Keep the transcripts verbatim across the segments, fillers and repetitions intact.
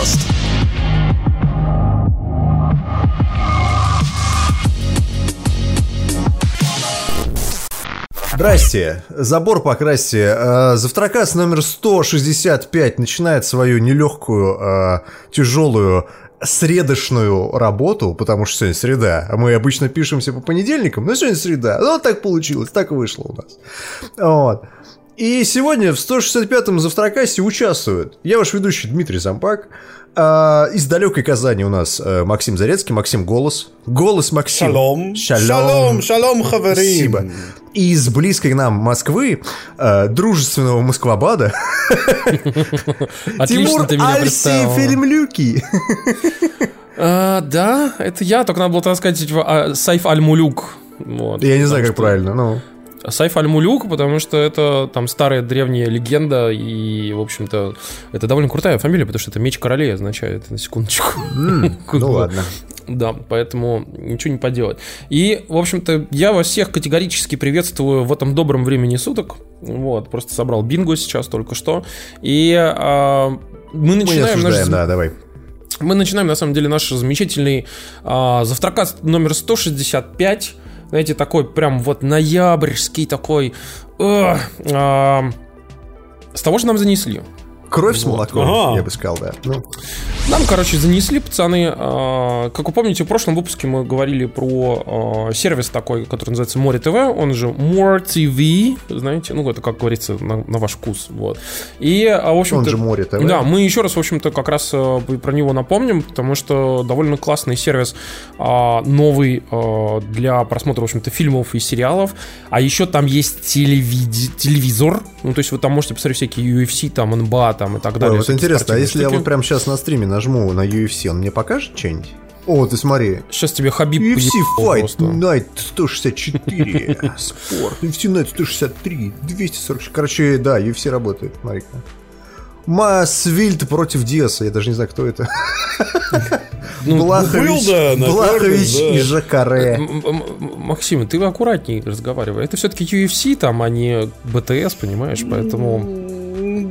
Завтракаст. Здрасте, забор покрасьте. Завтракаст номер сто шестьдесят пять начинает свою нелегкую, тяжелую средошную работу, потому что сегодня среда, а мы обычно пишемся по понедельникам, но сегодня среда. Ну, так получилось, так вышло у нас. Вот. И сегодня в сто шестьдесят пятом Завтракасте участвуют. Я ваш ведущий Дмитрий Зампак. Из далекой Казани у нас Максим Зарецкий, Максим Голос. Голос Максим. Шалом. Шалом, шалом, хаверим. Спасибо. И из близкой нам Москвы, дружественного Москвабада, Тимур Сайф Альмулюки. Да, это я, только надо было сказать Сайф Альмулюк. Я не знаю, как правильно, но... Сайф Альмулюк, потому что это там старая древняя легенда, и, в общем-то, это довольно крутая фамилия, потому что это меч королей означает, на секундочку. Mm, ну ладно. Да, поэтому ничего не поделать. И, в общем-то, я вас всех категорически приветствую в этом добром времени суток. Вот, просто собрал бинго сейчас только что. И а, мы начинаем... Мы осуждаем, наш... да, давай. Мы начинаем, на самом деле, наш замечательный а, завтракаст номер сто шестьдесят пять. Знаете, такой прям вот ноябрьский такой... Э, э, с того, что нам занесли. Кровь вот. С молоком, ага. Я бы сказал, да. Ну. Нам, короче, занесли, пацаны. Э, как вы помните, в прошлом выпуске мы говорили про э, сервис такой, который называется More ти ви. Он же More ти ви, знаете. Ну, это, как говорится, на, на ваш вкус. Вот. И, а, в общем-то, он же More ти ви. Да, мы еще раз, в общем-то, как раз э, про него напомним, потому что довольно классный сервис, э, новый э, для просмотра, в общем-то, фильмов и сериалов. А еще там есть телевиз... телевизор. Ну, то есть вы там можете посмотреть всякие ю эф си, там, эн би эй, там и так далее. Ой, вот интересно, а если штуки? Я вот прямо сейчас на стриме нажму на ю эф си, он мне покажет что-нибудь? О, ты смотри. Сейчас тебе Хабиб ю эф си Fight просто. Night сто шестьдесят четыре, спорт, ю эф си Night сто шестьдесят три, двести сорок шесть. Короче, да, ю эф си работает, смотри-ка. Масвильд против Диаса, я даже не знаю, кто это. Ну, Блахович, был, да, Блахович да. И Жакаре. Максим, ты аккуратнее разговаривай. Это все-таки ю эф си, там, а не БТС, понимаешь, поэтому...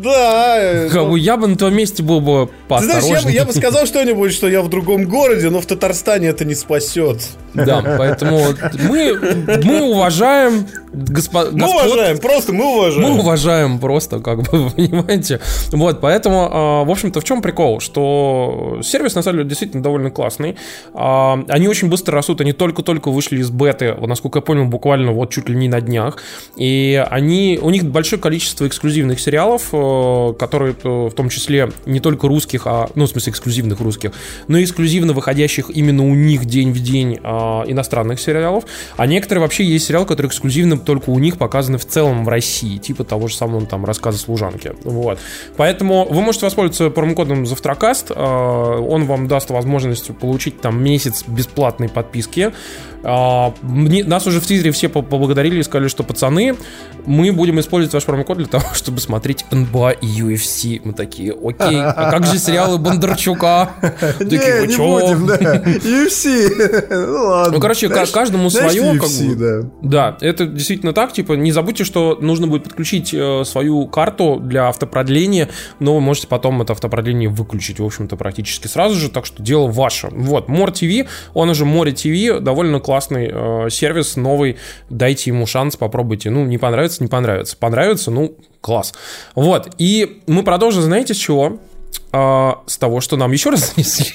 Да. Но... Я бы на твоем месте был бы поосторожнее. Ты знаешь, я бы, я бы сказал что-нибудь, что я в другом городе, но в Татарстане это не спасет. Да, поэтому мы, мы уважаем... Госпо... Мы господ... уважаем, просто мы уважаем. Мы уважаем просто, как бы, понимаете. Вот, поэтому, в общем-то, в чем прикол? Что сервис, на самом деле, действительно довольно классный. Они очень быстро растут, они только-только вышли из беты, насколько я понял, буквально вот чуть ли не на днях. И они, у них большое количество эксклюзивных сериалов, которые в том числе не только русских, а, ну, в смысле, эксклюзивных русских, но и эксклюзивно выходящих именно у них день в день иностранных сериалов. А некоторые вообще есть сериалы, которые эксклюзивно только у них показаны в целом в России, типа того же самого там рассказа служанки. Вот. Поэтому вы можете воспользоваться промокодом Завтракаст. Он вам даст возможность получить там месяц бесплатной подписки. Нас уже в Твиттере все поблагодарили и сказали, что пацаны, мы будем использовать ваш промокод для того, чтобы смотреть эн би эй и ю эф си. Мы такие, окей, а как же сериалы Бондарчука? Не, не будем, да. ю эф си. Ну, короче, каждому свое. Да, это действительно так. Типа, не забудьте, что нужно будет подключить свою карту для автопродления, но вы можете потом это автопродление выключить, в общем-то, практически сразу же. Так что дело ваше. Вот, More ти ви, он уже More ти ви, довольно классный классный э, сервис, новый, дайте ему шанс, попробуйте. Ну, не понравится, не понравится. Понравится, ну, класс. Вот, и мы продолжим, знаете, с чего? А, с того, что нам еще раз занесли.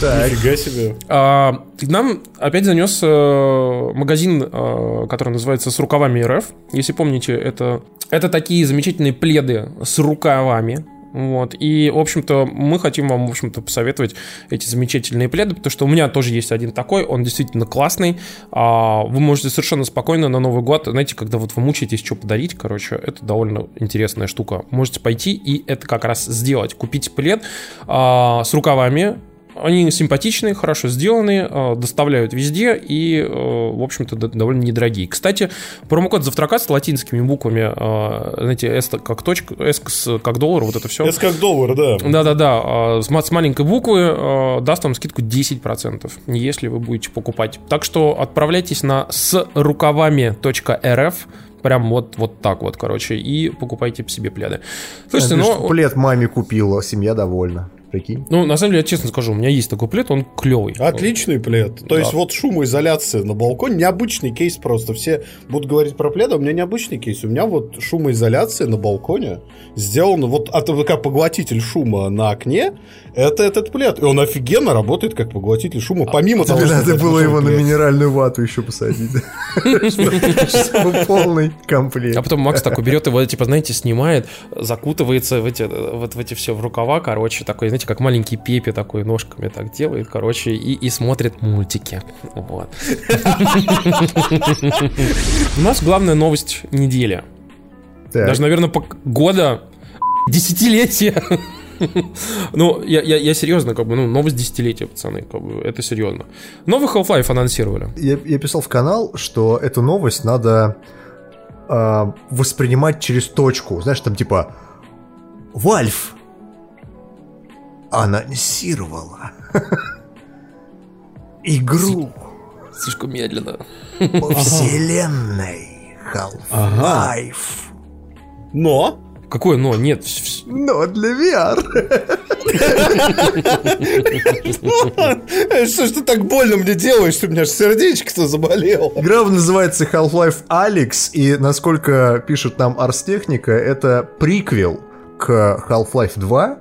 Так. Нифига себе. А, нам опять занес э, магазин, э, который называется «С рукавами РФ». Если помните, это, это такие замечательные пледы с рукавами. Вот. И, в общем-то, мы хотим вам, в общем-то, посоветовать эти замечательные пледы, потому что у меня тоже есть один такой, он действительно классный. Вы можете совершенно спокойно на Новый год, знаете, когда вот вы мучаетесь, что подарить, короче, это довольно интересная штука. Можете пойти и это как раз сделать. Купите плед с рукавами. Они симпатичные, хорошо сделаны, доставляют везде и, в общем-то, довольно недорогие. Кстати, промокод Завтракаст с латинскими буквами, знаете, S как точка, S как доллар, вот это все. S как доллар, да. Да-да-да, с маленькой буквы даст вам скидку десять процентов, если вы будете покупать. Так что отправляйтесь на срукавами.рф. Прям вот, вот так вот, короче, и покупайте себе пледы. Слушайте, ну... Плед маме купила, семья довольна. такие. Ну, на самом деле, я честно скажу, у меня есть такой плед, он клевый. Отличный плед. То да. есть вот шумоизоляция на балконе, необычный кейс просто. Все будут говорить про плед, а у меня необычный кейс. У меня вот шумоизоляция на балконе сделана вот от АВК поглотитель шума на окне. Это этот плед. И он офигенно работает как поглотитель шума. Помимо а, того, что... Надо было его плед. На минеральную вату еще посадить. Чтобы полный комплект. А потом Макс такой берет его, типа, знаете, снимает, закутывается в эти все в рукава, короче, такой, знаете, как маленький Пепе такой ножками так делает, короче, и, и смотрит мультики. Вот. У нас главная новость недели. Так. Даже, наверное, по года, десятилетия. Ну, я, я, я серьезно, как бы, ну, новость десятилетия, пацаны, как бы, это серьезно. Новый Half-Life анонсировали. Я, я писал в канал, что эту новость надо э, воспринимать через точку. Знаешь, там типа Valve анонсировала игру слишком медленно по вселенной Half-Life. Но... Какое «но»? Нет. «Но» для ви ар. Что ж ты так больно мне делаешь, что у меня же сердечко-то заболело. Игра называется Half-Life Alyx, и, насколько пишет нам Арстехника, это приквел к Half-Life два.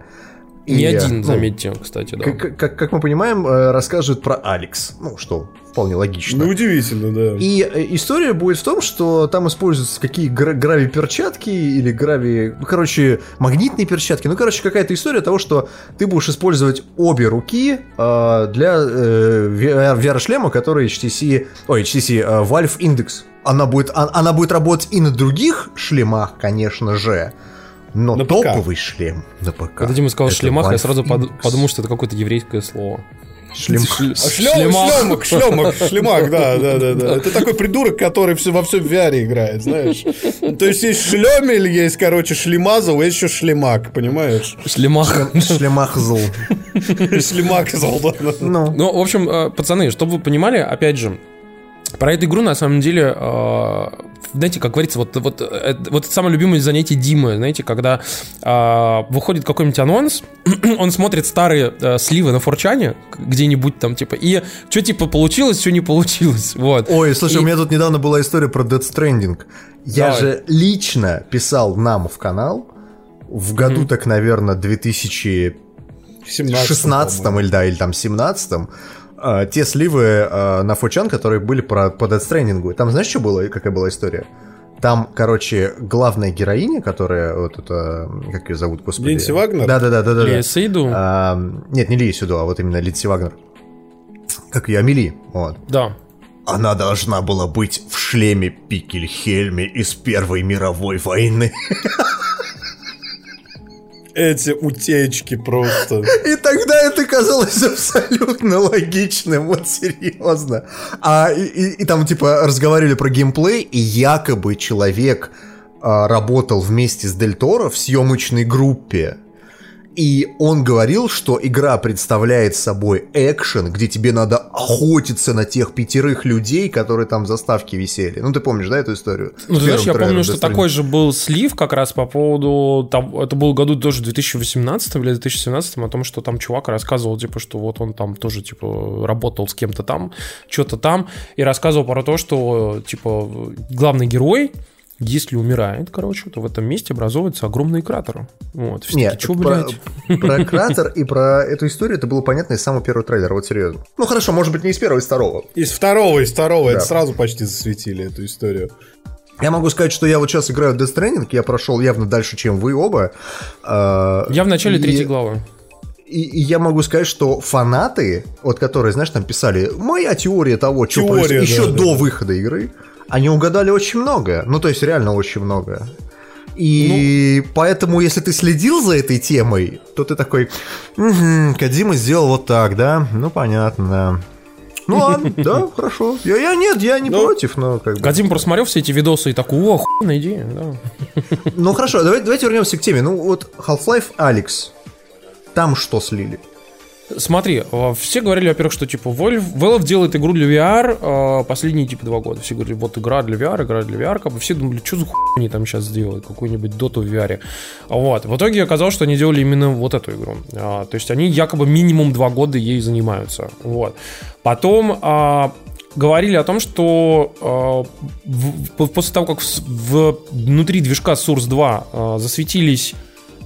И, не один, ну, заметьте, кстати, да. Как, как, как мы понимаем, рассказывают про Алекс. Ну, что вполне логично. Ну, удивительно, да. И история будет в том, что там используются какие грави-перчатки или грави... Ну, короче, магнитные перчатки. Ну, короче, какая-то история того, что ты будешь использовать обе руки э, для э, ви ар-шлема, который эйч ти си... Ой, эйч ти си э, Valve Index. Она будет, а, она будет работать и на других шлемах, конечно же. Но на топовый ПК. Шлем на ПК. Когда Дима сказал это шлемах, я сразу под, подумал, что это какое-то еврейское слово. Шлем... Шлем... Шлемах. Шлемах, шлемах, шлемах, да, да, да, да. Это такой придурок, который все, во всем ви ар играет, знаешь. То есть есть шлемель, есть, короче, шлемазл, есть еще шлемак, понимаешь? Шлемах. Шлемахзл. Шлемахзл, да. Ну. ну, в общем, пацаны, чтобы вы понимали, опять же, про эту игру, на самом деле, э, знаете, как говорится, вот, вот, вот самое любимое занятие Димы, знаете, когда э, выходит какой-нибудь анонс, он смотрит старые э, сливы на форчане, где-нибудь там, типа, и что, типа, получилось, что не получилось, вот. Ой, слушай, и... у меня тут недавно была история про Death Stranding. Я Давай. же лично писал нам в канал в году, mm-hmm. так, наверное, две тысячи шестнадцатом или, да, или там семнадцатом, Uh, те сливы uh, на фо чан, которые были про, по Death Stranding. Там знаешь, что было, какая была история? Там, короче, главная героиня, которая, вот это, как ее зовут, господи? Линдси Вагнер? Да-да-да. да, да. Лисиду? Uh, нет, не Лисиду, а вот именно Линдси Вагнер. Как ее, Амели. Вот. Да. Она должна была быть в шлеме Пикельхельме из Первой мировой войны. Эти утечки просто. И тогда это казалось абсолютно логичным, вот серьезно. А и, и, и там типа разговаривали про геймплей, и якобы человек а, работал вместе с Дель Торо в съемочной группе, и он говорил, что игра представляет собой экшен, где тебе надо охотиться на тех пятерых людей, которые там в заставке висели. Ну, ты помнишь, да, эту историю? Ну, ты знаешь, я помню, что такой же был слив как раз по поводу... Там, это был году тоже две тысячи восемнадцатом или две тысячи семнадцатом, о том, что там чувак рассказывал, типа, что вот он там тоже, типа, работал с кем-то там, что-то там, и рассказывал про то, что, типа, главный герой... Если умирает, короче, то в этом месте образовываются огромные кратеры. Вот, все Нет, такие, про, про кратер и про эту историю это было понятно из самого первого трейлера, вот серьезно. Ну хорошо, может быть не из первого, из второго. Из второго, из второго, да. Это сразу почти засветили эту историю. Я могу сказать, что я вот сейчас играю в Death Stranding, я прошел явно дальше, чем вы оба. Я в начале и... третьей главы. И, и я могу сказать, что фанаты, вот которые, знаешь, там писали, моя теория того, что теория, происходит, да, еще да. до выхода игры... Они угадали очень многое. Ну, то есть, реально очень многое. И ну, поэтому, если ты следил за этой темой, то ты такой, угу, Кодзима сделал вот так, да? Ну, понятно. Ну, ладно, да, хорошо. Я, я нет, я не ну, против, но как бы... Кодзима просмотрел все эти видосы и такой, о, охуенная идея, да. Ну, хорошо, давайте, давайте вернемся к теме. Ну, вот Half-Life Alyx. Там что слили? Смотри, все говорили, во-первых, что типа Valve, Valve делает игру для ви ар последние типа два года. Все говорили, вот игра для ви ар, игра для ви ар. Как бы все думали, что за хуйня они там сейчас сделают, какую-нибудь Dota в ви ар. Вот. В итоге оказалось, что они делали именно вот эту игру. То есть они якобы минимум два года ей занимаются. Вот. Потом говорили о том, что после того, как внутри движка Source два засветились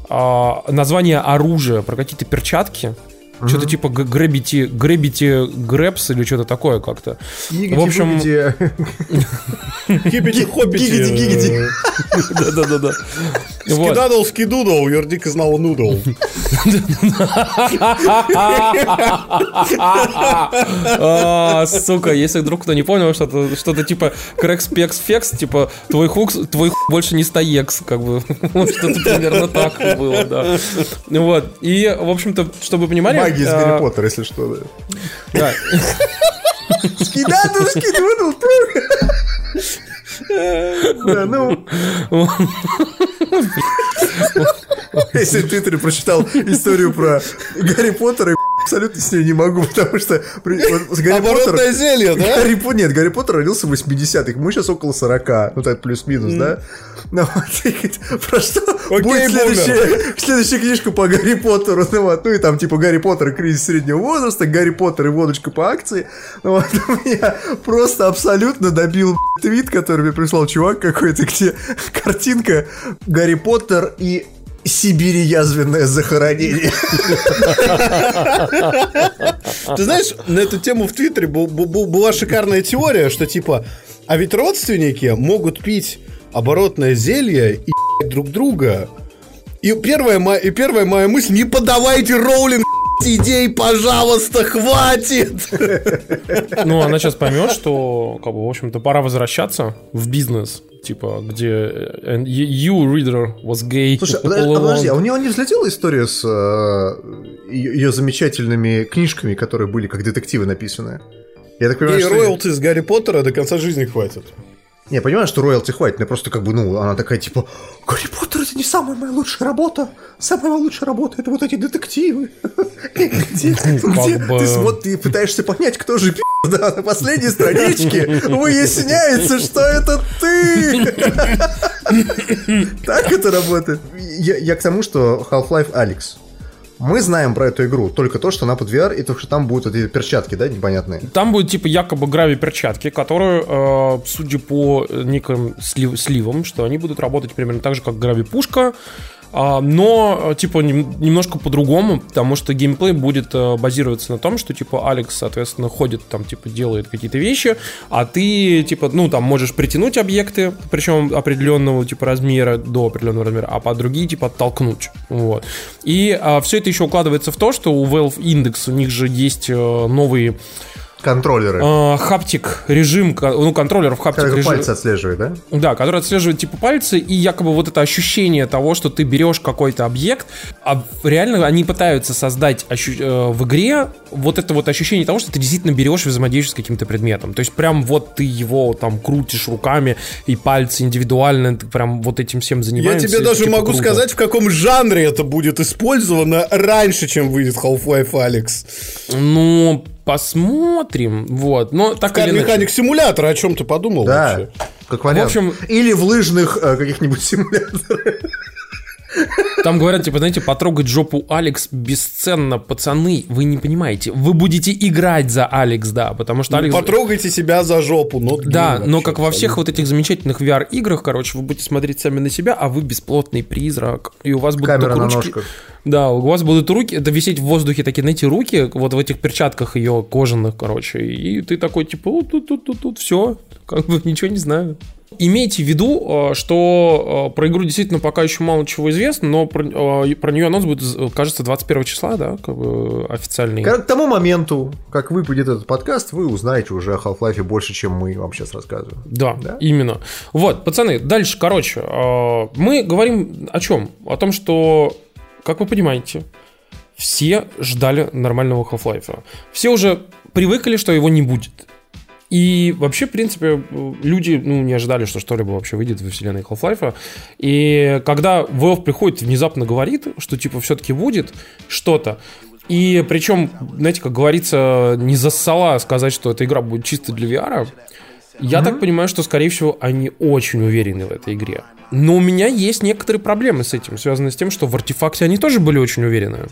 названия оружия про какие-то перчатки. Mm-hmm. Что-то типа грэбити, грэбити грэбс или что-то такое как-то. Гигити, в общем... Гигити, гигити. Да-да-да. Скидадол, скидудол, юрдик из нау нудол. Сука, если вдруг кто не понял, что-то типа крэкс, пекс, фекс, типа твой хук, твой хук больше не стоекс, как бы. Что-то примерно так было, да. Вот, и, в общем-то, чтобы вы понимали... Магия из Гарри Поттера, если что. Да. Скидадол, скидудол, да, ну... Если в Твиттере прочитал историю про Гарри Поттера, абсолютно с ней не могу, потому что... Оборотное зелье, да? Нет, Гарри Поттер родился в восьмидесятых, ему сейчас около сорока, ну так плюс-минус, да? Ну вот, про что будет следующая книжка по Гарри Поттеру, ну и там типа Гарри Поттер и кризис среднего возраста, Гарри Поттер и водочка по акции, ну вот, меня просто абсолютно добил твит, который мне прислал чувак какой-то, где картинка Гарри Поттер и Сибири язвенное захоронение. Ты знаешь, на эту тему в Твиттере была шикарная теория, что типа, а ведь родственники могут пить оборотное зелье и друг друга. И первая моя, и первая моя мысль, не подавайте Роулинг идей, пожалуйста, хватит. Ну, она сейчас поймет, что, как бы, в общем-то, пора возвращаться в бизнес. Типа, где you reader was gay. Слушай, подожди, а у нее не взлетела история с э, ее замечательными книжками, которые были как детективы написаны? Я так понимаю, и что... роялти с Гарри Поттера до конца жизни хватит. Не, понимаю, что роялти хватит, но просто как бы, ну, она такая, типа, Гарри Поттер — это не самая моя лучшая работа, самая моя лучшая работа — это вот эти детективы. Ты пытаешься понять, кто же пи***, да, на последней страничке выясняется, что это ты. Так это работает. Я к тому, что Half-Life Alyx. Мы знаем про эту игру только то, что она под ви ар, и то, что там будут эти перчатки, да, непонятные? Там будут, типа, якобы грави-перчатки, которые, э, судя по неким слив, сливам, что они будут работать примерно так же, как грави-пушка, э, но, типа, нем, немножко по-другому, потому что геймплей будет э, базироваться на том, что, типа, Алекс, соответственно, ходит там, типа, делает какие-то вещи, а ты, типа, ну, там, можешь притянуть объекты, причем определенного, типа, размера, до определенного размера, а под другие, типа, оттолкнуть, вот. И э, все это еще укладывается в то, что у Valve Index у них же есть э, новые контроллеры. Э, хаптик режим, ну, контроллеров хаптик который режим. Пальцы отслеживает, да? Да, который отслеживает типа пальцы, и якобы вот это ощущение того, что ты берешь какой-то объект, а реально они пытаются создать ощу- э, в игре вот это вот ощущение того, что ты действительно берешь и взаимодействуешь с каким-то предметом. То есть прям вот ты его там крутишь руками и пальцы индивидуально, ты прям вот этим всем занимаешься. Я тебе даже типа могу круто сказать, в каком жанре это будет использовано раньше, чем выйдет Half-Life Alyx. Ну... посмотрим, вот. Но так или иначе. Механик симулятора, о чем ты подумал, да, вообще? Как вариант. В общем, или в лыжных э, каких-нибудь симуляторах. Там говорят, типа, знаете, потрогать жопу Алекс бесценно, пацаны, вы не понимаете. Вы будете играть за Алекс, да, потому что Алекс... Ну, потрогайте себя за жопу, но... Да, вообще, но как во всех вот этих замечательных ви ар-играх, короче, вы будете смотреть сами на себя, а вы бесплотный призрак, и у вас будут камера на ножках. Да, у вас будут руки, это висеть в воздухе, такие, знаете, руки, вот в этих перчатках ее кожаных, короче, и ты такой, типа, вот тут, тут, тут, тут, все, как бы ничего не знаю. Имейте в виду, что про игру действительно пока еще мало чего известно, но про, про нее анонс будет, кажется, двадцать первого числа, да, как бы официальный. К тому моменту, как выпадет этот подкаст, вы узнаете уже о Half-Life больше, чем мы вам сейчас рассказываем. Да, да, именно. Вот, пацаны, дальше, короче, мы говорим о чем? О том, что, как вы понимаете, все ждали нормального Half-Life. Все уже привыкли, что его не будет. И вообще, в принципе, люди, ну, не ожидали, что что-либо вообще выйдет во вселенной Half-Life. И когда Valve приходит, внезапно говорит, что, типа, все-таки будет что-то, И причем, знаете, как говорится, не зассала сказать, что эта игра будет чисто для ви ар. Я mm-hmm. так понимаю, что, скорее всего, они очень уверены в этой игре. Но у меня есть некоторые проблемы с этим, связанные с тем, что в Артефакте они тоже были очень уверены.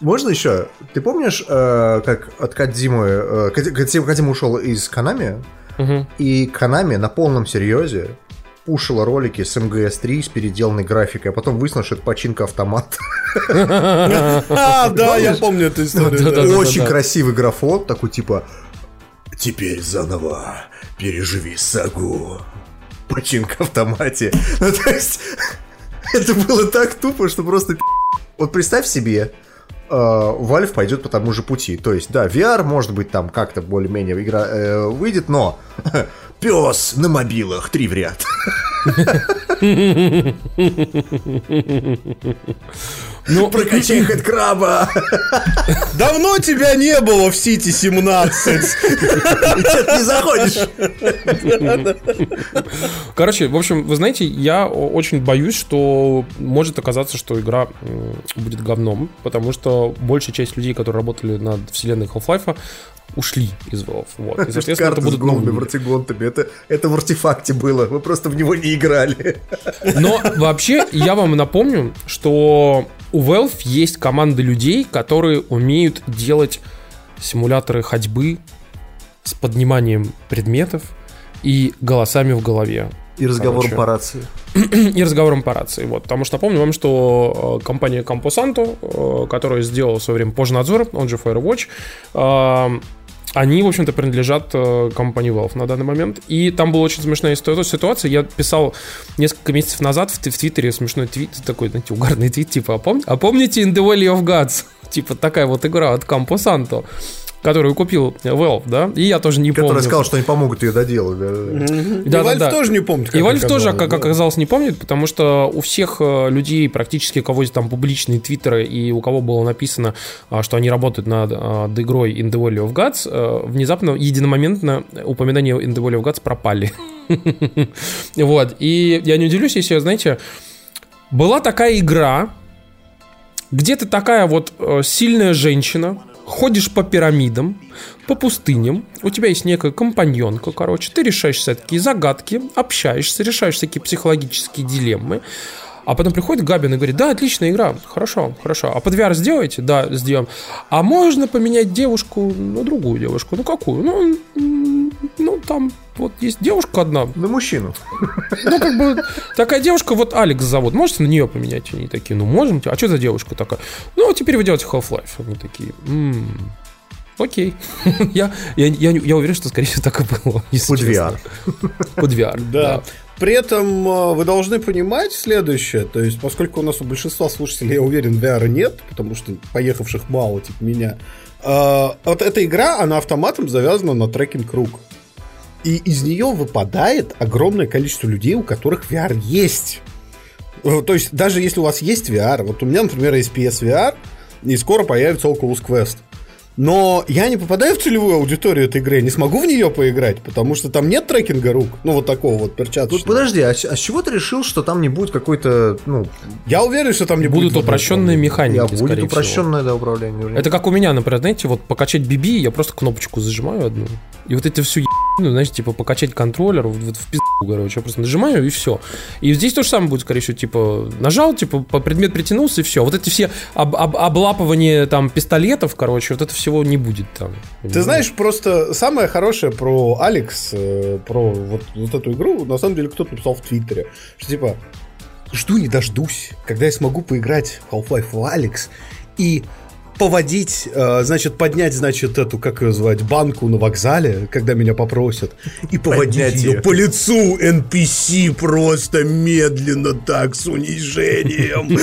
Можно еще? Ты помнишь, э, как от Кодзимы... Э, Кодзима ушел из Konami, mm-hmm. и Konami на полном серьезе пушила ролики с эм джи эс три с переделанной графикой, а потом выяснилось, что это починка автомата. А, да, я помню эту историю. Очень красивый графон, такой типа... Теперь заново переживи сагу. Починка в автомате. Ну, то есть, это было так тупо, что просто... Вот представь себе, э, Valve пойдет по тому же пути. То есть, да, ви ар, может быть, там как-то более-менее игра э, выйдет, но... Пёс на мобилах, три в ряд. Ну, прокачай хэдкраба. Давно тебя не было в Сити семнадцать. Ты не заходишь. Короче, в общем, вы знаете, я очень боюсь, что может оказаться, что игра будет говном, потому что большая часть людей, которые работали над вселенной Half-Life, ушли из Valve. Вот. И, соответственно, это будут новые. Это, это в Артефакте было. Вы просто в него не играли. Но вообще, я вам напомню, что у Valve есть команда людей, которые умеют делать симуляторы ходьбы с подниманием предметов и голосами в голове. И разговором Короче. по рации. И разговором по рации. Вот. Потому что напомню вам, что компания Campo Santo, которая сделала в свое время Пожнадзор, он же Firewatch, они, в общем-то, принадлежат компании Valve на данный момент. И там была очень смешная ситуация. Я писал несколько месяцев назад в, в Твиттере смешной твит, такой, знаете, угарный твит, типа, а, пом- а помните In the Valley of Gods? Типа, такая вот игра от Campo Santo, которую купил Valve, да? И я тоже не Который помню. Который сказал, что они помогут ее доделать. Да, mm-hmm. да, и Valve да, тоже да. не помнит. И Valve тоже, как да. оказалось, не помнит, потому что у всех людей, практически у кого есть там публичные твиттеры, и у кого было написано, что они работают над, над игрой In the Valley of Gods, внезапно, единомоментно упоминания In the Valley of Gods пропали. Вот. И я не удивлюсь, если, знаете, была такая игра, где-то такая вот сильная женщина, ходишь по пирамидам, по пустыням, у тебя есть некая компаньонка, короче, ты решаешь всякие загадки, общаешься, решаешь всякие психологические дилеммы, а потом приходит Габин и говорит, да, отличная игра, хорошо, хорошо, а под ви ар сделаете? Да, сделаем. А можно поменять девушку на другую девушку? Ну, какую? Ну, ну там вот есть девушка одна. На мужчину. Ну, как бы, такая девушка, вот Алекс зовут, можете на нее поменять? Они такие, ну, можем. А что за девушка такая? Ну, теперь вы делаете Half-Life. Они такие, ммм. Окей. я, я, я, я уверен, что, скорее всего, так и было. Под ви ар. Под ви ар, да. да. При этом вы должны понимать следующее. То есть, поскольку у нас у большинства слушателей, я уверен, ви ар нет, потому что поехавших мало, типа меня. Э, вот эта игра, она автоматом завязана на трекинг рук. И из нее выпадает огромное количество людей, у которых ви ар есть. То есть, даже если у вас есть ви ар, вот у меня, например, есть пи эс ви ар, и скоро появится Oculus Quest. Но я не попадаю в целевую аудиторию этой игры, не смогу в нее поиграть, потому что там нет трекинга рук, ну вот такого вот перчаточного. Вот подожди, а, а с чего ты решил, что там не будет какой-то, ну... Я уверен, что там не будут... Будут упрощенные механики, я, скорее будет упрощенное всего. Да, управление. Это как у меня, например, знаете, вот покачать би би, я просто кнопочку зажимаю одну, и вот это всю ебаную, знаете, типа покачать контроллер вот в пизду, короче, я просто нажимаю и все. И здесь то же самое будет, скорее всего, типа нажал, типа предмет притянулся и все. Вот эти все об- об- облапывания там пистолетов, короче, вот это все всего не будет там. Ты знаешь, просто самое хорошее про Алекс, про вот, вот эту игру, на самом деле кто-то написал в Твиттере, что типа жду не дождусь, когда я смогу поиграть в Half-Life Alyx и поводить, значит, поднять, значит, эту, как ее звать, банку на вокзале, когда меня попросят, и поводить ее по лицу эн пи си просто медленно так, с унижением.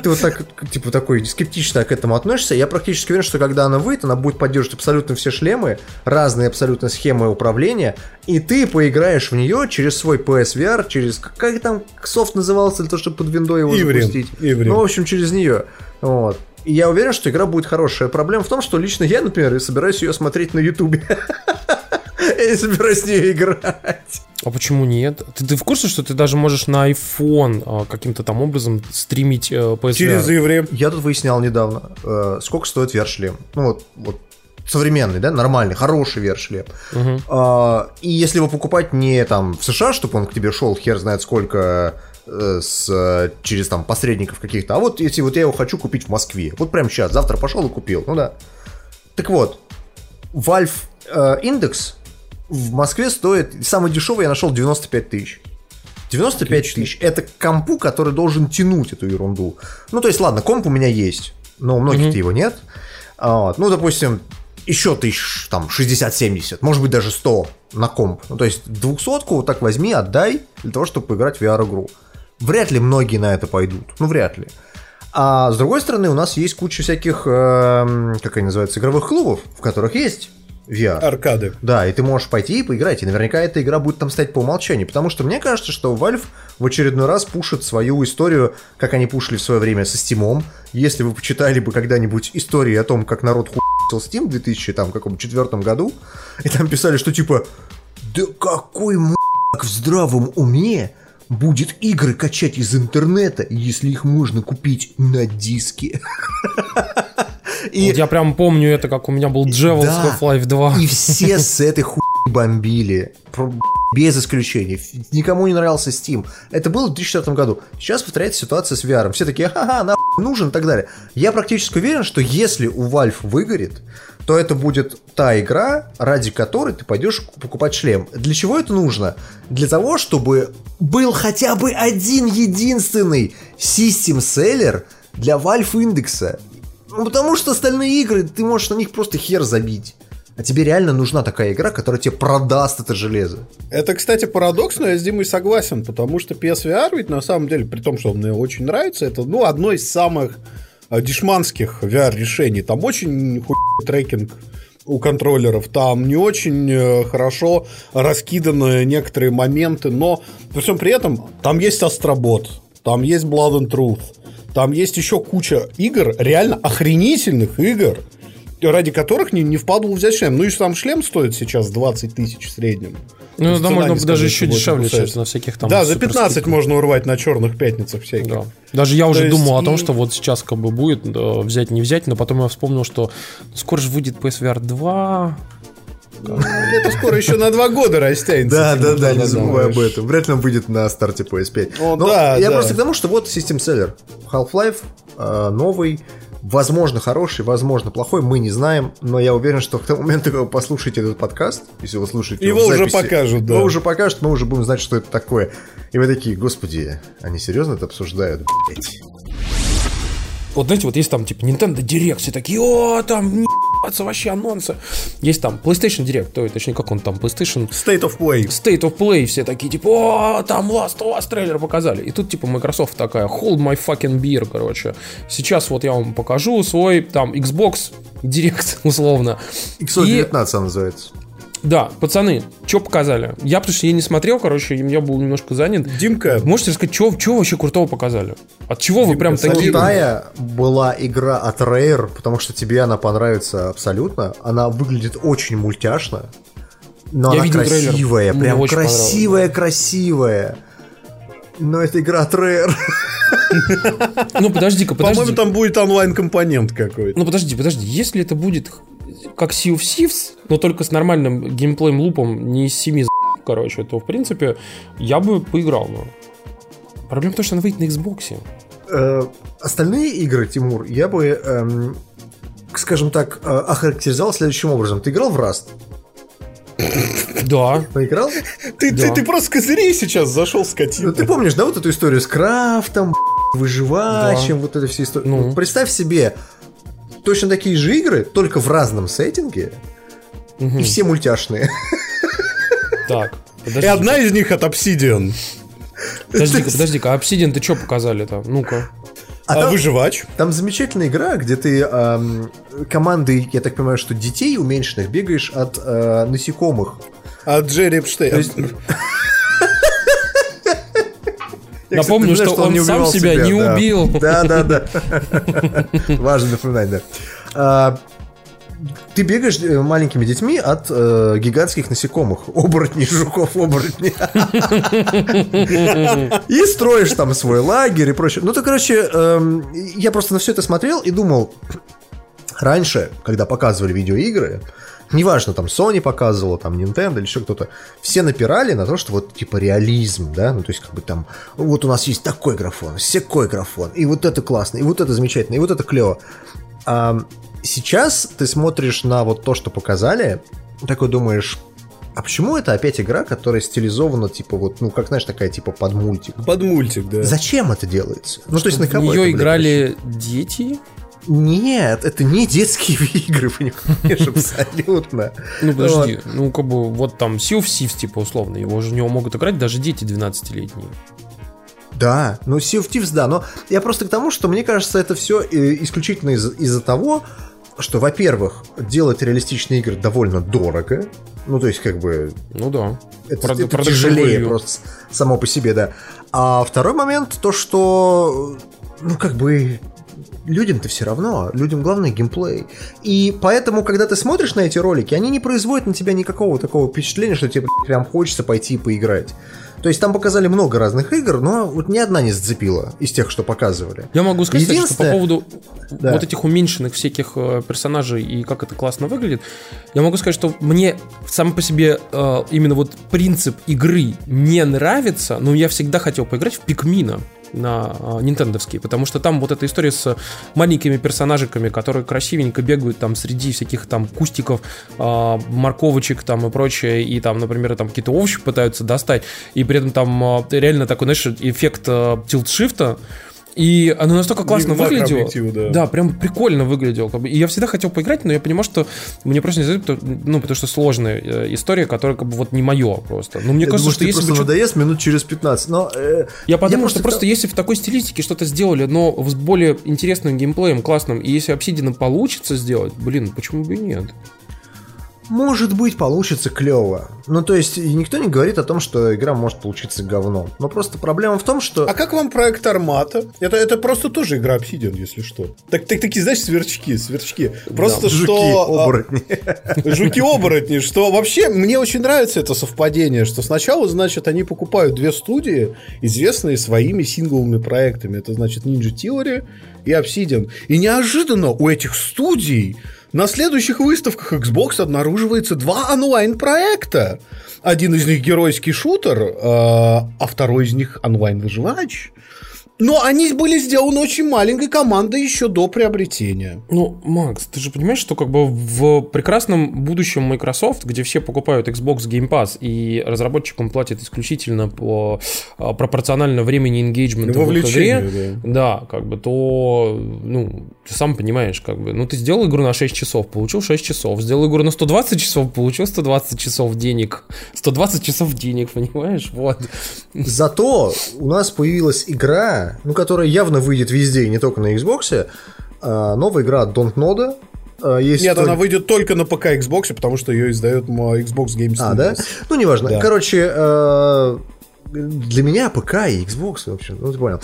Ты вот так, типа, такой скептично к этому относишься. Я практически уверен, что когда она выйдет, она будет поддерживать абсолютно все шлемы, разные абсолютно схемы управления, и ты поиграешь в нее через свой пи эс ви ар, через, как там софт назывался, для того, чтобы под Windows его запустить. Ну, в общем, через нее. Вот. И я уверен, что игра будет хорошая. Проблема в том, что лично я, например, собираюсь ее смотреть на Ютубе. Я не собираюсь в нее играть. А почему нет? Ты, ты в курсе, что ты даже можешь на iPhone каким-то там образом стримить пи эс ви ар? Через Иврем. Я тут выяснял недавно, сколько стоит вершлем. Ну вот, вот современный, да, нормальный, хороший вершлем. Угу. А, и если его покупать не там в США, чтобы он к тебе шел хер знает сколько... С, через там посредников каких-то. А вот если вот я его хочу купить в Москве, вот прямо сейчас, завтра пошел и купил. Ну да. Так вот, Valve э, Index в Москве стоит, самый дешевый я нашел девяносто пять тысяч. девяносто пять тысяч это компу, который должен тянуть эту ерунду. Ну то есть ладно, комп у меня есть, но у многих-то mm-hmm. его нет. А, ну допустим, еще тысяч там шестьдесят-семьдесят, может быть даже сто на комп. Ну то есть двухсотку вот так возьми, отдай для того, чтобы поиграть в ви ар-игру. Вряд ли многие на это пойдут. Ну, вряд ли. А с другой стороны, у нас есть куча всяких, э, как они называются, игровых клубов, в которых есть ви ар. Аркады. Да, и ты можешь пойти и поиграть. И наверняка эта игра будет там стоять по умолчанию. Потому что мне кажется, что Valve в очередной раз пушит свою историю, как они пушили в свое время со Steam. Если вы почитали бы когда-нибудь истории о том, как народ хуй***л Steam в две тысячи четвёртом году, и там писали, что типа «Да какой м***к в здравом уме будет игры качать из интернета, если их можно купить на диске». И... Вот я прям помню это, как у меня был Джевел с да, Half-Life два. И все с этой хуй бомбили. Без исключений. Никому не нравился Steam. Это было в две тысячи четвёртом году. Сейчас повторяется ситуация с ви ар. Все такие, ага, нахуй нужен и так далее. Я практически уверен, что если у Valve выгорит, то это будет та игра, ради которой ты пойдешь покупать шлем. Для чего это нужно? Для того, чтобы был хотя бы один единственный систем-селлер для Valve Index. Ну, потому что остальные игры, ты можешь на них просто хер забить. А тебе реально нужна такая игра, которая тебе продаст это железо. Это, кстати, парадокс, но я с Димой согласен, потому что пи эс ви ар ведь на самом деле, при том, что он мне очень нравится, это, ну, одно из самых дешманских ви ар-решений. Там очень хуй трекинг у контроллеров, там не очень хорошо раскиданы некоторые моменты, но при всем при этом там есть Астробот, там есть Blood and Truth, там есть еще куча игр, реально охренительных игр, ради которых не, не впадло взять шлем. Ну и сам шлем стоит сейчас двадцать тысяч в среднем. Ну, да, можно даже еще дешевле, чем на всяких там... Да, за пятнадцать можно урвать на черных пятницах всяких. Да. Даже я то уже есть... думал о том, что вот сейчас как бы будет да, взять, не взять, но потом я вспомнил, что скоро же выйдет пи эс ви ар два... Это скоро еще на два года растянется. Да, да, да, не забывай об этом. Вряд ли он выйдет на старте пи эс пять. Я просто к тому, что вот систем-селлер. Half-Life новый, возможно, хороший, возможно, плохой, мы не знаем, но я уверен, что к тому моменту, когда вы послушаете этот подкаст, если вы слушаете его в записи, уже покажут, да. Его уже покажут, мы уже будем знать, что это такое. И вы такие, господи, они серьезно это обсуждают, блять. Вот знаете, вот есть там типа Nintendo Direct, все такие, о, там ебаться вообще анонсы. Есть там PlayStation Direct, то, точнее, как он там, PlayStation... State of Play. State of Play, все такие, типа, о, там Last of Us трейлер показали. И тут, типа, Microsoft такая, hold my fucking beer, короче. Сейчас вот я вам покажу свой, там, Xbox Direct, условно. икс девятнадцать он называется. Да, пацаны, что показали? Я, потому что я не смотрел, короче, я был немножко занят. Димка, можете рассказать, что вообще крутого показали? От чего Димка, вы прям такие... Крутая была игра от Rare, потому что тебе она понравится абсолютно. Она выглядит очень мультяшно, но я она красивая, трейлер. Прям красивая-красивая. Но это игра от Rare. Ну, подожди-ка, подожди. По-моему, там будет онлайн-компонент какой-то. Ну, подожди, подожди, если это будет... как Sea of Thieves, но только с нормальным геймплеем лупом, не из семи за***, короче, то, в принципе, я бы поиграл. Но проблема в том, что она выйдет на Xbox. Э, остальные игры, Тимур, я бы, эм, скажем так, э, охарактеризовал следующим образом. Ты играл в Rust? Да. Поиграл? Ты, да. Ты, ты просто с козырей сейчас зашел, скотина. Ну, ты помнишь, да, вот эту историю с крафтом, выживачем, да. Вот это все истории. Ну. Представь себе, точно такие же игры, только в разном сеттинге, угу. И все мультяшные. Так, подожди. И одна из них от Obsidian. Подожди-ка, подожди-ка, а Obsidian-то что показали там? Ну-ка. А, а там, выживач? Там замечательная игра, где ты эм, командой, я так понимаю, что детей уменьшенных бегаешь от э, насекомых. От Джерри Эпштейна. Я, Напомню, кстати, что, знаю, что он, он сам себя, себя не да. убил. Да-да-да. Важно напоминать, да. А, Ты бегаешь маленькими детьми от э, гигантских насекомых. Оборотней, жуков-оборотней. И строишь там свой лагерь и прочее. Ну, ты, короче, я просто на все это смотрел и думал... Раньше, когда показывали видеоигры, неважно, там Sony показывала, там Nintendo или еще кто-то, все напирали на то, что вот типа реализм, да, ну то есть как бы там, вот у нас есть такой графон, всякой графон, и вот это классно, и вот это замечательно, и вот это клево. А сейчас ты смотришь на вот то, что показали, такой думаешь... А почему это опять игра, которая стилизована, типа, вот, ну, как, знаешь, такая, типа, под мультик? Под мультик, да. Зачем это делается? Ну, то есть, на кого это, блядь, играли дети? Нет, это не детские игры, понимаешь, абсолютно. Ну, подожди, ну, как бы, вот там Sea of Thieves, типа, условно, его же в него могут играть даже дети двенадцатилетние. Да, ну, Sea of Thieves, да, но я просто к тому, что, мне кажется, это все исключительно из-за того, что, во-первых, делать реалистичные игры довольно дорого. Ну, то есть, как бы... Ну, да. Это, Прод- это тяжелее просто само по себе, да. А второй момент, то, что... Ну, как бы... Людям-то все равно. Людям главное геймплей. И поэтому, когда ты смотришь на эти ролики, они не производят на тебя никакого такого впечатления, что тебе прям хочется пойти и поиграть. То есть там показали много разных игр, но вот ни одна не зацепила из тех, что показывали. Я могу сказать, кстати, что по поводу да. вот этих уменьшенных всяких персонажей и как это классно выглядит, я могу сказать, что мне сам по себе именно вот принцип игры не нравится, но я всегда хотел поиграть в Пикмина. На нинтендовские, потому что там вот эта история с маленькими персонажиками, которые красивенько бегают там среди всяких там кустиков, э, морковочек там и прочее, и там, например, там какие-то овощи пытаются достать, и при этом там э, реально такой, знаешь, эффект э, тилт-шифта. И оно настолько классно выглядело. Да. да, прям прикольно выглядело. И я всегда хотел поиграть, но я понимал, что мне просто не зайдет, ну, потому что сложная история, которая как бы вот не мое просто. Ну, мне я кажется, думаю, что если бы... Просто надоест минут через пятнадцать, но... Э, я подумал, я что просто это... если в такой стилистике что-то сделали, но с более интересным геймплеем, классным, и если Obsidian получится сделать, блин, почему бы и нет? Может быть, получится клево. Ну, то есть, никто не говорит о том, что игра может получиться говном. Но просто проблема в том, что... А как вам проект Армата? Это, это просто тоже игра Obsidian, если что. Так, так, такие, знаешь, сверчки, сверчки. Просто да, что... Жуки-оборотни. Жуки-оборотни. Что вообще, мне очень нравится это совпадение, что сначала, значит, они покупают две студии, известные своими сингловыми проектами. Это, значит, Ninja Theory и Obsidian. И неожиданно у этих студий на следующих выставках Xbox обнаруживается два онлайн-проекта. Один из них геройский шутер, а второй из них онлайн-выживач. Но они были сделаны очень маленькой командой еще до приобретения. Ну, Макс, ты же понимаешь, что как бы в прекрасном будущем Microsoft, где все покупают Xbox Game Pass и разработчикам платят исключительно по пропорционально времени энгейджмента в игре, да. да, как бы, то, ну, ты сам понимаешь, как бы, ну, ты сделал игру на шесть часов, получил шесть часов, сделал игру на сто двадцать часов, получил сто двадцать часов денег, сто двадцать часов денег, понимаешь, вот. Зато у нас появилась игра, ну, которая явно выйдет везде, и не только на Xbox. А, новая игра от Dontnod. А, Нет, только... она выйдет только на ПК Xbox, потому что ее издает Xbox Game Pass. А, да? Ну, неважно. Да. Короче, э, для меня ПК и Xbox, в общем, ну, ты понял.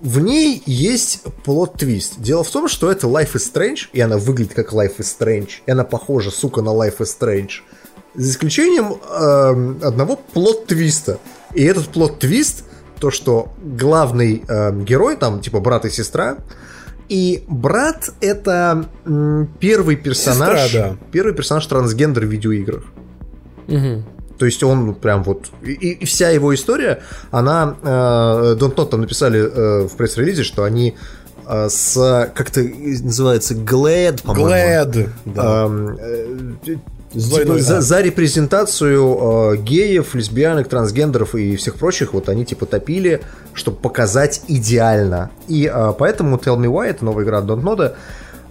В ней есть плот-твист. Дело в том, что это Life is Strange, и она выглядит как Life is Strange, и она похожа, сука, на Life is Strange. За исключением э, одного плот-твиста. И этот плот-твист, то, что главный э, герой, там, типа, брат и сестра, и брат — это м, первый персонаж, сестра, да. первый персонаж трансгендер в видеоиграх. Угу. То есть он прям вот... И, и вся его история, она... Э, Dontnod там написали э, в пресс-релизе, что они... С, как-то называется, Glad, по-моему. Glad, да. Эм, э, типа, за, за репрезентацию э, геев, лесбиянок, трансгендеров и всех прочих, вот они типа топили, чтобы показать идеально. И э, поэтому Tell Me Why, это новая игра от Dontnod,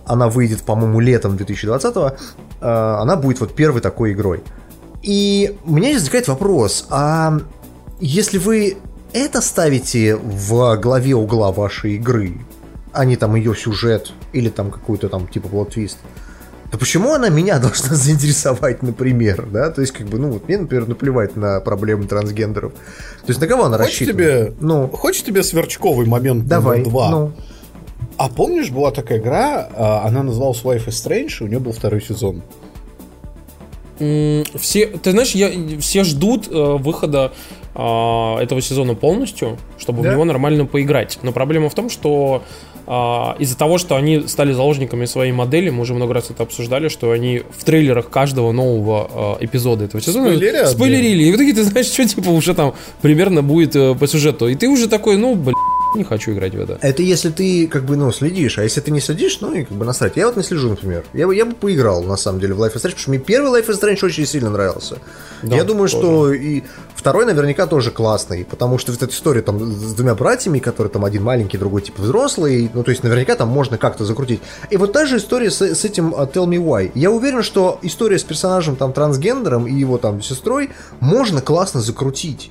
она выйдет, по-моему, летом две тысячи двадцатого, э, она будет вот первой такой игрой. И у меня возникает вопрос, а если вы это ставите в главе угла вашей игры, а не там ее сюжет или там какой-то там типа плот-твист, то почему она меня должна заинтересовать, например, да? То есть, как бы, ну, вот мне, например, наплевать на проблемы трансгендеров. То есть, на кого она хочешь рассчитана? Тебе, ну, хочешь тебе сверчковый момент давай, номер два? Ну. А помнишь, была такая игра, она называлась Life is Strange, и у нее был второй сезон. Все, ты знаешь, я, все ждут э, выхода э, этого сезона полностью, чтобы да? в него нормально поиграть. Но проблема в том, что э, из-за того, что они стали заложниками своей модели, мы уже много раз это обсуждали, что они в трейлерах каждого нового э, эпизода этого сезона Спойлери, спойлерили. И в итоге ты знаешь, что типа уже там примерно будет э, по сюжету. И ты уже такой, ну, блин, не хочу играть в это. Это если ты как бы, ну, следишь, а если ты не следишь, ну, и как бы насрать. Я вот не слежу, например. Я бы, я бы поиграл, на самом деле, в Life is Strange, потому что мне первый Life is Strange очень сильно нравился. Да, я думаю, тоже. Что и второй наверняка тоже классный, потому что вот эта история там с двумя братьями, которые там один маленький, другой типа взрослый, ну, то есть наверняка там можно как-то закрутить. И вот та же история с, с этим uh, Tell Me Why. Я уверен, что история с персонажем там трансгендером и его там сестрой можно классно закрутить.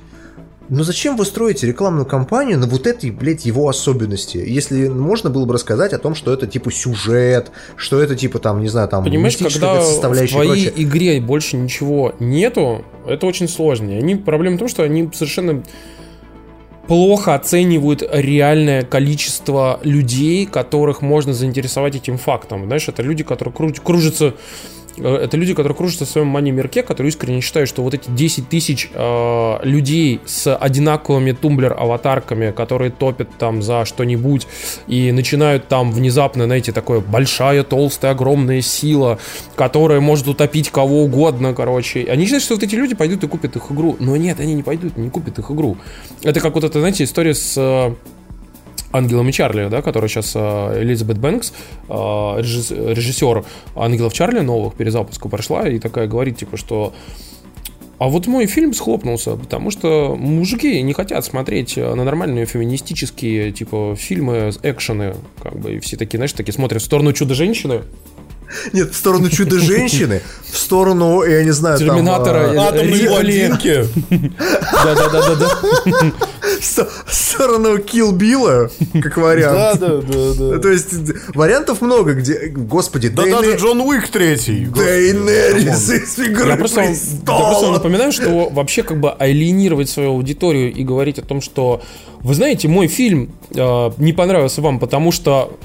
Но зачем вы строите рекламную кампанию на вот этой, блядь, его особенности? Если можно было бы рассказать о том, что это, типа, сюжет, что это, типа, там, не знаю, там... Понимаешь, когда в твоей игре больше ничего нету, это очень сложно. Они, проблема в том, что они совершенно плохо оценивают реальное количество людей, которых можно заинтересовать этим фактом. Знаешь, это люди, которые кру- кружатся... Это люди, которые кружатся в своем мани-мирке, которые искренне считают, что вот эти десять тысяч э, людей с одинаковыми тумблер-аватарками, которые топят там за что-нибудь и начинают там внезапно, знаете, такое большая, толстая, огромная сила, которая может утопить кого угодно, короче. Они считают, что вот эти люди пойдут и купят их игру. Но нет, они не пойдут, не купят их игру. Это как вот эта, знаете, история с... Ангелом и Чарли, да, который сейчас Элизабет Бэнкс, режиссер Ангелов Чарли новых, перезапуску прошла, и такая говорит, типа, что а вот мой фильм схлопнулся, потому что мужики не хотят смотреть на нормальные феминистические, типа, фильмы, экшены, как бы, и все такие, знаешь, такие смотрят в сторону Чудо-женщины. Нет, в сторону Чудо-женщины, в сторону, я не знаю, там... Терминатора, атомной блондинки. Да-да-да-да-да. В сторону Kill Билла, как вариант. Да-да-да. То есть, вариантов много, где... Господи, да даже Джон Уик третий. Дейнерис из «Игры престола». Я просто напоминаю, что вообще как бы алиенировать свою аудиторию и говорить о том, что, вы знаете, мой фильм не понравился вам, потому что,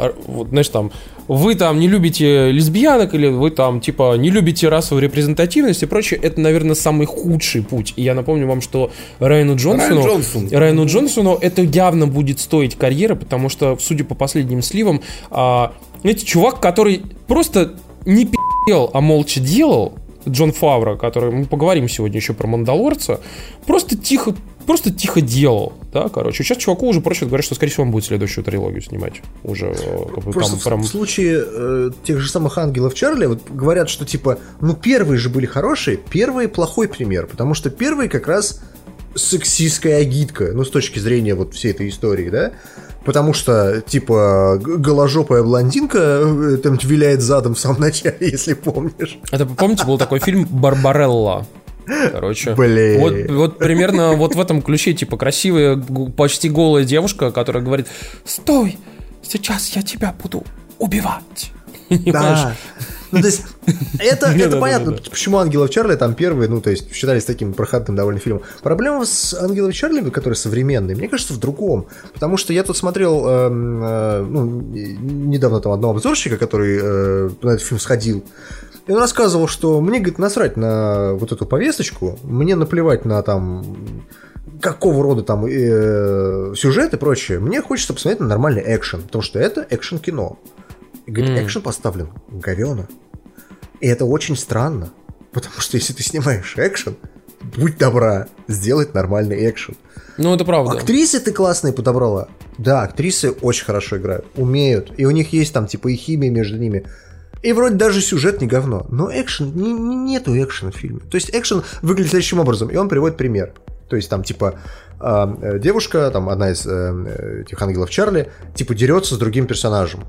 знаешь, там... Вы там не любите лесбиянок, или вы там, типа, не любите расовую репрезентативность и прочее. Это, наверное, самый худший путь. И я напомню вам, что Райану Джонсону, Райан Джонсон. Райану Джонсону это явно будет стоить карьеры, потому что, судя по последним сливам, а, знаете, чувак, который просто не пи***л, а молча делал, Джон Фавро, который, мы поговорим сегодня еще про «Мандалорца», просто тихо, просто тихо делал, да, короче. Сейчас чуваку уже проще говорят, что, скорее всего, он будет следующую трилогию снимать. Уже как бы, просто там, в, прям... в случае э, тех же самых «Ангелов Чарли» вот, говорят, что, типа, ну, первые же были хорошие, первые плохой пример, потому что первые как раз сексистская агитка, ну, с точки зрения вот всей этой истории, да, потому что, типа, голожопая блондинка там виляет задом в самом начале, если помнишь. Это, помните, был такой фильм «Барбарелла». Короче, вот, вот примерно вот в этом ключе, типа, красивая, почти голая девушка, которая говорит: «Стой, сейчас я тебя буду убивать». Да. Ну, то есть, это, это да, понятно, да, да, да. Почему «Ангелов Чарли» там первые, ну, то есть, считались таким проходным довольно фильмом. Проблема с «Ангелом Чарли», который современный, мне кажется, в другом. Потому что я тут смотрел, э, э, ну, недавно там одного обзорщика, который э, на этот фильм сходил, и он рассказывал, что мне, говорит, насрать на вот эту повесточку, мне наплевать на там... какого рода там э, сюжет и прочее, мне хочется посмотреть на нормальный экшен, потому что это экшен-кино. И говорит, mm. экшен поставлен говёно. И это очень странно, потому что если ты снимаешь экшен, будь добра, сделать нормальный экшен. Ну, это правда. Актрисы ты классные подобрала. Да, актрисы очень хорошо играют, умеют. И у них есть там типа и химия между ними. И вроде даже сюжет не говно. Но экшен, не, не, нету экшена в фильме. То есть экшен выглядит следующим образом. И он приводит пример. То есть там типа э, девушка, там одна из э, этих «Ангелов Чарли», типа дерется с другим персонажем.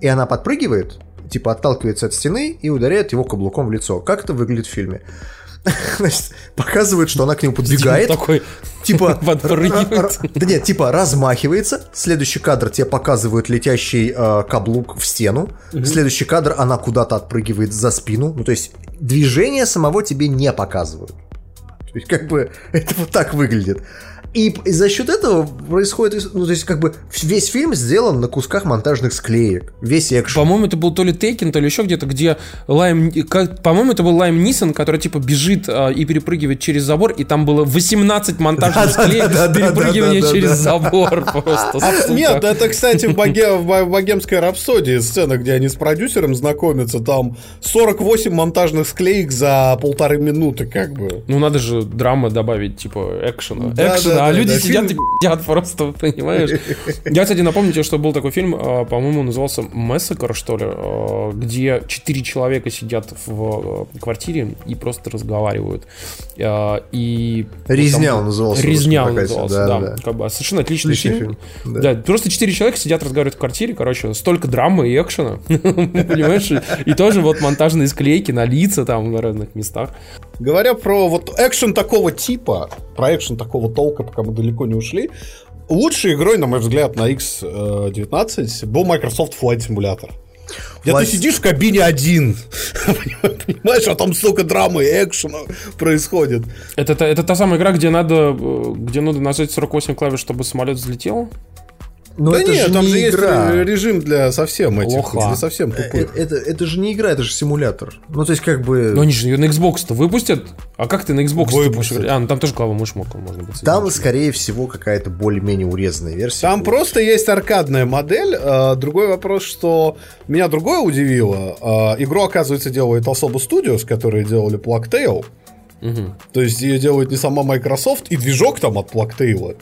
И она подпрыгивает, типа отталкивается от стены и ударяет его каблуком в лицо. Как это выглядит в фильме? Значит, показывает, что она к нему подбегает. Такой типа подпрыгивает. Да нет, типа размахивается. Следующий кадр тебе показывают летящий э, каблук в стену. Угу. Следующий кадр она куда-то отпрыгивает за спину. Ну, то есть движение самого тебе не показывают. То есть как бы это вот так выглядит. И за счет этого происходит... Ну, то есть, как бы, весь фильм сделан на кусках монтажных склеек. Весь экшен. По-моему, это был то ли Тейкен, то ли еще где-то, где Лайм... Как... По-моему, это был Лайм Нисон, который, типа, бежит а, и перепрыгивает через забор, и там было восемнадцать монтажных склеек перепрыгивания через забор просто. Нет, это, кстати, в «Богемской рапсодии» сцена, где они с продюсером знакомятся, там сорок восемь монтажных склеек за полторы минуты, как бы. Ну, надо же драмы добавить, типа, экшена. Экшена, а люди сидят и пи***ят просто, понимаешь? Я, кстати, напомню тебе, что был такой фильм, по-моему, назывался «Массакр», что ли, где четыре человека сидят в квартире и просто разговаривают. И... «Резня» он назывался. «Резня» он назывался, да. да. Как бы, совершенно отличный, отличный фильм. фильм. Да. Да, просто четыре человека сидят, разговаривают в квартире, короче, столько драмы и экшена, понимаешь? И тоже вот монтажные склейки на лица там, на разных местах. Говоря про вот экшен такого типа, про экшен такого толка, пока мы далеко не ушли, лучшей игрой, на мой взгляд, на икс девятнадцать был Microsoft Flight Simulator. Где Власть... ты сидишь в кабине один, понимаешь, а там столько драмы и экшена происходит. Это, это, это та самая игра, где надо, где надо нажать сорок восемь клавиш, чтобы самолет взлетел? Но да это нет, же там не же игра. Есть режим для совсем этих, Лоха. для совсем тупых. Это, это, это же не игра, это же симулятор. Ну, то есть, как бы... Но они же ее на Xbox-то выпустят. А как ты на Xbox-то будешь? А, ну там тоже клавомышь мог, можно быть. Там, скорее всего, какая-то более-менее урезанная версия. Там будет. Просто есть аркадная модель. Другой вопрос, что меня другое удивило. Игру, оказывается, делает Особо Studios, которые делали Plague Tale. Угу. То есть, ее делает не сама Microsoft, и движок там от Plague Tale.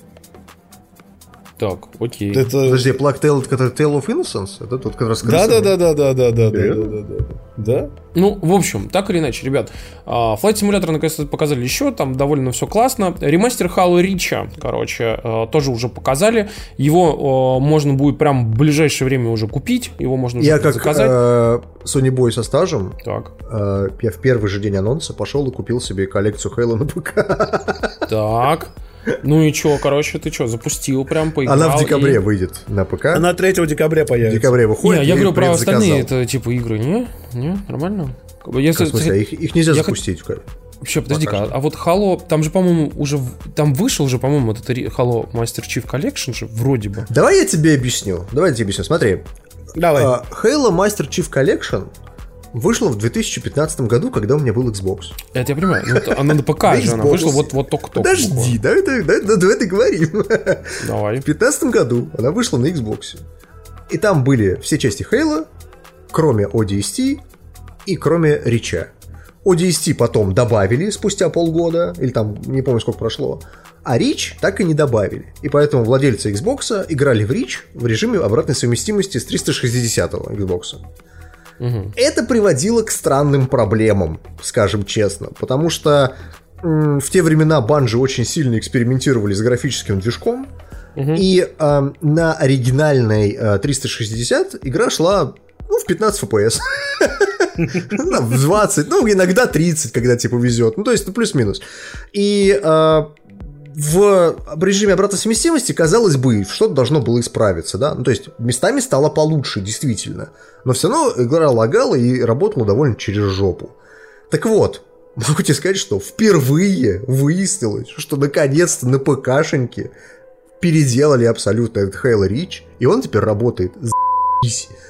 Так, окей. Это... Подожди, Plague Tale, это Tale of Innocence? Это тот, который рассказывал. Да, да, да, да, да, да, да, да, да, да. Ну, в общем, так или иначе, ребят, Flight Simulator наконец-то показали еще, там довольно все классно. Ремастер Halo Reach, короче, тоже уже показали. Его можно будет прям в ближайшее время уже купить, его можно уже заказать. Я как Sony Boy со стажем, так. Я в первый же день анонса пошел и купил себе коллекцию Halo на ПК. Так. Ну и чё, короче, ты чё, запустил прям, поиграл. Она в декабре и... выйдет на ПК. Она третьего декабря появится. В декабре выходит. Не, я говорю про остальные, это типа игры, не? Не? Нормально? Если... В смысле, их, их нельзя я запустить? Х... Вообще, подожди-ка, а вот Halo, там же, по-моему, уже, там вышел же, по-моему, вот это Halo Master Chief Collection же, вроде бы. Давай я тебе объясню, давай я тебе объясню, смотри. Давай. Uh, Halo Master Chief Collection вышла в две тысячи пятнадцатом году, когда у меня был Xbox. Это я понимаю. Она на ПК же, она вышла вот только-только. Подожди, давай договорим. Давай. В две тысячи пятнадцатом году она вышла на Xbox. И там были все части Halo, кроме о ди эс ти и кроме Рича. о ди эс ти потом добавили спустя полгода, или там, не помню, сколько прошло. А Reach так и не добавили. И поэтому владельцы Xbox играли в Reach в режиме обратной совместимости с триста шестидесятого Xbox. Угу. Это приводило к странным проблемам, скажем честно, потому что м- в те времена Bungie очень сильно экспериментировали с графическим движком, угу. и э, на оригинальной э, триста шестьдесят игра шла ну, в пятнадцать эф пи эс, в двадцать, ну иногда тридцать, когда типа везет, ну то есть плюс-минус. И в режиме обратной совместимости, казалось бы, что-то должно было исправиться, да, ну, то есть местами стало получше, действительно, но все равно игра лагала и работала довольно через жопу. Так вот, могу тебе сказать, что впервые выяснилось, что наконец-то на ПКшеньке переделали абсолютно этот Halo Reach, и он теперь работает.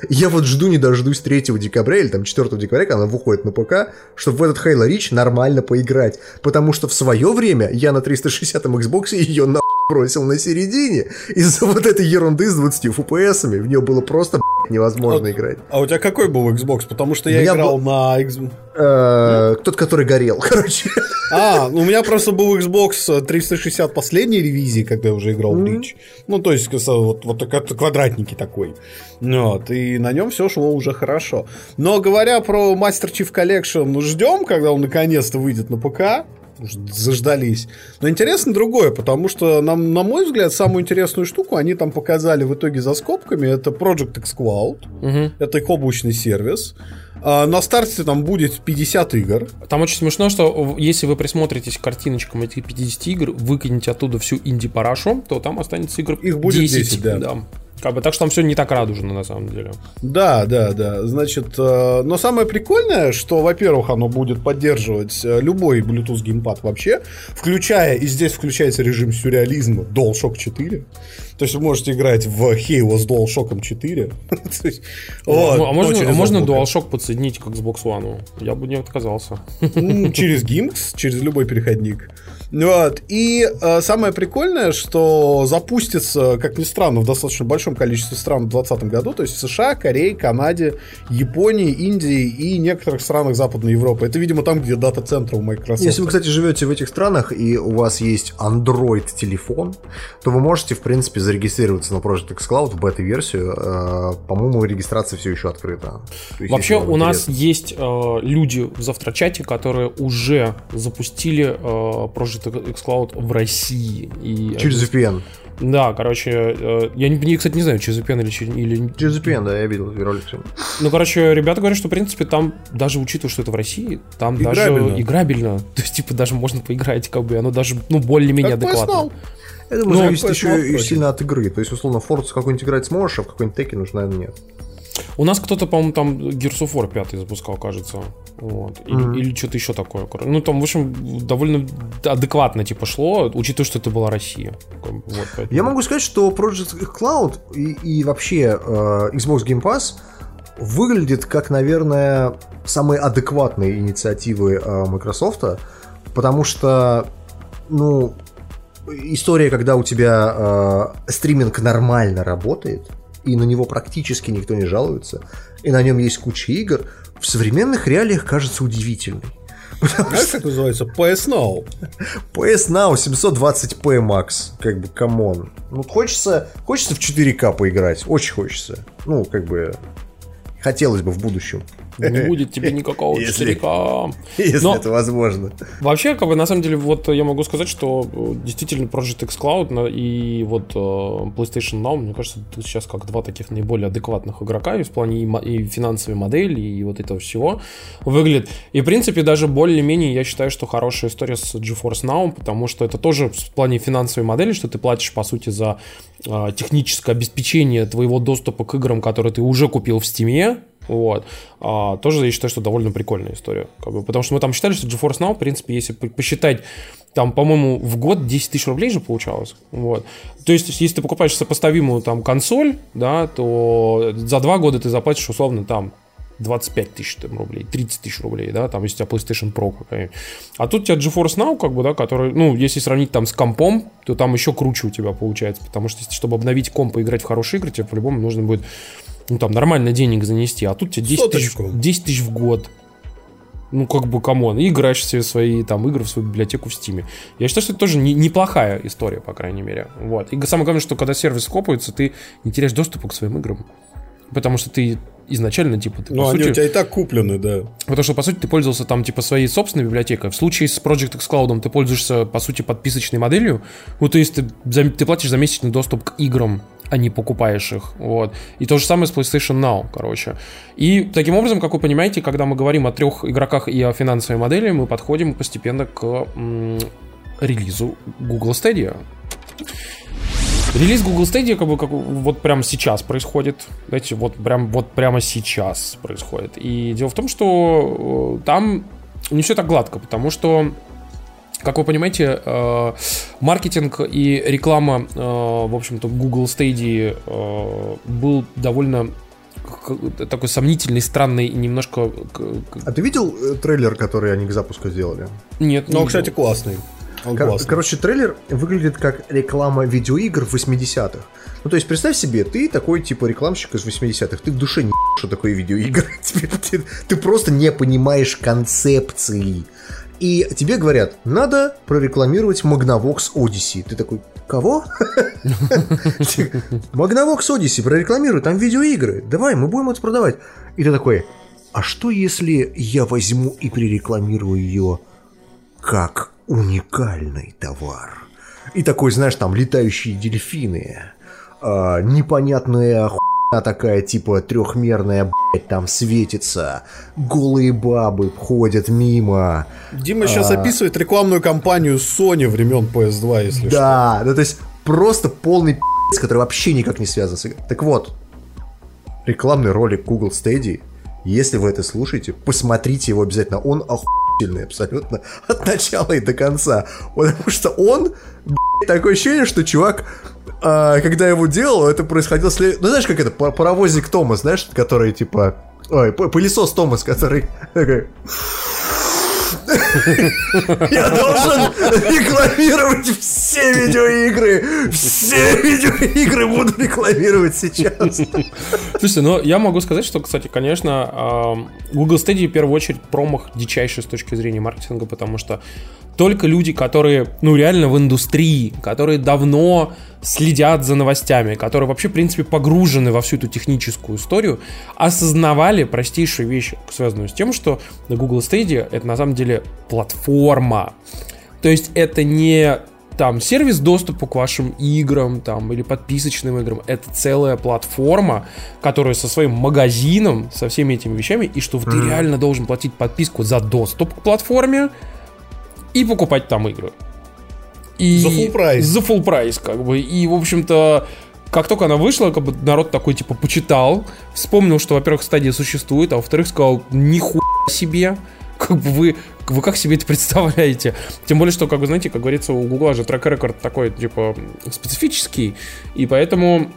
Я вот жду не дождусь третьего декабря или там четвёртого декабря, когда она выходит на ПК, чтобы в этот Halo Reach нормально поиграть. Потому что в свое время я на триста шестидесятом Xbox ее нахуй бросил на середине из-за вот этой ерунды с двадцатью эф пи эсами. В нее было просто блядь, невозможно а, играть. А у тебя какой был Xbox? Потому что я играл был... на Xbox. Э, тот, который горел, короче. А, у меня просто был Xbox триста шестьдесят последней ревизии, когда я уже играл в Reach. Ну, то есть, вот, вот квадратненький такой. Вот, и на нем все шло уже хорошо. Но говоря про Master Chief Collection, ну, ждем, когда он наконец-то выйдет на ПК. Заждались. Но интересно другое, потому что, нам, на мой взгляд, самую интересную штуку они там показали в итоге за скобками. Это Project xCloud. Угу. Это их облачный сервис. А на старте там будет пятьдесят игр. Там очень смешно, что если вы присмотритесь к картиночкам этих пятидесяти игр, выкинете оттуда всю инди-парашу, то там останется игр их будет десять. десять да. Да. Как бы, так что там все не так радужно, на самом деле. Да, да, да. Значит, э, но самое прикольное, что, во-первых, оно будет поддерживать любой Bluetooth геймпад вообще, включая, и здесь включается режим сюрреализма DualShock четыре. То есть вы можете играть в Halo с DualShock четыре. А можно DualShock подсоединить к Xbox One? Я бы не отказался. Через Gimbx, через любой переходник. Вот. И э, самое прикольное, что запустится, как ни странно, в достаточно большом количестве стран в двадцатом году, то есть в США, Корее, Канаде, Японии, Индии и некоторых странах Западной Европы. Это, видимо, там, где дата-центры у Microsoft. Если вы, кстати, живете в этих странах и у вас есть Android-телефон, то вы можете, в принципе, зарегистрироваться на Project xCloud в бета-версию. Э, по-моему, регистрация все еще открыта. Есть, вообще у интересно. Нас есть э, люди в завтрачате, которые уже запустили э, Project xCloud в России. И... через ви пи эн. Да, короче, я, не, кстати, не знаю, через ви пи эн или... или... через ви пи эн, да, я видел ролик. Ну, короче, ребята говорят, что, в принципе, там, даже учитывая, что это в России, там играбельно. даже играбельно. То есть, типа, даже можно поиграть, как бы, оно даже, ну, более-менее как адекватно. Я думаю, ну, зависит еще и сильно от игры. То есть, условно, в Forza какой-нибудь играть сможешь, а в какой-нибудь Tekken уж, наверное, нет. У нас кто-то, по-моему, там Gears of War пятый запускал, кажется. Вот. Или, mm-hmm. или что-то еще такое. Ну, там, в общем, довольно адекватно типа шло, учитывая, что это была Россия. Вот, поэтому... Я могу сказать, что Project xCloud и, и вообще э, Xbox Game Pass выглядит как, наверное, самые адекватные инициативы э, Microsoft, потому что, ну, история, когда у тебя э, стриминг нормально работает, и на него практически никто не жалуется, и на нем есть куча игр, в современных реалиях кажется удивительной. Как что... это называется? пи эс Now. пи эс Now семьсот двадцать пэ Max. Как бы, камон. Ну, хочется, хочется в четыре ка поиграть. Очень хочется. Ну, как бы, хотелось бы в будущем. Не будет тебе никакого четыре ка. Если, если это возможно. Вообще, как бы, на самом деле, вот я могу сказать, что действительно Project xCloud и вот PlayStation Now, мне кажется, тут сейчас как два таких наиболее адекватных игрока и в плане и финансовой модели, и вот этого всего выглядит. И, в принципе, даже более-менее я считаю, что хорошая история с GeForce Now, потому что это тоже в плане финансовой модели, что ты платишь, по сути, за техническое обеспечение твоего доступа к играм, которые ты уже купил в Steam. Вот. А, тоже я считаю, что довольно прикольная история. Как бы, потому что мы там считали, что GeForce Now, в принципе, если посчитать, там, по-моему, в год десять тысяч рублей же получалось. Вот. То есть, если ты покупаешь сопоставимую там консоль, да, то за два года ты заплатишь условно там двадцать пять тысяч рублей, тридцать тысяч рублей, да, там, если у тебя PlayStation Pro какая-нибудь. А тут у тебя GeForce Now, как бы, да, который, ну, если сравнить там с компом, то там еще круче у тебя получается, потому что, если, чтобы обновить комп и играть в хорошие игры, тебе по-любому нужно будет, ну, там, нормально денег занести, а тут тебе десять тысяч в год. Ну, как бы, камон, и играешь в себе свои там игры, в свою библиотеку в Steam. Я считаю, что это тоже не, неплохая история, по крайней мере. Вот. И самое главное, что когда сервис копается, ты не теряешь доступа к своим играм. Потому что ты изначально, типа, ты, ну, по они сути, у тебя и так куплены, да. Потому что, по сути, ты пользовался там, типа, своей собственной библиотекой. В случае с Project xCloud ты пользуешься, по сути, подписочной моделью. Ну, то есть ты, ты платишь за месячный доступ к играм, а не покупаешь их. Вот. И то же самое с PlayStation Now, короче. И таким образом, как вы понимаете, когда мы говорим о трех игроках и о финансовой модели, мы подходим постепенно к м- релизу Google Stadia. Релиз Google Stadia, как бы, как, вот прямо сейчас происходит. Знаете, вот, прям, вот прямо сейчас происходит. И дело в том, что там не все так гладко, потому что, как вы понимаете, э, маркетинг и реклама, э, в общем-то, Google Stadia э, был довольно такой сомнительный, странный и немножко... А ты видел трейлер, который они к запуску сделали? Нет. Ну, не кстати, видел. Классный. Он Кор- классный. Короче, трейлер выглядит как реклама видеоигр в восьмидесятых. Ну, то есть, представь себе, ты такой, типа, рекламщик из восьмидесятых. Ты в душе не что такое видеоигры. ты, ты просто не понимаешь концепции. И тебе говорят, надо прорекламировать Magnavox Odyssey. Ты такой, кого? Magnavox Odyssey прорекламируй, там видеоигры. Давай, мы будем это продавать. И ты такой, а что если я возьму и прорекламирую ее как уникальный товар? И такой, знаешь, там летающие дельфины, непонятная хуйня такая, типа трехмерная, блять, там светится, голые бабы ходят мимо. Дима а... сейчас описывает рекламную кампанию Sony времен пи эс два, если да, что. Да, ну то есть просто полный пи***. который вообще никак не связан с игрой. Так вот, рекламный ролик Google Stadia, если вы это слушаете, посмотрите его обязательно. Он охуительный абсолютно от начала и до конца. Потому что он, блядь, такое ощущение, что чувак, а, когда его делал, это происходило... След... Ну, знаешь, как это, паровозик Томас, знаешь, который, типа... Ой, пылесос Томас, который... Я должен рекламировать все видеоигры. Все видеоигры буду рекламировать сейчас. Слушайте, ну я могу сказать, что, кстати, конечно, Google Stadia в первую очередь промах дичайший с точки зрения маркетинга, потому что только люди, которые, ну реально в индустрии, которые давно следят за новостями, которые вообще, в принципе, погружены во всю эту техническую историю, осознавали простейшую вещь, связанную с тем, что Google Stadia — это на самом деле платформа. То есть это не там сервис доступа к вашим играм там, или подписочным играм. Это целая платформа, которая со своим магазином, со всеми этими вещами, и что mm. ты реально должен платить подписку за доступ к платформе и покупать там игры. И за full прайс. За full прайс, как бы. И, в общем-то, как только она вышла, как бы народ такой, типа, почитал, вспомнил, что, во-первых, Stadia существует, а во-вторых, сказал, нихуя себе, как бы вы, вы как себе это представляете? Тем более, что, как вы знаете, как говорится, у Гугла же трек-рекорд такой, типа, специфический, и поэтому...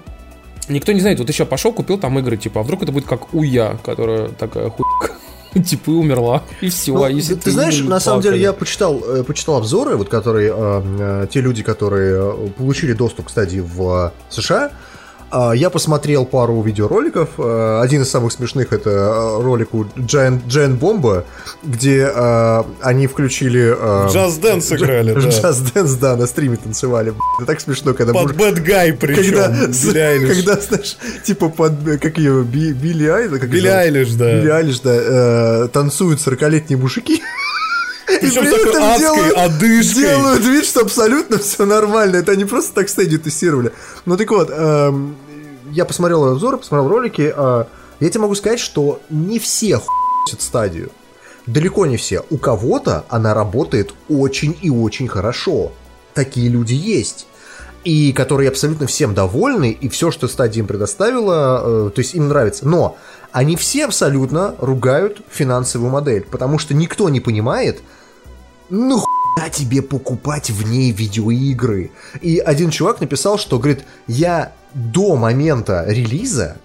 Никто не знает, вот еще пошел, купил там игры, типа, а вдруг это будет как Уя, которая такая хуйка. Типа и умерла, и все. Ну, если ты, ты знаешь, на самом деле я почитал, э, почитал обзоры, вот которые э, те люди, которые получили доступ к стадии в э, США. Э, я посмотрел пару видеороликов. Э, один из самых смешных — это ролик у Giant, Giant Bomb, где э, они включили... Э, Just Dance играли, да. Just Dance, да, на стриме танцевали. Б***ь. Это так смешно, когда... Под Bad Guy причем. Когда, когда, знаешь, типа под... Как ее? Би, Билли Айлиш? Билли Айлиш, да. Билли Айлиш, да. Э, танцуют сорокалетние мужики. Причем такой адской одышкой. Делают вид, что абсолютно все нормально. Это они просто так стадию тестировали. Ну так вот, эм, я посмотрел обзоры, посмотрел ролики. Э, я тебе могу сказать, что не все хуйсят стадию. Далеко не все. У кого-то она работает очень и очень хорошо. Такие люди есть. И которые абсолютно всем довольны. И все, что стадия им предоставила, э, то есть им нравится. Но они все абсолютно ругают финансовую модель. Потому что никто не понимает... Ну хуя тебе покупать в ней видеоигры. И один чувак написал, что, говорит, я до момента релиза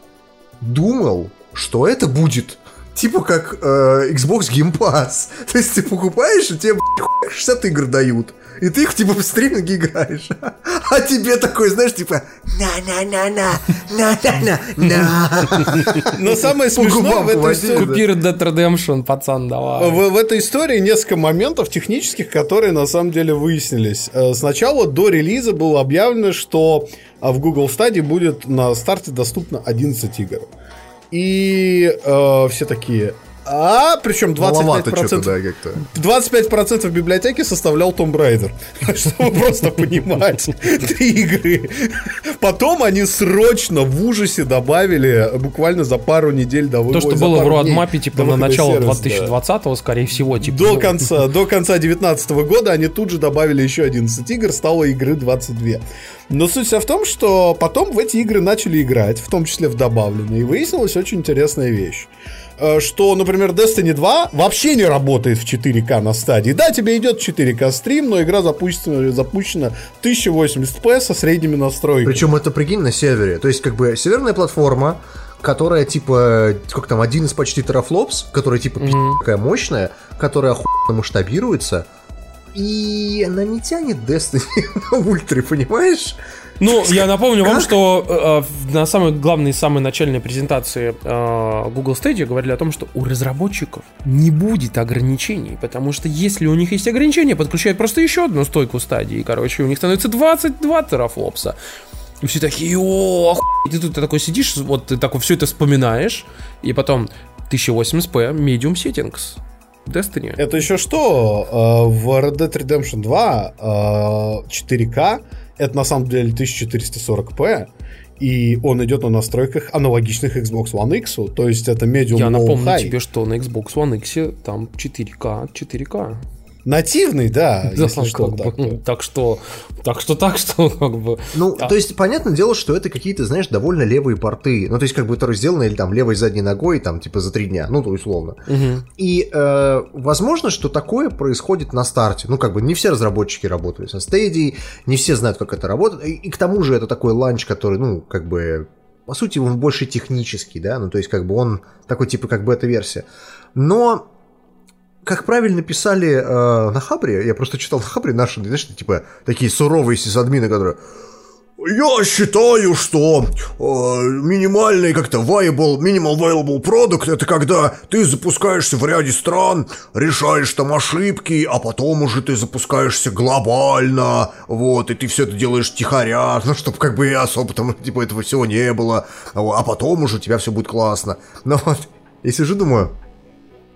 думал, что это будет типа как э, Xbox Game Pass. То есть ты покупаешь, и тебе б***ь, шестьдесят игр дают. И ты их типа в стриминге играешь. А тебе такой, знаешь, типа на-на-на-на, на-на-на, на. Но самое смешное в этой истории... Купир Dead Redemption, пацан, давай. В, в этой истории несколько моментов технических, которые на самом деле выяснились. Сначала до релиза было объявлено, что в Google Stadia будет на старте доступно одиннадцать игр. И э, все такие... А, причем двадцать пять процентов, да, двадцать пять процентов библиотеки составлял Tomb Raider. Чтобы просто понимать. Три игры. Потом они срочно в ужасе добавили буквально за пару недель до выхода. То, что было в Roadmap, типа на начало двадцать двадцатого, скорее всего. До конца две тысячи девятнадцатого года они тут же добавили еще одиннадцать игр, стало игры двадцать две. Но суть вся в том, что потом в эти игры начали играть, в том числе в добавленные, и выяснилась очень интересная вещь. Что, например, Destiny два вообще не работает в четыре ка на стадии. Да, тебе идет четыре ка стрим, но игра запущена, запущена в тысяча восемьдесят пэ со средними настройками. Причем это, прикинь, на севере. То есть, как бы, северная платформа, которая, типа, как там, один из почти терафлопс, которая, типа, mm-hmm. такая мощная, которая охуенно масштабируется, и она не тянет Destiny на ультре, понимаешь? Ну, я напомню как? вам, что э, на самой главной и самой начальной презентации э, Google Stadia говорили о том, что у разработчиков не будет ограничений, потому что если у них есть ограничения, подключают просто еще одну стойку стадии, короче, у них становится двадцать два терафлопса. И все такие, о, охуеть, ты тут ты такой сидишь, вот ты такой все это вспоминаешь, и потом тысяча восемьдесят пэ, medium settings. Destiny. Это еще что? В Red Dead Redemption два четыре ка это на самом деле тысяча четыреста сорок пэ, и он идет на настройках аналогичных Xbox One X, то есть это medium low high. Я напомню тебе, что на Xbox One X там четыре ка, четыре ка. нативный, да. Если что, так, бы, так что, так что, так что, как бы. Ну, а. то есть, понятное дело, что это какие-то, знаешь, довольно левые порты. Ну, то есть, как бы это сделано или там левой задней ногой, там, типа за три дня, ну, то условно. Угу. И э, возможно, что такое происходит на старте. Ну, как бы не все разработчики работали со Stadia, не все знают, как это работает. И, и к тому же это такой ланч, который, ну, как бы, по сути, он больше технический, да, ну, то есть, как бы он такой, типа, как бета-версия. Но... Как правильно писали э, на Хабре, я просто читал на Хабре наши, знаешь, типа, такие суровые сисадмины, которые... Я считаю, что э, минимальный как-то viable, minimal viable product — это когда ты запускаешься в ряде стран, решаешь там ошибки, а потом уже ты запускаешься глобально, вот, и ты все это делаешь втихаря, ну, чтобы как бы особо там, типа, этого всего не было, а потом уже у тебя все будет классно. Но вот, я сижу, думаю...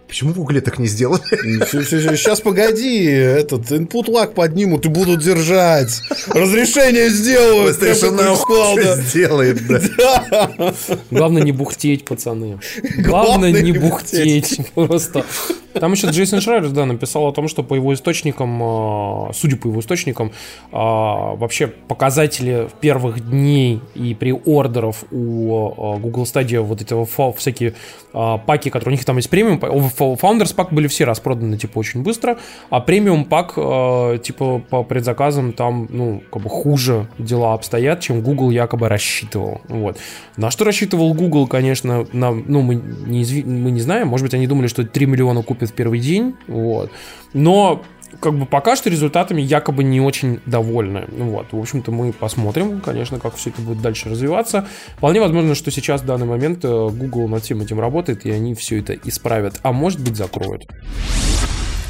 Почему в Гугле так не сделали? Сейчас, погоди, этот input lag поднимут и будут держать. Разрешение сделают. PlayStation Now сделает, да. Главное не бухтеть, пацаны. Главное не бухтеть. Просто. Там еще Джейсон Шрайер, да, написал о том, что по его источникам, судя по его источникам, вообще показатели первых дней и приордеров у Google Stadia, вот эти всякие паки, которые у них там есть премиум, Founders пак были все распроданы, типа, очень быстро, а премиум пак, э, типа, по предзаказам там, ну, как бы хуже дела обстоят, чем Google якобы рассчитывал. Вот. На что рассчитывал Google, конечно, на, ну, мы не, изв... мы не знаем, может быть, они думали, что три миллиона купят в первый день, вот. Но, как бы, пока что результатами якобы не очень довольны. Вот. В общем-то, мы посмотрим, конечно, как все это будет дальше развиваться. Вполне возможно, что сейчас, в данный момент, Google над всем этим работает, и они все это исправят, а может быть, закроют.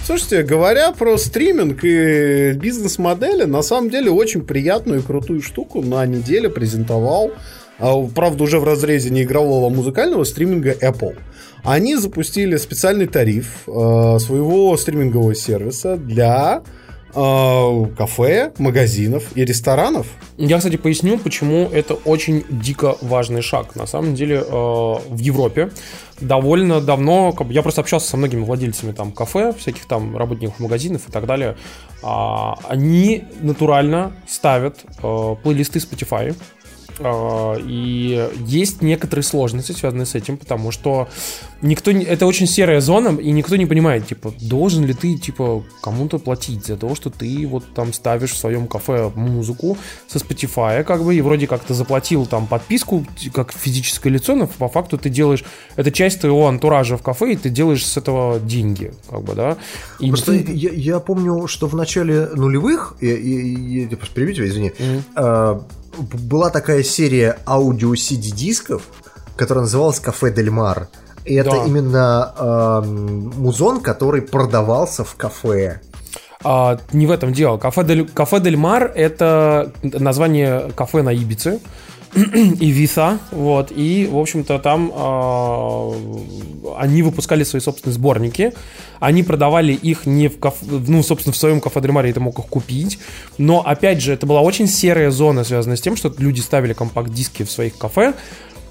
Слушайте, говоря про стриминг и бизнес-модели, на самом деле, очень приятную и крутую штуку на неделе презентовал, правда, уже в разрезе не игрового, а музыкального стриминга Apple. Они запустили специальный тариф э, своего стримингового сервиса для э, кафе, магазинов и ресторанов. Я, кстати, поясню, почему это очень дико важный шаг. На самом деле, э, в Европе довольно давно, как бы, я просто общался со многими владельцами там кафе, всяких там работников магазинов и так далее. Э, они натурально ставят э, плейлисты Spotify. И есть некоторые сложности, связанные с этим, потому что никто, это очень серая зона, и никто не понимает, типа, должен ли ты, типа, кому-то платить за то, что ты вот там ставишь в своем кафе музыку со Spotify, как бы, и вроде как ты заплатил там подписку, как физическое лицо, но по факту ты делаешь, это часть твоего антуража в кафе, и ты делаешь с этого деньги, как бы, да. И просто ты... я, я помню, что в начале нулевых, я, я, я, я перебью тебя, извини, mm-hmm. а... была такая серия аудио-си ди-дисков, которая называлась «Кафе Дель Мар». И это да. именно э, музон, который продавался в кафе. А, не в этом дело. «Кафе Дель, кафе Дель Мар» — это название кафе на Ибице. И Виса, вот, и, в общем-то, там э, они выпускали свои собственные сборники, они продавали их не в кафе, ну, собственно, в своем кафе Дель Маре, ты мог их купить, но, опять же, это была очень серая зона, связанная с тем, что люди ставили компакт-диски в своих кафе,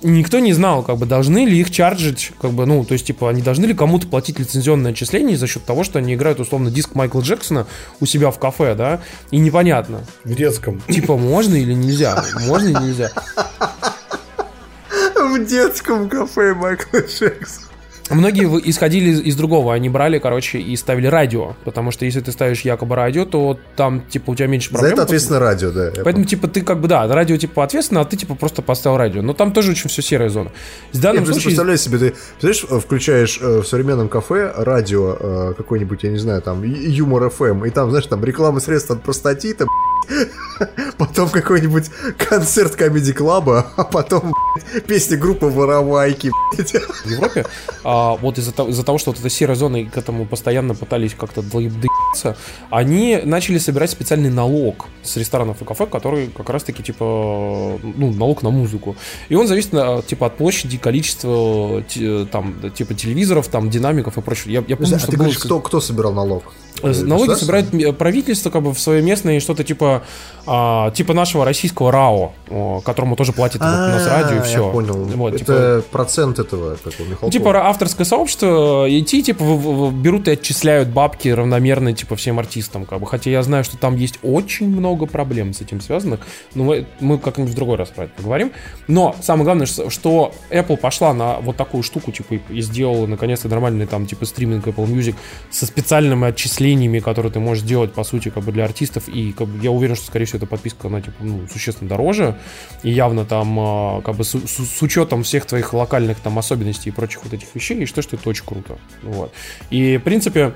и никто не знал, как бы, должны ли их чарджить, как бы, ну, то есть, типа, они должны ли кому-то платить лицензионное отчисление за счет того, что они играют, условно, диск Майкла Джексона у себя в кафе, да, и непонятно. В детском. Типа, можно или нельзя? Можно или нельзя? В детском кафе Майкла Джексона. Многие исходили из, из другого, они брали, короче, и ставили радио, потому что если ты ставишь якобы радио, то там, типа, у тебя меньше проблем. За это ответственно радио, да. Поэтому, типа, ты как бы, да, радио, типа, ответственно, а ты, типа, просто поставил радио. Но там тоже очень все серая зона. В данном случае... Представляю себе, ты, представляешь, включаешь э, в современном кафе радио э, какой-нибудь, я не знаю, там, Юмор эф эм, и там, знаешь, там реклама средств от простатита, там... Потом какой-нибудь концерт комеди-клаба, а потом, блядь, песни группы «Воровайки», блядь. В Европе, а, вот из-за, из-за того, что вот эта серая зона, и к этому постоянно пытались как-то доебаться, они начали собирать специальный налог с ресторанов и кафе, который как раз-таки, типа, ну, налог на музыку. И он зависит, типа, от площади, количества, там, типа, телевизоров, там, динамиков и прочего. Я, я помню, а что ты говоришь, кто, кто собирал налог? Налоги собирает правительство как бы в свое местное, что-то типа а, типа нашего российского РАО, которому тоже платит вот, у нас радио и все. Я понял. Вот, это типа, процент этого такого Михалкова. Типа авторское сообщество, и те типа берут и отчисляют бабки равномерно типа всем артистам, как бы. Хотя я знаю, что там есть очень много проблем с этим связанных, но мы, мы как-нибудь в другой раз про это поговорим. Но самое главное, что Apple пошла на вот такую штуку типа и сделала наконец-то нормальный там типа стриминг Apple Music со специальными отчислениями, которые ты можешь делать, по сути, как бы для артистов. И как бы, я уверен, что, скорее всего, эта подписка она типа, ну, существенно дороже. И явно там как бы с, с учетом всех твоих локальных там особенностей и прочих вот этих вещей, и что, что это очень круто. Вот. И, в принципе,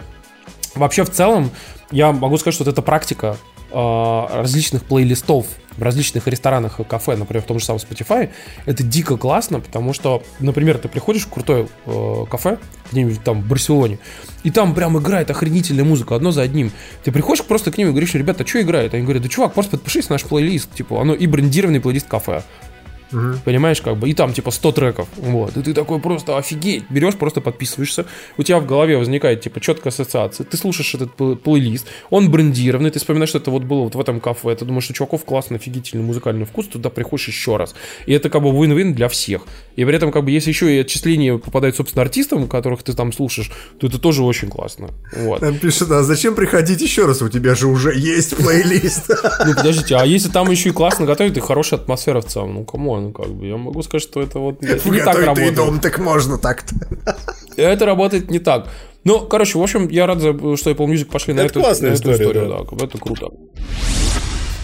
вообще в целом я могу сказать, что вот эта практика различных плейлистов в различных ресторанах и кафе, например, в том же самом Spotify, это дико классно, потому что, например, ты приходишь в крутое э, кафе, где-нибудь там в Барселоне, и там прям играет охренительная музыка, одно за одним. Ты приходишь просто к ним и говоришь: ребята, а что играет? Они говорят: да чувак, просто подпишись на наш плейлист, типа, оно и брендированный плейлист кафе. Угу. Понимаешь, как бы, и там типа сто треков. Вот, и ты такой просто офигеть. Берешь, просто подписываешься. У тебя в голове возникает типа четкая ассоциация. Ты слушаешь этот пл- плейлист, он брендированный. Ты вспоминаешь, что это вот было вот в этом кафе. Ты думаешь, что чуваков классный, офигительный музыкальный вкус. Туда приходишь еще раз. И это как бы вин-вин для всех. И при этом как бы, если еще и отчисления попадают, собственно, артистам, которых ты там слушаешь, то это тоже очень классно. Вот. Там пишут: а зачем приходить еще раз? У тебя же уже есть плейлист. Ну подождите, а если там еще и классно готовят, и хорошая атмосфера в целом, ну камон. Ну, как бы, я могу сказать, что это вот не, не так работает. Ты дом, так можно так-то. Это работает не так. Ну, короче, в общем, я рад, что Apple Music пошли это на, эту, классная на эту история, историю. Да. Да, как бы это круто.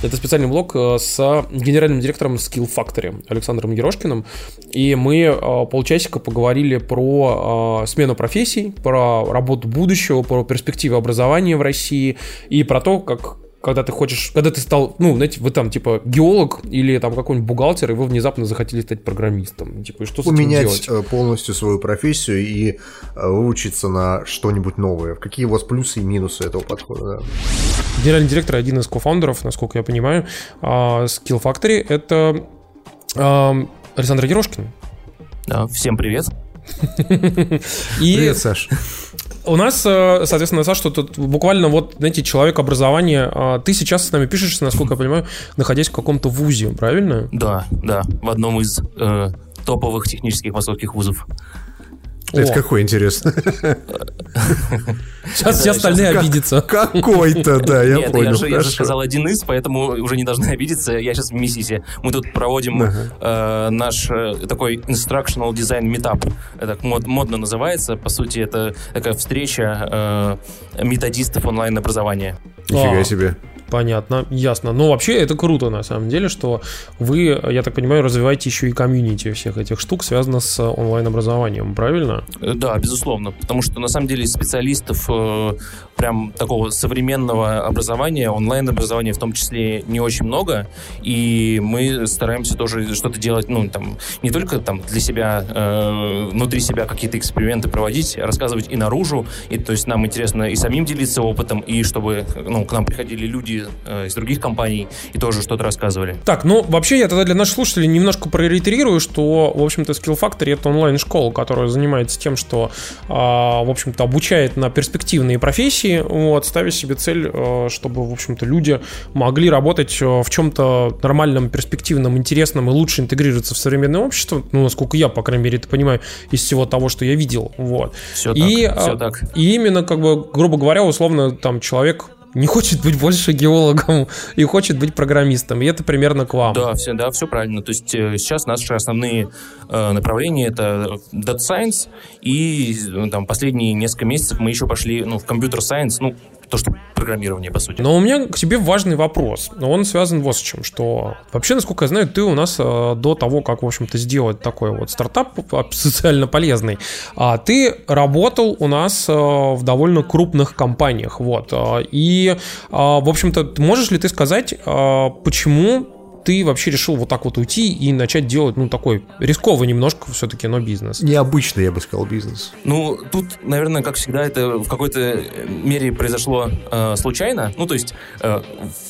Это специальный блог с генеральным директором Skill Factory Александром Ерошкиным. И мы полчасика поговорили про смену профессий, про работу будущего, про перспективы образования в России и про то, как... Когда ты хочешь, когда ты стал, ну, знаете, вы там, типа, геолог или там какой-нибудь бухгалтер, и вы внезапно захотели стать программистом. Типа, и что с этим делать? Поменять полностью свою профессию и выучиться на что-нибудь новое. Какие у вас плюсы и минусы этого подхода? Да. Генеральный директор, один из кофаундеров, насколько я понимаю, Skill Factory, это Александр Ерошкин. Всем привет. Привет, Саш. У нас, соответственно, Саша, что тут буквально вот, знаете, человек образования. Ты сейчас с нами пишешься, насколько я понимаю, находясь в каком-то вузе, правильно? Да, да, в одном из э, топовых технических московских вузов. Это О. какой, интересно? Сейчас все остальные обидятся. Какой-то, да, я понял. Нет, я же сказал один из, поэтому уже не должны обидеться. Я сейчас в Миссиси. Мы тут проводим наш такой instructional design meetup. Это модно называется. По сути, это такая встреча методистов онлайн-образования. Нифига себе. Понятно, ясно. Но вообще это круто, на самом деле, что вы, я так понимаю, развиваете еще и комьюнити всех этих штук, связанных с онлайн-образованием, правильно? Да, безусловно, потому что, на самом деле, специалистов э, прям такого современного образования, онлайн-образования в том числе, не очень много, и мы стараемся тоже что-то делать, ну, там, не только там для себя, э, внутри себя какие-то эксперименты проводить, рассказывать и наружу, и, то есть нам интересно и самим делиться опытом, и чтобы, ну, к нам приходили люди из других компаний и тоже что-то рассказывали. Так, ну вообще я тогда для наших слушателей немножко прореитерирую, что, в общем-то, Skill Factory — это онлайн-школа, которая занимается тем, что, в общем-то, обучает на перспективные профессии, вот, ставя себе цель, чтобы, в общем-то, люди могли работать в чем-то нормальном, перспективном, интересном и лучше интегрироваться в современное общество, ну, насколько я, по крайней мере, это понимаю из всего того, что я видел, вот. Все и, так, все так. И именно, как бы, грубо говоря, условно, там, человек не хочет быть больше геологом и хочет быть программистом. И это примерно к вам. Да, все, да, все правильно. То есть э, сейчас наши основные э, направления — это Data Science, и ну, там, последние несколько месяцев мы еще пошли ну, в Computer Science, ну, то, что программирование, по сути. Но у меня к тебе важный вопрос. Он связан вот с чем, что вообще, насколько я знаю, ты у нас э, до того, как, в общем-то, сделать такой вот стартап социально полезный, э, ты работал у нас э, в довольно крупных компаниях, вот, э, и И, в общем-то, можешь ли ты сказать, почему ты вообще решил вот так вот уйти и начать делать, ну, такой рисковый немножко все-таки, но бизнес? Необычный, я бы сказал, бизнес. Ну, тут, наверное, как всегда, это в какой-то мере произошло э, случайно. Ну, то есть э,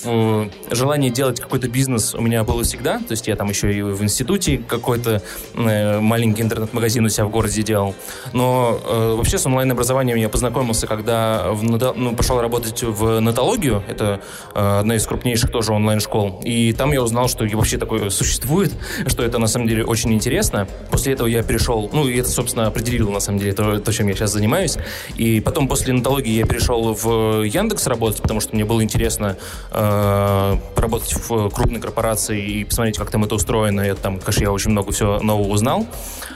в, желание делать какой-то бизнес у меня было всегда. То есть я там еще и в институте какой-то э, маленький интернет-магазин у себя в городе делал. Но э, вообще с онлайн-образованием я познакомился, когда в, ну, пошел работать в нотологию. Это э, одна из крупнейших тоже онлайн-школ. И там я узнал, что вообще такое существует, что это на самом деле очень интересно. После этого я перешел, ну, и это, собственно, определило на самом деле то, то, чем я сейчас занимаюсь. И потом после нотологии я перешел в Яндекс работать, потому что мне было интересно э, поработать в крупной корпорации и посмотреть, как там это устроено. И там, конечно, я очень много всего нового узнал.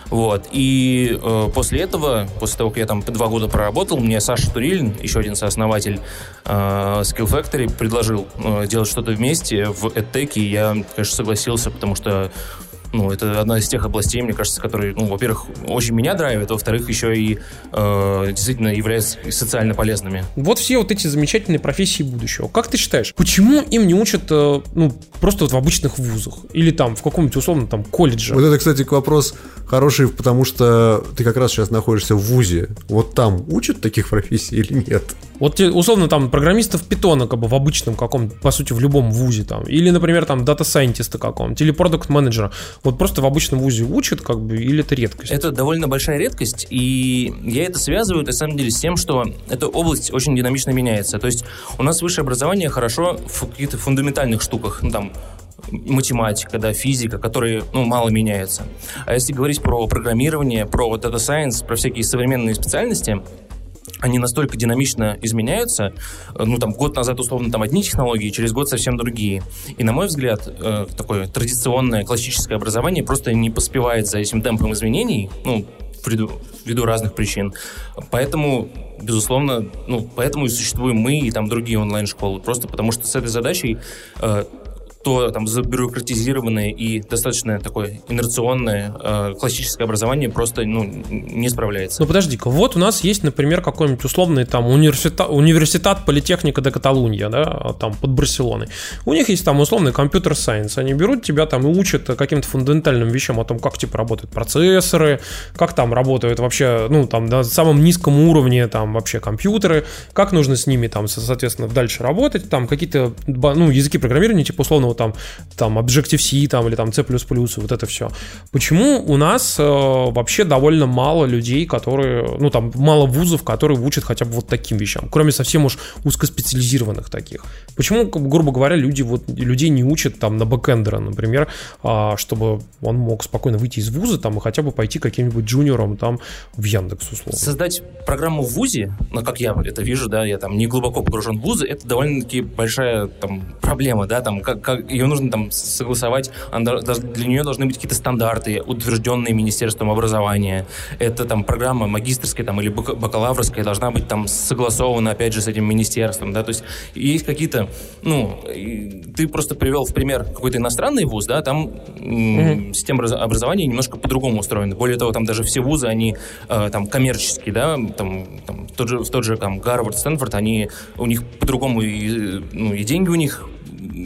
Вот. И э, после этого, после того, как я там два года проработал, мне Саша Турилин, еще один сооснователь э, Skill Factory, предложил э, делать что-то вместе в EdTech, и я, конечно, согласился, потому что, ну, это одна из тех областей, мне кажется, которые, ну, во-первых, очень меня драйвят, а во-вторых, еще и э, действительно являются социально полезными. Вот все вот эти замечательные профессии будущего. Как ты считаешь, почему им не учат, э, ну, просто вот в обычных вузах? Или там в каком-нибудь условном там колледже? Вот это, кстати, вопрос хороший, потому что ты как раз сейчас находишься в вузе. Вот там учат таких профессий или нет? Вот условно там программистов питона как бы в обычном каком-то, по сути, в любом вузе там. Или, например, там дата-сайентиста какого-нибудь, или продакт-менеджера. Вот просто в обычном вузе учат, как бы, или это редкость? Это довольно большая редкость, и я это связываю, на самом деле, с тем, что эта область очень динамично меняется. То есть у нас высшее образование хорошо в каких-то фундаментальных штуках, ну, там, математика, да, физика, которые, ну, мало меняются. А если говорить про программирование, про data science, про всякие современные специальности, они настолько динамично изменяются, ну, там, год назад, условно, там, одни технологии, через год совсем другие. И, на мой взгляд, э, такое традиционное классическое образование просто не поспевает за этим темпом изменений, ну, ввиду, ввиду разных причин. Поэтому, безусловно, ну, поэтому и существуем мы и там другие онлайн-школы, просто потому что с этой задачей э, то там забюрократизированное и достаточно такое инерционное э, классическое образование просто, ну, не справляется. Ну подожди-ка, вот у нас есть, например, какой-нибудь условный там университет, университет политехника де Каталунья, да, там под Барселоной. У них есть там условный компьютер-сайенс. Они берут тебя там и учат каким-то фундаментальным вещам о том, как типа работают процессоры, как там работают вообще, ну, там на самом низком уровне там вообще компьютеры, как нужно с ними там, соответственно, дальше работать, там какие-то, ну, языки программирования типа условного там, там Objective-C там, или там C++, вот это все. Почему у нас э, вообще довольно мало людей, которые, ну, там, мало вузов, которые учат хотя бы вот таким вещам, кроме совсем уж узкоспециализированных таких? Почему, грубо говоря, люди, вот, людей не учат там на бэкэндера, например, э, чтобы он мог спокойно выйти из вуза там и хотя бы пойти каким-нибудь джуниором там в Яндекс, условно? Создать программу в вузе, ну, как я это вижу, да, я там не глубоко погружен в вузы, это довольно-таки большая там проблема, да, там, как, как ее нужно там согласовать, для нее должны быть какие-то стандарты, утвержденные Министерством образования. Это там программа магистерская там, или бакалаврская должна быть там согласована, опять же, с этим министерством, да, то есть есть какие-то, ну, ты просто привел в пример какой-то иностранный вуз, да, там mm-hmm. система образования немножко по-другому устроена. Более того, там даже все вузы, они э, там коммерческие, да, там, там тот же, тот же там Гарвард, Стэнфорд, они, у них по-другому и, ну, и деньги у них,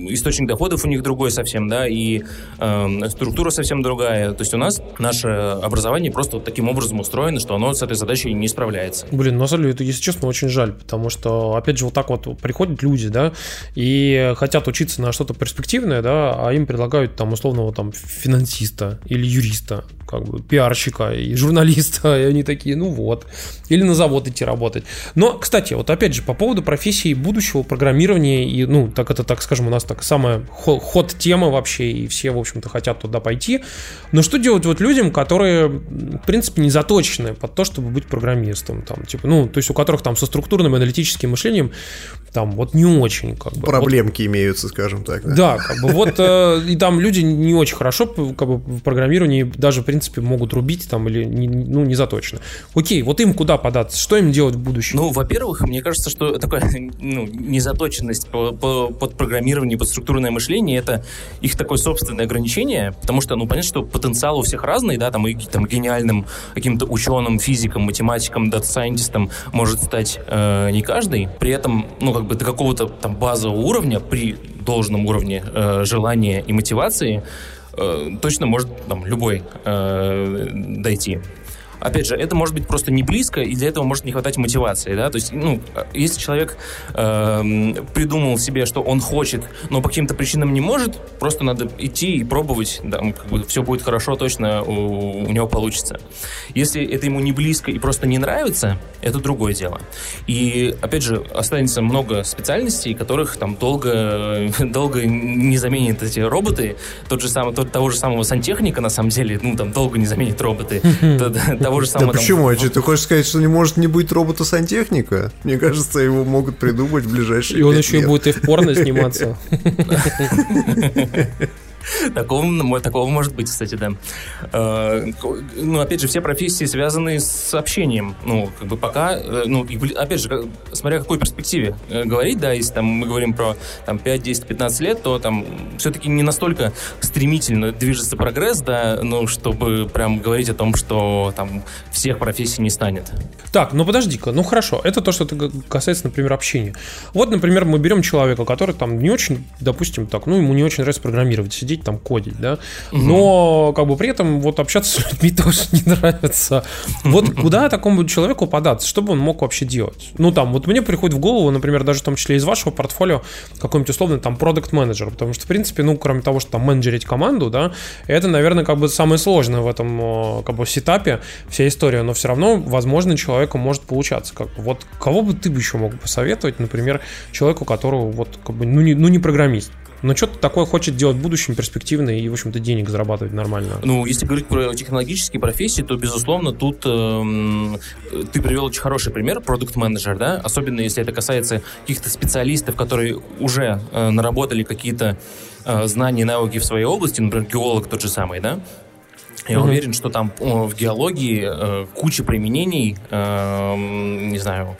источник доходов у них другой совсем, да, и э, структура совсем другая. То есть у нас наше образование просто вот таким образом устроено, что оно с этой задачей не справляется. Блин, на самом деле, это, если честно, очень жаль, потому что, опять же, вот так вот приходят люди, да, и хотят учиться на что-то перспективное, да, а им предлагают там условного там финансиста или юриста, как бы пиарщика и журналиста, и они такие, ну вот, или на завод идти работать. Но, кстати, вот опять же, по поводу профессии будущего программирования, и, ну, так это, так скажем, у нас так самая ход тема вообще, и все, в общем-то, хотят туда пойти. Но что делать вот людям, которые, в принципе, не заточены под то, чтобы быть программистом, там, типа, ну, то есть у которых там со структурным аналитическим мышлением там вот не очень, как бы. Проблемки вот, имеются, скажем так. Да, да, как бы вот, э, и там люди не очень хорошо как бы в программировании даже, в принципе, могут рубить там или, не, ну, не заточено. Окей, вот им куда податься? Что им делать в будущем? Ну, во-первых, мне кажется, что такая, ну, незаточенность по, по, под программирование, под структурное мышление, это их такое собственное ограничение, потому что, ну, понятно, что потенциал у всех разный, да, там и там, гениальным каким-то ученым, физиком, математиком, дата-сайентистом может стать э, не каждый, при этом, ну, как бы до какого-то там базового уровня при должном уровне э, желания и мотивации, э, точно может там, любой э, дойти. Опять же, это может быть просто не близко, и для этого может не хватать мотивации, да, то есть, ну, если человек э, придумал себе, что он хочет, но по каким-то причинам не может, просто надо идти и пробовать, да, как бы все будет хорошо, точно у, у него получится. Если это ему не близко и просто не нравится, это другое дело. И, опять же, останется много специальностей, которых там долго, долго не заменят эти роботы, тот же самый, тот, того же самого сантехника, на самом деле, ну, там, долго не заменят роботы, того же самого... Да там... почему? А что, ты хочешь сказать, что не может не быть робота-сантехника? Мне кажется, его могут придумать в ближайшие И он еще лет. И будет и в порно сниматься. Такого, такого может быть, кстати, да. Э, ну, опять же, все профессии связаны с общением. Ну, как бы пока, э, ну, и, опять же, как, смотря о какой перспективе э, говорить, да, если там мы говорим про там, пять, десять, пятнадцать лет, то там все-таки не настолько стремительно движется прогресс, да, ну, чтобы прям говорить о том, что там всех профессий не станет. Так, ну подожди-ка, ну хорошо, это то, что касается, например, общения. Вот, например, мы берем человека, который там не очень, допустим, так, ну, ему не очень нравится программировать, сидеть там кодить, да, но как бы при этом вот общаться с людьми тоже не нравится. Вот куда такому человеку податься, что бы он мог вообще делать? Ну там, вот мне приходит в голову, например, даже в том числе из вашего портфолио какой-нибудь условный там продакт-менеджер, потому что в принципе, ну кроме того, что там менеджерить команду, да, это, наверное, как бы самое сложное в этом как бы сетапе, вся история, но все равно, возможно, человеку может получаться. Как бы. Вот кого бы ты бы еще мог посоветовать, например, человеку, которого вот как бы, ну не, ну не программист, но что-то такое хочет делать в будущем перспективно и, в общем-то, денег зарабатывать нормально. Ну, если говорить про технологические профессии, то, безусловно, тут э, ты привел очень хороший пример, продакт-менеджер, да, особенно если это касается каких-то специалистов, которые уже э, наработали какие-то э, знания и навыки в своей области, например, геолог тот же самый, да. Я mm-hmm. уверен, что там э, в геологии э, куча применений, э, не знаю,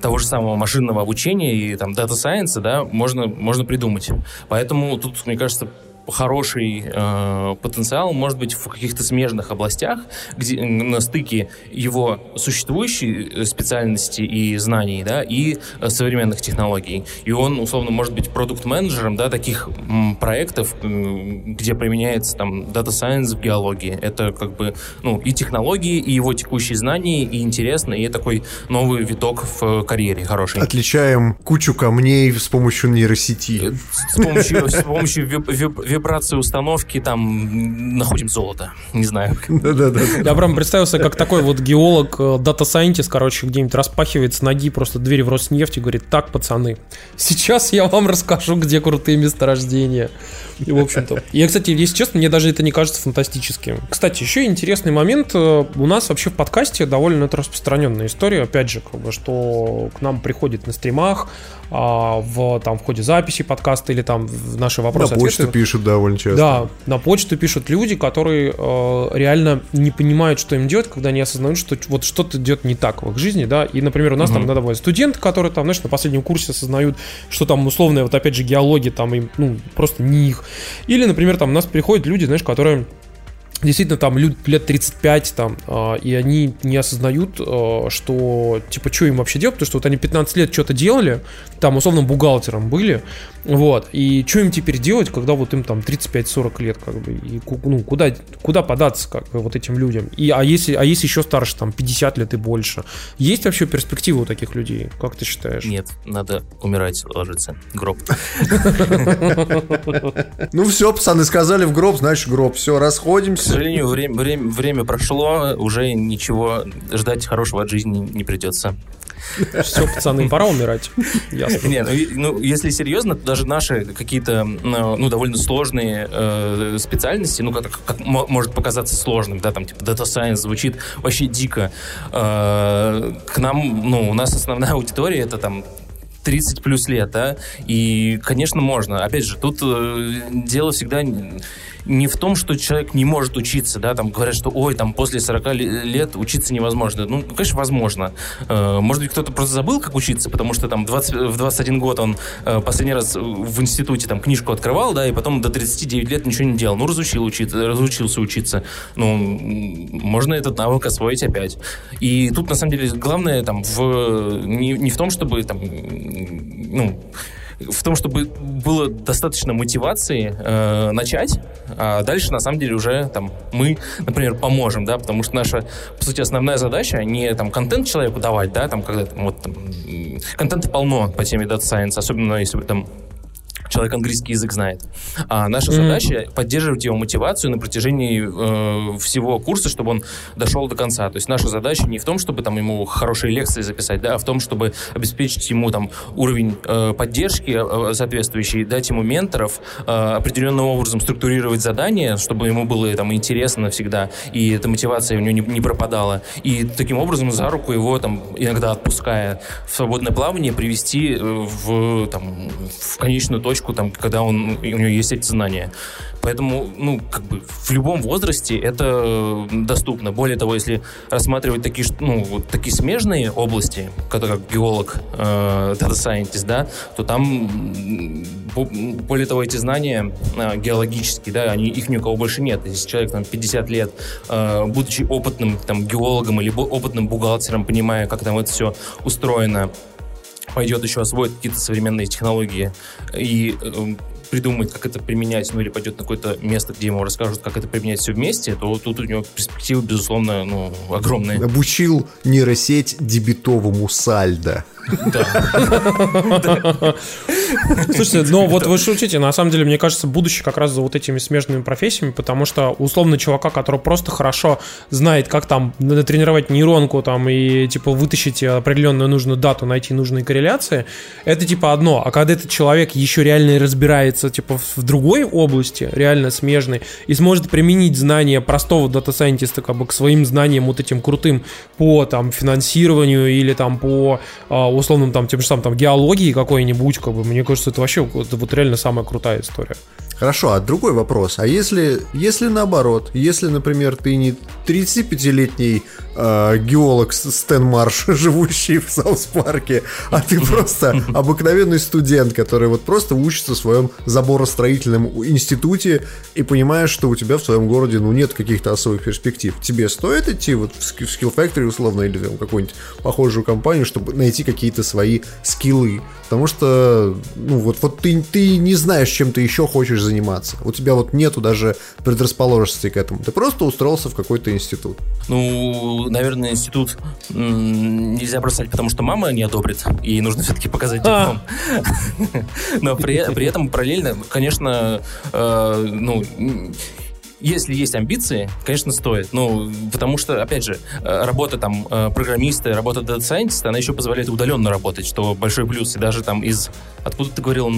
того же самого машинного обучения и там дата-сайенса, да, можно, можно придумать. Поэтому тут, мне кажется, хороший э, потенциал может быть в каких-то смежных областях, где на стыке его существующей специальности и знаний, да, и современных технологий. И он, условно, может быть продукт-менеджером, да, таких м, проектов, м, где применяется там дата-сайенс в геологии. Это как бы, ну, и технологии, и его текущие знания, и интересно, и такой новый виток в карьере хороший. Отличаем кучу камней с помощью нейросети. С помощью, с помощью веб- веб- вибрации установки, там, находим золото. Не знаю. Да-да-да. Я прям представился, как такой вот геолог, дата-сайентист, короче, где-нибудь распахивает с ноги просто двери в Роснефть и говорит: так, пацаны, сейчас я вам расскажу, где крутые месторождения. И, в общем-то... Я, кстати, если честно, мне даже это не кажется фантастическим. Кстати, еще интересный момент. У нас вообще в подкасте довольно распространенная история, опять же, как бы, что к нам приходит на стримах, в, там, в ходе записи подкаста или там в наши вопросы-ответы. На почту пишут довольно часто. Да, на почту пишут люди, которые э, реально не понимают, что им делать, когда они осознают, что вот что-то идет не так в их жизни, да, и, например, у нас угу. там, да, довольно студенты, которые там, знаешь, на последнем курсе осознают, что там условная, вот опять же, геология, там, им, ну, просто не их. Или, например, там у нас приходят люди, знаешь, которые... Действительно, там люди лет тридцать пять там, э, и они не осознают, э, что, типа, что им вообще делать, потому что вот они пятнадцать лет что-то делали, там, условно, бухгалтером были, вот, и что им теперь делать, когда вот им там тридцать пять сорок лет, как бы, и, ну, куда, куда податься, как бы, вот этим людям, и, а если, а если еще старше, там, пятьдесят лет и больше, есть вообще перспективы у таких людей, как ты считаешь? Нет, надо умирать, ложиться, гроб. Ну, все, пацаны, сказали в гроб, значит, гроб, все, расходимся. К сожалению, время, время, время прошло, уже ничего ждать хорошего от жизни не придется. Все, пацаны, пора умирать. Ясно. Не, ну, если серьезно, то даже наши какие-то, ну, довольно сложные э, специальности, ну, как, как может показаться сложным, да, там, типа, Data Science звучит вообще дико. Э, к нам, ну, у нас основная аудитория — это там тридцать плюс лет, да, и, конечно, можно. Опять же, тут э, дело всегда... не в том, что человек не может учиться, да, там говорят, что, ой, там после сорока лет учиться невозможно. Ну, конечно, возможно. Может быть, кто-то просто забыл, как учиться, потому что там в двадцать один год он последний раз в институте там книжку открывал, да, и потом до тридцати девяти лет ничего не делал. Ну, разучил учиться, разучился учиться. Ну, можно этот навык освоить опять. И тут, на самом деле, главное там в... не, не в том, чтобы там, ну... в том, чтобы было достаточно мотивации э, начать, а дальше, на самом деле, уже там мы, например, поможем, да, потому что наша, по сути, основная задача не там контент человеку давать, да, там, когда там, вот, там, контента полно по теме Data Science, особенно если там человек английский язык знает. А наша mm-hmm. задача — поддерживать его мотивацию на протяжении э, всего курса, чтобы он дошел до конца. То есть наша задача не в том, чтобы там, ему хорошие лекции записать, да, а в том, чтобы обеспечить ему там, уровень э, поддержки э, соответствующий, дать ему менторов, э, определенным образом структурировать задания, чтобы ему было там, интересно всегда, и эта мотивация у него не, не пропадала. И таким образом за руку его, там, иногда отпуская в свободное плавание, привести в, там, в конечную точку, там, когда он, у него есть эти знания. Поэтому, ну, как бы в любом возрасте это доступно. Более того, если рассматривать такие, ну, вот такие смежные области, как, как геолог, э, data scientist, да, то там, более того, эти знания э, геологические, да, они, их ни у кого больше нет. Если человек там, пятьдесят лет, э, будучи опытным там, геологом или опытным бухгалтером, понимая, как там это все устроено, пойдет еще освоить какие-то современные технологии и э, придумает, как это применять, ну или пойдет на какое-то место, где ему расскажут, как это применять все вместе, то тут у него перспективы, безусловно, ну, огромные. Обучил нейросеть дебетовому сальдо. Да. Слушайте, но вот вы шутите, на самом деле, мне кажется, будущее как раз за вот этими смежными профессиями, потому что условно чувака, который просто хорошо знает, как там натренировать нейронку там и типа вытащить определенную нужную дату, найти нужные корреляции, это типа одно, а когда этот человек еще реально разбирается типа в другой области, реально смежной, и сможет применить знания простого дата-сайентиста как бы к своим знаниям вот этим крутым по там финансированию или там по условным там тем же самым там, геологии какой-нибудь, как бы, мне кажется, это вообще это вот реально самая крутая история. Хорошо, а другой вопрос. А если, если наоборот, если, например, ты не тридцатипятилетний э, геолог Стэн Марш, живущий в Саус-Парке, а ты просто обыкновенный студент, который вот просто учится в своем заборостроительном институте и понимаешь, что у тебя в своем городе ну, нет каких-то особых перспектив. Тебе стоит идти вот в Skill Factory условно или в какую-нибудь похожую компанию, чтобы найти какие-то свои скиллы? Потому что ну, вот, вот ты, ты не знаешь, чем ты еще хочешь заниматься. У тебя вот нету даже предрасположенности к этому. Ты просто устроился в какой-то институт. Ну, наверное, институт м- нельзя бросать, потому что мама не одобрит. И нужно все-таки показать диплом. Но при этом параллельно, конечно, ну... Если есть амбиции, конечно, стоит. Ну, потому что, опять же, работа там программиста, работа дата-сайентиста, она еще позволяет удаленно работать, что большой плюс. И даже там из... Откуда ты говорил?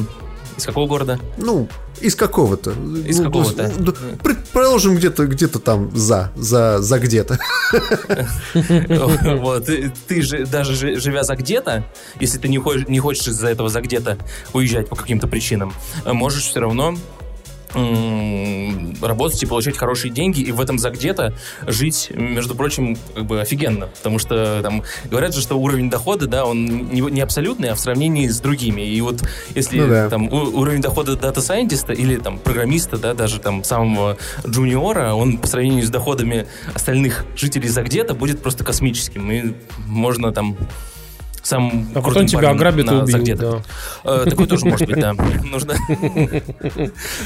Из какого города? Ну, из какого-то. Из ну, какого-то. Ну, предположим, где-то, где-то там за, за, за где-то. Вот. Ты же, даже живя за где-то, если ты не хочешь из-за этого за где-то уезжать по каким-то причинам, можешь все равно... работать и получать хорошие деньги, и в этом за где-то жить, между прочим, как бы офигенно. Потому что там говорят же, что уровень дохода, да, он не, не абсолютный, а в сравнении с другими. И вот если ну, да. там у, уровень дохода дата-сайентиста или там программиста, да, даже там самого джуниора, он по сравнению с доходами остальных жителей за где-то будет просто космическим. И можно там сам а потом тебя ограбят и убьют. Да. Э, такое тоже может быть, да. Нужно...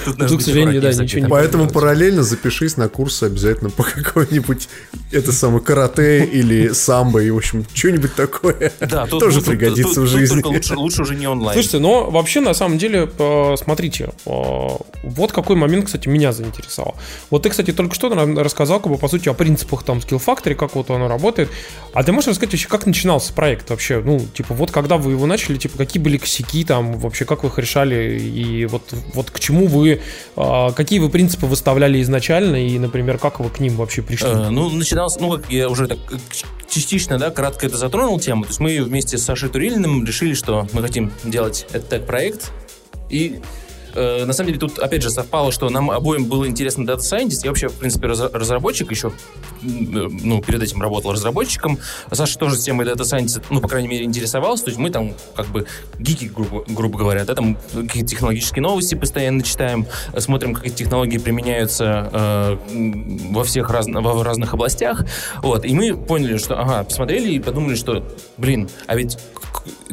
Тут, к сожалению, да, ничего не поэтому параллельно запишись на курсы обязательно по какой-нибудь это самое карате или самбо, и, в общем, что-нибудь такое тоже пригодится в жизни. Лучше уже не онлайн. Слушайте, но вообще, на самом деле, смотрите, вот какой момент, кстати, меня заинтересовал. Вот ты, кстати, только что рассказал, как бы, по сути, о принципах там Skill Factory, как вот оно работает. А ты можешь рассказать вообще, как начинался проект вообще? Ну, типа, вот когда вы его начали, типа, какие были косяки там, вообще, как вы их решали, и вот, вот к чему вы, э, какие вы принципы выставляли изначально, и, например, как вы к ним вообще пришли? Э, ну, начинался, ну, как я уже так частично, да, кратко это затронул тему, то есть мы вместе с Сашей Турилиным решили, что мы хотим делать этот проект, и... На самом деле тут, опять же, совпало, что нам обоим было интересно Data Scientist. Я вообще, в принципе, разработчик еще, ну, перед этим работал разработчиком. Саша тоже с темой Data Scientist, ну, по крайней мере, интересовался. То есть мы там, как бы, гики, грубо, грубо говоря, да, там какие-то технологические новости постоянно читаем, смотрим, как эти технологии применяются э, во всех раз, во разных областях. Вот, и мы поняли, что, ага, посмотрели и подумали, что, блин, а ведь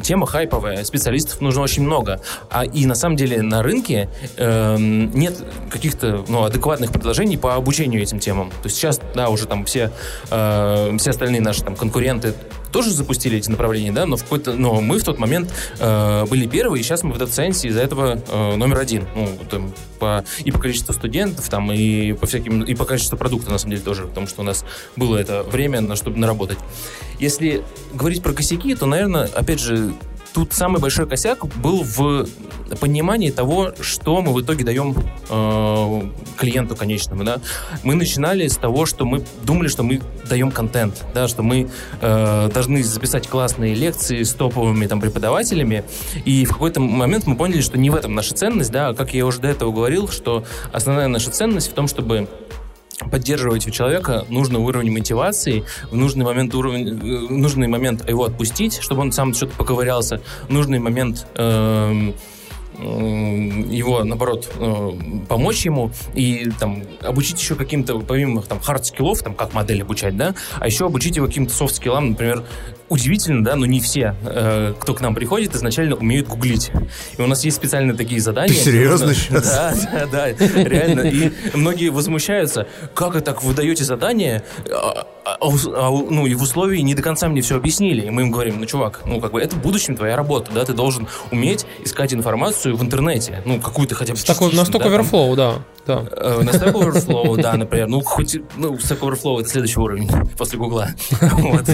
тема хайповая, специалистов нужно очень много. А, и на самом деле на рынке э, нет каких-то ну, адекватных предложений по обучению этим темам. То есть сейчас, да, уже там все, э, все остальные наши там, конкуренты тоже запустили эти направления, да, но, в какой-то, но мы в тот момент э, были первые, и сейчас мы в дата-сайенсе из-за этого э, номер один. Ну, там, по, и по количеству студентов, там, и, по всяким, и по количеству продуктов, на самом деле, тоже, потому что у нас было это время, на, чтобы наработать. Если говорить про косяки, то, наверное, опять же, тут самый большой косяк был в понимании того, что мы в итоге даем э, клиенту конечному. Да? Мы начинали с того, что мы думали, что мы даем контент, да? Что мы э, должны записать классные лекции с топовыми там, преподавателями. И в какой-то момент мы поняли, что не в этом наша ценность. Да? Как я уже до этого говорил, что основная наша ценность в том, чтобы поддерживать у человека нужный уровень мотивации, в нужный момент, уровень, в нужный момент его отпустить, чтобы он сам что-то поковырялся, в нужный момент э- его, наоборот, помочь ему и там, обучить еще каким-то, помимо там, хард-скиллов, там, как модель обучать, да, а еще обучить его каким-то софт-скиллам, например, удивительно, да, но не все, э, кто к нам приходит, изначально умеют гуглить. И у нас есть специальные такие задания. Ты серьезно сейчас? Да, да, да, реально. И многие возмущаются, как это так вы даете задание, ну, и в условии не до конца мне все объяснили. И мы им говорим, ну, чувак, ну, как бы, это в будущем твоя работа, да, ты должен уметь искать информацию в интернете, ну, какую-то хотя бы частично. На Stack Overflow, да. Да. Э, на Stack Overflow, да, например. Ну, хоть, ну, Stack Overflow — это следующий уровень после Гугла. Вот.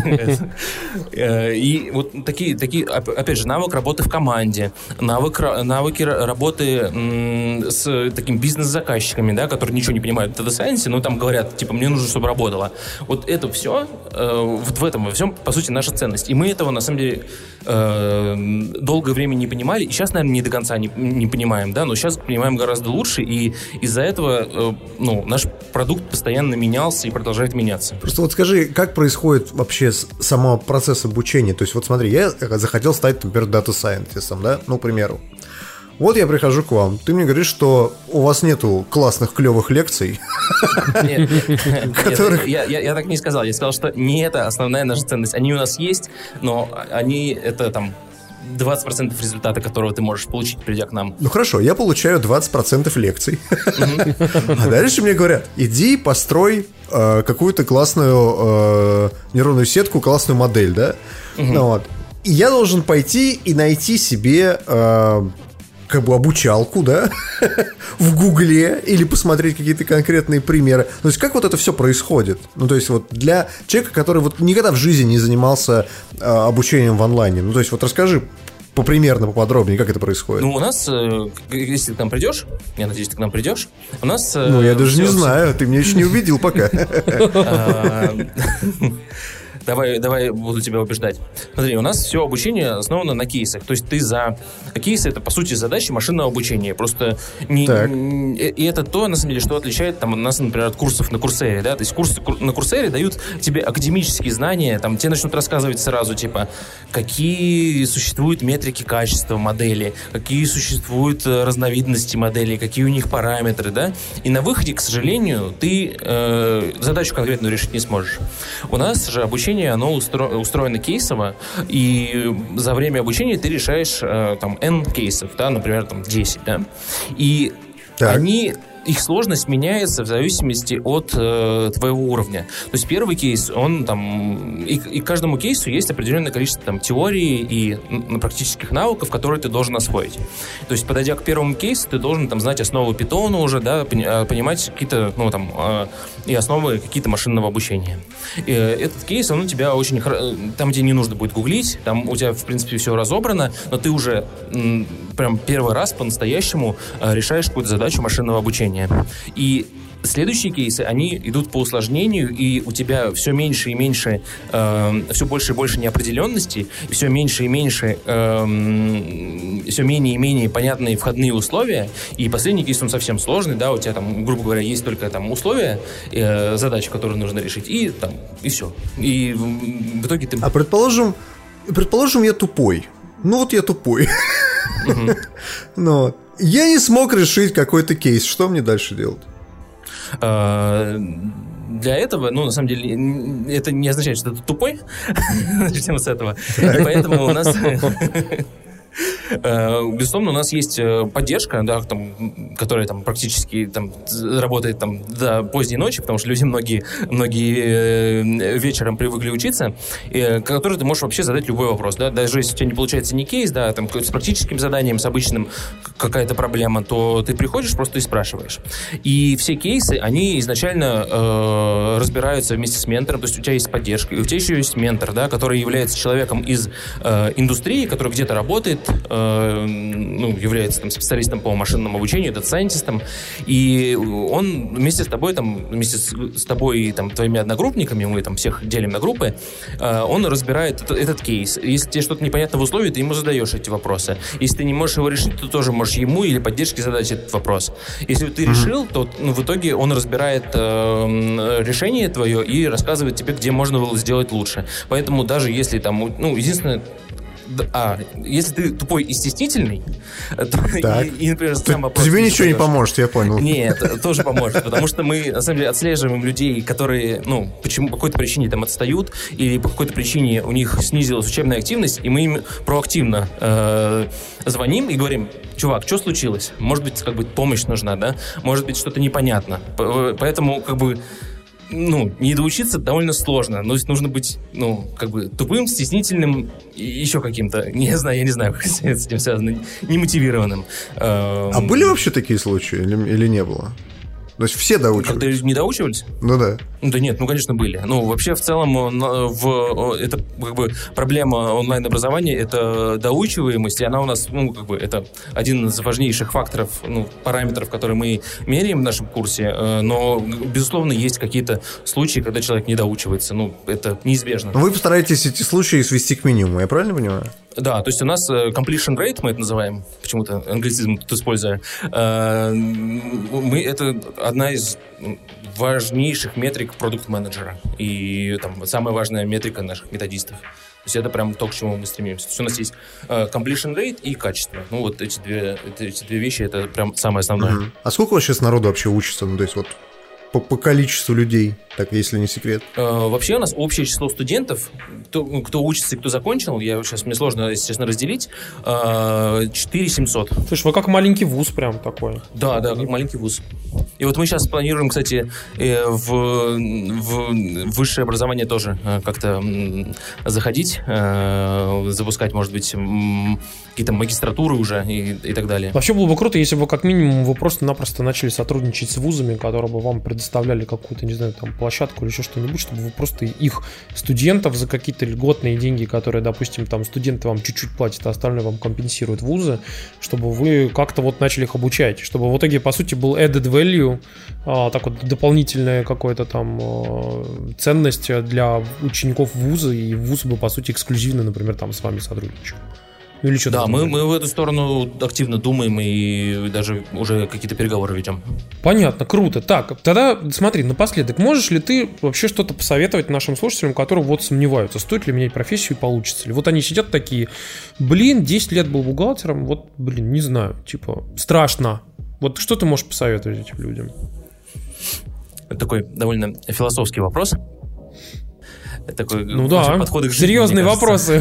И вот такие, такие, опять же, навык работы в команде, навык, навыки работы м- с такими бизнес-заказчиками, да, которые ничего не понимают в Data Science, но там говорят, типа, мне нужно, чтобы работало. Вот это все, э, вот в этом во всем, по сути, наша ценность. И мы этого, на самом деле, э, долгое время не понимали, и сейчас, наверное, не до конца не, не понимаем, да, но сейчас понимаем гораздо лучше, и из-за этого, э, ну, наш продукт постоянно менялся и продолжает меняться. Просто вот скажи, как происходит вообще сама процесс обучения. То есть, вот смотри, я захотел стать, например, дата-сайентистом, да, ну, к примеру. Вот я прихожу к вам, ты мне говоришь, что у вас нету классных, клевых лекций. Нет, я так не сказал, я сказал, что не это основная наша ценность. Они у нас есть, но они, это там двадцать процентов результата, которого ты можешь получить, придя к нам. Ну хорошо, я получаю двадцать процентов лекций. А дальше мне говорят, иди построй э, какую-то классную э, нейронную сетку, классную модель, да? Ну, вот. И я должен пойти и найти себе э, как бы обучалку, да? В Гугле, или посмотреть какие-то конкретные примеры. То есть как вот это все происходит? Ну то есть вот для человека, который вот никогда в жизни не занимался э, обучением в онлайне. Ну то есть вот расскажи примерно поподробнее, как это происходит. Ну, у нас, э, если ты к нам придешь, я надеюсь, ты к нам придешь, у нас... Э, ну, я даже не знаю, ты меня еще не убедил пока. Давай, давай буду тебя убеждать. Смотри, у нас все обучение основано на кейсах. То есть ты за... Кейсы — это, по сути, задачи машинного обучения. Просто не... И это то, на самом деле, что отличает там, нас, например, от курсов на Курсере, да? То есть курсы на Курсере дают тебе академические знания, там тебе начнут рассказывать сразу, типа, какие существуют метрики качества модели, какие существуют разновидности моделей, какие у них параметры, да? И на выходе, к сожалению, ты э, задачу конкретную решить не сможешь. У нас же обучение оно устро- устроено кейсово, и за время обучения ты решаешь э, там N кейсов, да, например, там десять, да, и так. Они... Их сложность меняется в зависимости от э, твоего уровня. То есть первый кейс, он там... И, и к каждому кейсу есть определенное количество там, теории и н- практических навыков, которые ты должен освоить. То есть, подойдя к первому кейсу, ты должен там, знать основы питона уже, да, понимать какие-то, ну, там, э, и основы какие-то машинного обучения. И, э, этот кейс, он у тебя очень... Там, где не нужно будет гуглить, там у тебя, в принципе, все разобрано, но ты уже м- прям первый раз по-настоящему э, решаешь какую-то задачу машинного обучения. И следующие кейсы, они идут по усложнению, и у тебя все меньше и меньше, э, все больше и больше неопределенности, все меньше и меньше, э, все менее и менее понятные входные условия, и последний кейс, он совсем сложный, да, у тебя там, грубо говоря, есть только там условия, э, задачи, которые нужно решить, и там, и все. И в итоге ты... А предположим, предположим, я тупой. Ну вот я тупой. Ну вот. Я не смог решить какой-то кейс. Что мне дальше делать? Для этого, ну, на самом деле, это не означает, что ты тупой. Начнем с этого. Поэтому у нас... Безусловно, у нас есть поддержка, да, там, которая там, практически там, работает там, до поздней ночи, потому что люди многие, многие вечером привыкли учиться, и, которой ты можешь вообще задать любой вопрос. Да? Даже если у тебя не получается ни кейс, да, там, с практическим заданием, с обычным какая-то проблема, то ты приходишь просто и спрашиваешь. И все кейсы, они изначально э, разбираются вместе с ментором, то есть у тебя есть поддержка, и у тебя еще есть ментор, да, который является человеком из э, индустрии, который где-то работает, Э, ну, является там, специалистом по машинному обучению, дата-сайентистом, и он вместе с тобой, там, вместе с, с тобой и там, твоими одногруппниками, мы там всех делим на группы, э, он разбирает этот, этот кейс. Если тебе что-то непонятно в условии, ты ему задаешь эти вопросы. Если ты не можешь его решить, ты тоже можешь ему или поддержке задать этот вопрос. Если ты mm-hmm. решил, то ну, в итоге он разбирает э, решение твое и рассказывает тебе, где можно было сделать лучше. Поэтому даже если там, ну, единственное, а, если ты тупой и стеснительный, то, и, и, например, сам вопрос... Тебе ничего не поможет, я понял. Нет, тоже поможет, потому что мы, на самом деле, отслеживаем людей, которые, ну, почему, по какой-то причине там отстают, или по какой-то причине у них снизилась учебная активность, и мы им проактивно э, звоним и говорим: чувак, что случилось? Может быть, как бы помощь нужна, да? Может быть, что-то непонятно. Поэтому, как бы... Ну, не доучиться довольно сложно. Но нужно быть, ну, как бы тупым, стеснительным и еще каким-то, не знаю, я не знаю, как с этим связано, немотивированным. А были вообще такие случаи или, или не было? То есть все доучивались? Когда люди не доучивались? Ну да. Ну да нет, ну конечно были. Ну вообще в целом в, это как бы проблема онлайн-образования, это доучиваемость, и она у нас, ну как бы это один из важнейших факторов, ну, параметров, которые мы меряем в нашем курсе, но безусловно есть какие-то случаи, когда человек не доучивается, ну это неизбежно. Вы постараетесь эти случаи свести к минимуму, я правильно понимаю? Да, то есть у нас completion rate, мы это называем, почему-то англицизм тут использую, мы, это одна из важнейших метрик продукт-менеджера и там, самая важная метрика наших методистов. То есть это прям то, к чему мы стремимся. То есть у нас есть completion rate и качество. Ну вот эти две, эти две вещи, это прям самое основное. Uh-huh. А сколько сейчас народу вообще учится? Ну то есть вот... По, по количеству людей, так если не секрет. А, вообще у нас общее число студентов, кто, кто учится и кто закончил, я сейчас, мне сложно, если честно, разделить, а, четыре тысячи семьсот. Слушай, вы как маленький вуз прям такой. Да, да, как маленький вуз. И вот мы сейчас планируем, кстати, в, в высшее образование тоже как-то заходить, запускать, может быть, какие-то магистратуры уже и, и так далее. Вообще было бы круто, если бы как минимум вы просто-напросто начали сотрудничать с вузами, которые бы вам предоставили доставляли какую-то, не знаю, там, площадку или еще что-нибудь, чтобы вы просто их студентов за какие-то льготные деньги, которые, допустим, там студенты вам чуть-чуть платят, а остальное вам компенсируют вузы, чтобы вы как-то вот начали их обучать, чтобы в итоге, по сути, был added value, а, так вот, дополнительная какая-то там а, ценность для учеников вуза, и вуз бы, по сути, эксклюзивно, например, там с вами сотрудничал. Или что-то. Да, мы, мы в эту сторону активно думаем и даже уже какие-то переговоры ведем. Понятно, круто. Так, тогда смотри, напоследок, можешь ли ты вообще что-то посоветовать нашим слушателям, которые вот сомневаются, стоит ли менять профессию и получится ли? Вот они сидят такие: блин, десять лет был бухгалтером, вот, блин, не знаю, типа, страшно. Вот что ты можешь посоветовать этим людям? Это такой довольно философский вопрос. Такой, ну да, подходы к жизни, серьезные вопросы.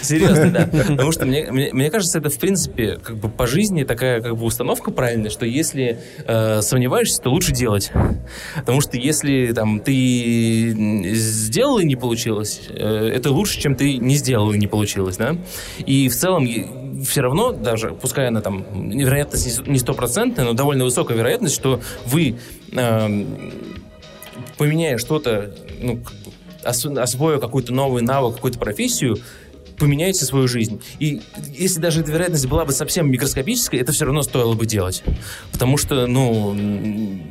Серьезные, да. Потому что мне, мне, мне кажется, это в принципе как бы по жизни такая как бы установка правильная, что если э, сомневаешься, то лучше делать. Потому что если там ты сделал и не получилось, э, это лучше, чем ты не сделал и не получилось, да. И в целом все равно, даже пускай она там вероятность не стопроцентная, но довольно высокая вероятность, что вы э, поменяя что-то, ну как бы освоив какой-то новый навык, какую-то профессию, поменяете свою жизнь. И если даже эта вероятность была бы совсем микроскопической, это все равно стоило бы делать. Потому что, ну...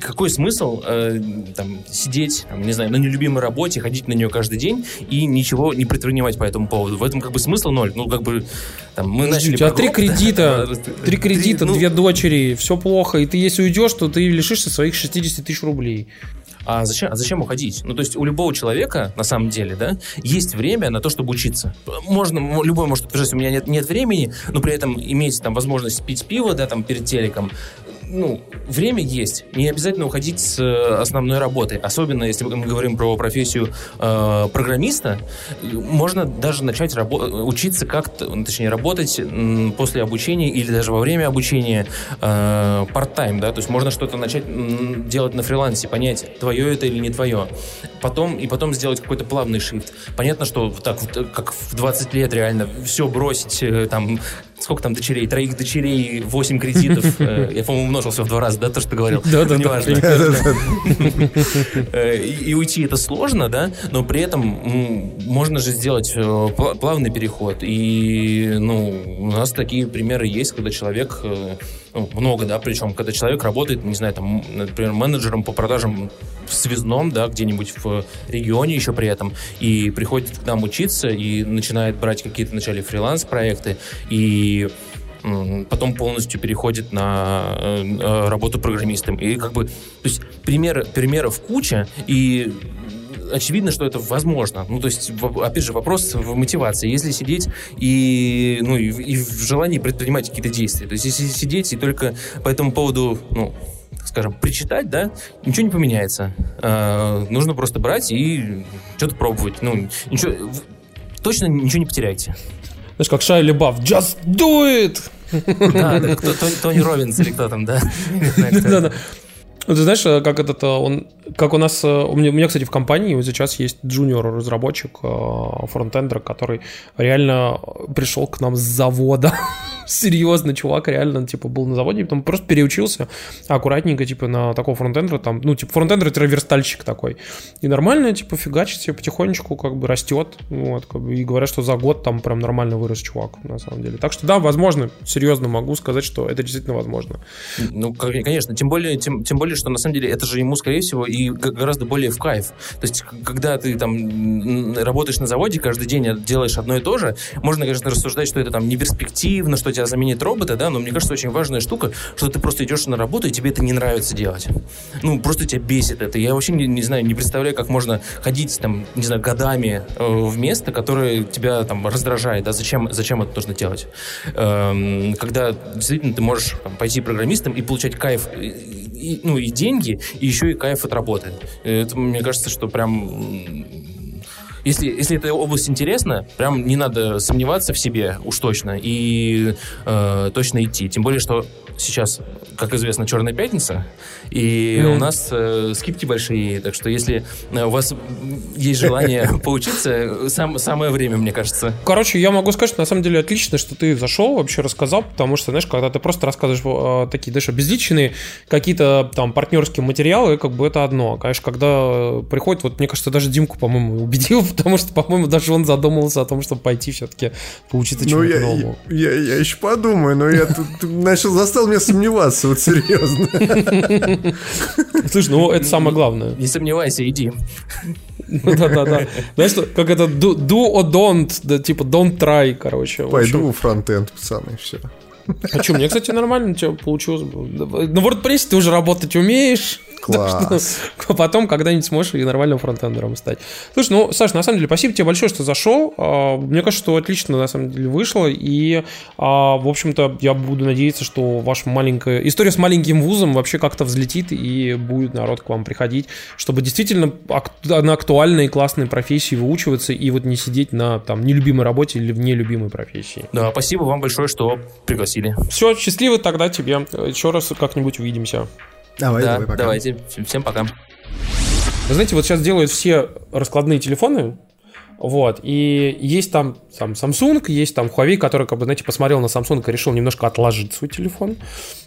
Какой смысл э, там, сидеть, там, не знаю, на нелюбимой работе, ходить на нее каждый день и ничего не предпринимать по этому поводу? В этом как бы смысл ноль. Ну, как бы, там, мы начали... У тебя три кредита, три кредита, две дочери, все плохо, и ты если уйдешь, то ты лишишься своих шестьдесят тысяч рублей. А зачем, а зачем уходить? Ну, то есть у любого человека, на самом деле, да, есть время на то, чтобы учиться. Можно, любой может утверждать, у меня нет, нет времени, но при этом иметь там возможность пить пиво, да, там, перед телеком, ну, время есть. Не обязательно уходить с основной работы. Особенно, если мы говорим про профессию э, программиста, можно даже начать рабо- учиться как-то, точнее, работать после обучения или даже во время обучения э, part-time, да, то есть можно что-то начать делать на фрилансе, понять, твое это или не твое. Потом, и потом сделать какой-то плавный шифт. Понятно, что так, как в двадцать лет реально все бросить, там, сколько там дочерей? Троих дочерей, восемь кредитов. Я, по-моему, умножил все в два раза, да, то, что ты говорил? Да-да-да. Неважно. И уйти это сложно, да, но при этом можно же сделать плавный переход. И, ну, у нас такие примеры есть, когда человек... много, да, причем, когда человек работает, не знаю, там, например, менеджером по продажам в связном, да, где-нибудь в регионе еще при этом, и приходит к нам учиться, и начинает брать какие-то, вначале, фриланс-проекты, и потом полностью переходит на работу программистом. И как бы, то есть, примеры, примеров куча, и... очевидно, что это возможно. Ну, то есть, опять же, вопрос в мотивации. Если сидеть и, ну, и, и в желании предпринимать какие-то действия. То есть, если сидеть и только по этому поводу, ну, скажем, причитать, да, ничего не поменяется. Э, нужно просто брать и что-то пробовать. Ну, ничего, точно ничего не потеряете. Знаешь, как Шайя Лабаф. Just do it! Да, да, кто, Тони Роббинс или кто там, да? Да-да. Ну, ты знаешь, как этот, он, как у нас, у меня, у меня, кстати, в компании вот сейчас есть джуниор-разработчик, фронтендер, который реально пришел к нам с завода. Серьезно, чувак реально, типа, был на заводе, потом просто переучился аккуратненько, типа, на такого фронтендера, там, ну, типа, фронтендер-верстальщик такой. И нормально, типа, фигачит себе потихонечку, как бы, растет, вот, как бы, и говорят, что за год там прям нормально вырос чувак, на самом деле. Так что, да, возможно, серьезно могу сказать, что это действительно возможно. Ну, конечно, тем более, тем, тем более, что на самом деле это же ему, скорее всего, и гораздо более в кайф. То есть, когда ты там работаешь на заводе каждый день, делаешь одно и то же, можно, конечно, рассуждать, что это там не перспективно, что тебя заменит робота, да, но мне кажется, очень важная штука, что ты просто идешь на работу, и тебе это не нравится делать. Ну, просто тебя бесит это. Я вообще не, не знаю, не представляю, как можно ходить там, не знаю, годами э, в место, которое тебя там раздражает, да, зачем, зачем это нужно делать. Эм, когда действительно ты можешь там, пойти программистом и получать кайф, и, и, ну, и И деньги, и еще и кайф от работы. Это, мне кажется, что прям... Если, если эта область интересна, прям не надо сомневаться в себе, уж точно, и э, точно идти. Тем более, что сейчас, как известно, «Черная пятница», и mm-hmm. у нас э, скидки большие, так что если у вас есть желание поучиться, сам, самое время, мне кажется. Короче, я могу сказать, что на самом деле отлично, что ты зашел, вообще рассказал, потому что, знаешь, когда ты просто рассказываешь э, такие, даже обезличенные какие-то там партнерские материалы, как бы это одно. Конечно, когда приходит, вот мне кажется, даже Димку, по-моему, убедил, потому что, по-моему, даже он задумался о том, чтобы пойти все-таки поучиться ну, чему-то я, новому. Я, я, я еще подумаю, но я тут начал, застал меня сомневаться, вот серьезно. Слушай, ну это самое главное. Не сомневайся, иди. Да-да-да. Знаешь, как это do or don't, типа don't try, короче. Пойду в фронтенд, пацаны, все. А что, мне, кстати, нормально получилось. На WordPress ты уже работать умеешь. Класс. Что, потом когда-нибудь сможешь и нормальным фронтендером стать. Слушай, ну, Саш, на самом деле, спасибо тебе большое, что зашел. Мне кажется, что отлично, на самом деле, вышло. И, в общем-то, я буду надеяться, что ваша маленькая история с маленьким вузом вообще как-то взлетит и будет народ к вам приходить, чтобы действительно на актуальной и классной профессии выучиваться и вот не сидеть на там нелюбимой работе или в нелюбимой профессии. Да, спасибо вам большое, что пригласили. Все, счастливо тогда тебе. Еще раз как-нибудь увидимся. Давай, да, давай, пока. Давайте, всем пока. Вы знаете, вот сейчас делают все раскладные телефоны, вот, и есть там, там Samsung, есть там Huawei, который, как бы, знаете, посмотрел на Samsung и решил немножко отложить свой телефон.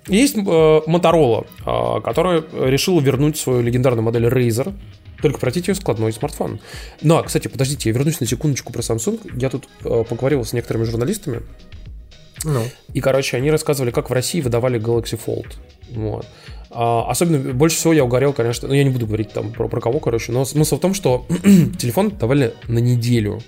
Есть э, Motorola, э, который решил вернуть свою легендарную модель Razer, только пройти ее складной смартфон. Но, кстати, подождите, я вернусь на секундочку про Samsung. Я тут э, поговорил с некоторыми журналистами. Ну. И, короче, они рассказывали, как в России выдавали Galaxy Fold. Вот. А, особенно, больше всего я угорел, конечно, ну, я не буду говорить там про, про кого, короче, но смысл в том, что телефон давали на неделю.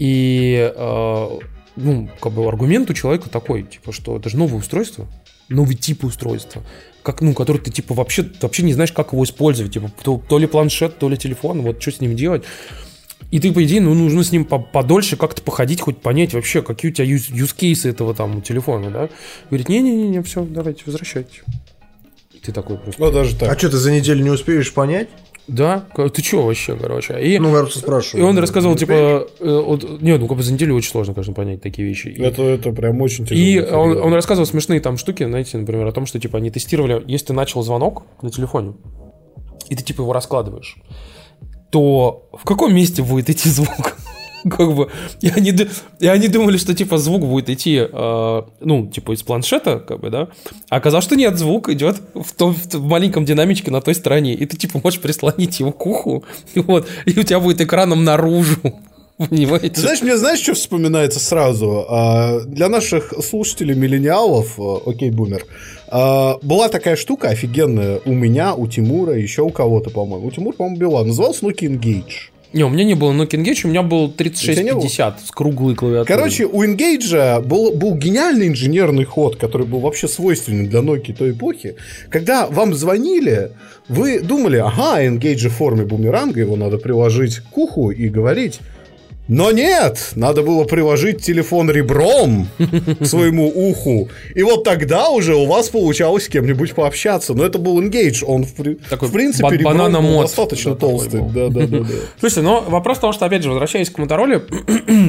И, э, ну, как бы аргумент у человека такой, типа, что это же новое устройство, новый тип устройства, как, ну, который ты, типа, вообще, ты вообще не знаешь, как его использовать, типа, то, то ли планшет, то ли телефон, вот, что с ним делать. И ты, по идее, ну, нужно с ним подольше как-то походить, хоть понять вообще, какие у тебя юз-кейсы этого там телефона, да? Говорит, не-не-не, все, давайте, возвращайте. ты такой просто... Ну, даже так. А что, ты за неделю не успеешь понять? Да? Ты чё вообще, короче? И, ну, я просто спрашиваю. И он рассказывал, не типа... Вот, нет, ну, как бы за неделю очень сложно, конечно, понять такие вещи. Это, и, это прям очень тяжело. И он, он рассказывал смешные там штуки, знаете, например, о том, что, типа, они тестировали... Если ты начал звонок на телефоне, и ты, типа, его раскладываешь, то в каком месте будет идти звук? Как бы, и они, и они думали, что, типа, звук будет идти, э, ну, типа, из планшета, как бы, да. А оказалось, что нет, звук идет в, том, в маленьком динамичке на той стороне. И ты, типа, можешь прислонить его к уху, вот, и у тебя будет экраном наружу. Понимаете? Знаешь, мне, знаешь, что вспоминается сразу? А, для наших слушателей миллениалов, окей, бумер, а, была такая штука офигенная у меня, у Тимура, еще у кого-то, по-моему. У Тимура, по-моему, была. Назывался Nokia Engage. Не, у меня не было Nokia Engage, у меня был тридцать шесть пятьдесят с круглой клавиатурой. Короче, у Engage был, был гениальный инженерный ход, который был вообще свойственен для Nokia той эпохи. Когда вам звонили, вы думали, ага, Engage в форме бумеранга, его надо приложить к уху и говорить. Но нет, надо было приложить телефон ребром к своему уху, и вот тогда уже у вас получалось с кем-нибудь пообщаться. Но это был Engage, он в, при... в принципе б- ребром был достаточно толстый. Да, да, да, да. Слушайте, но вопрос в том, что, опять же, возвращаясь к Мотороле,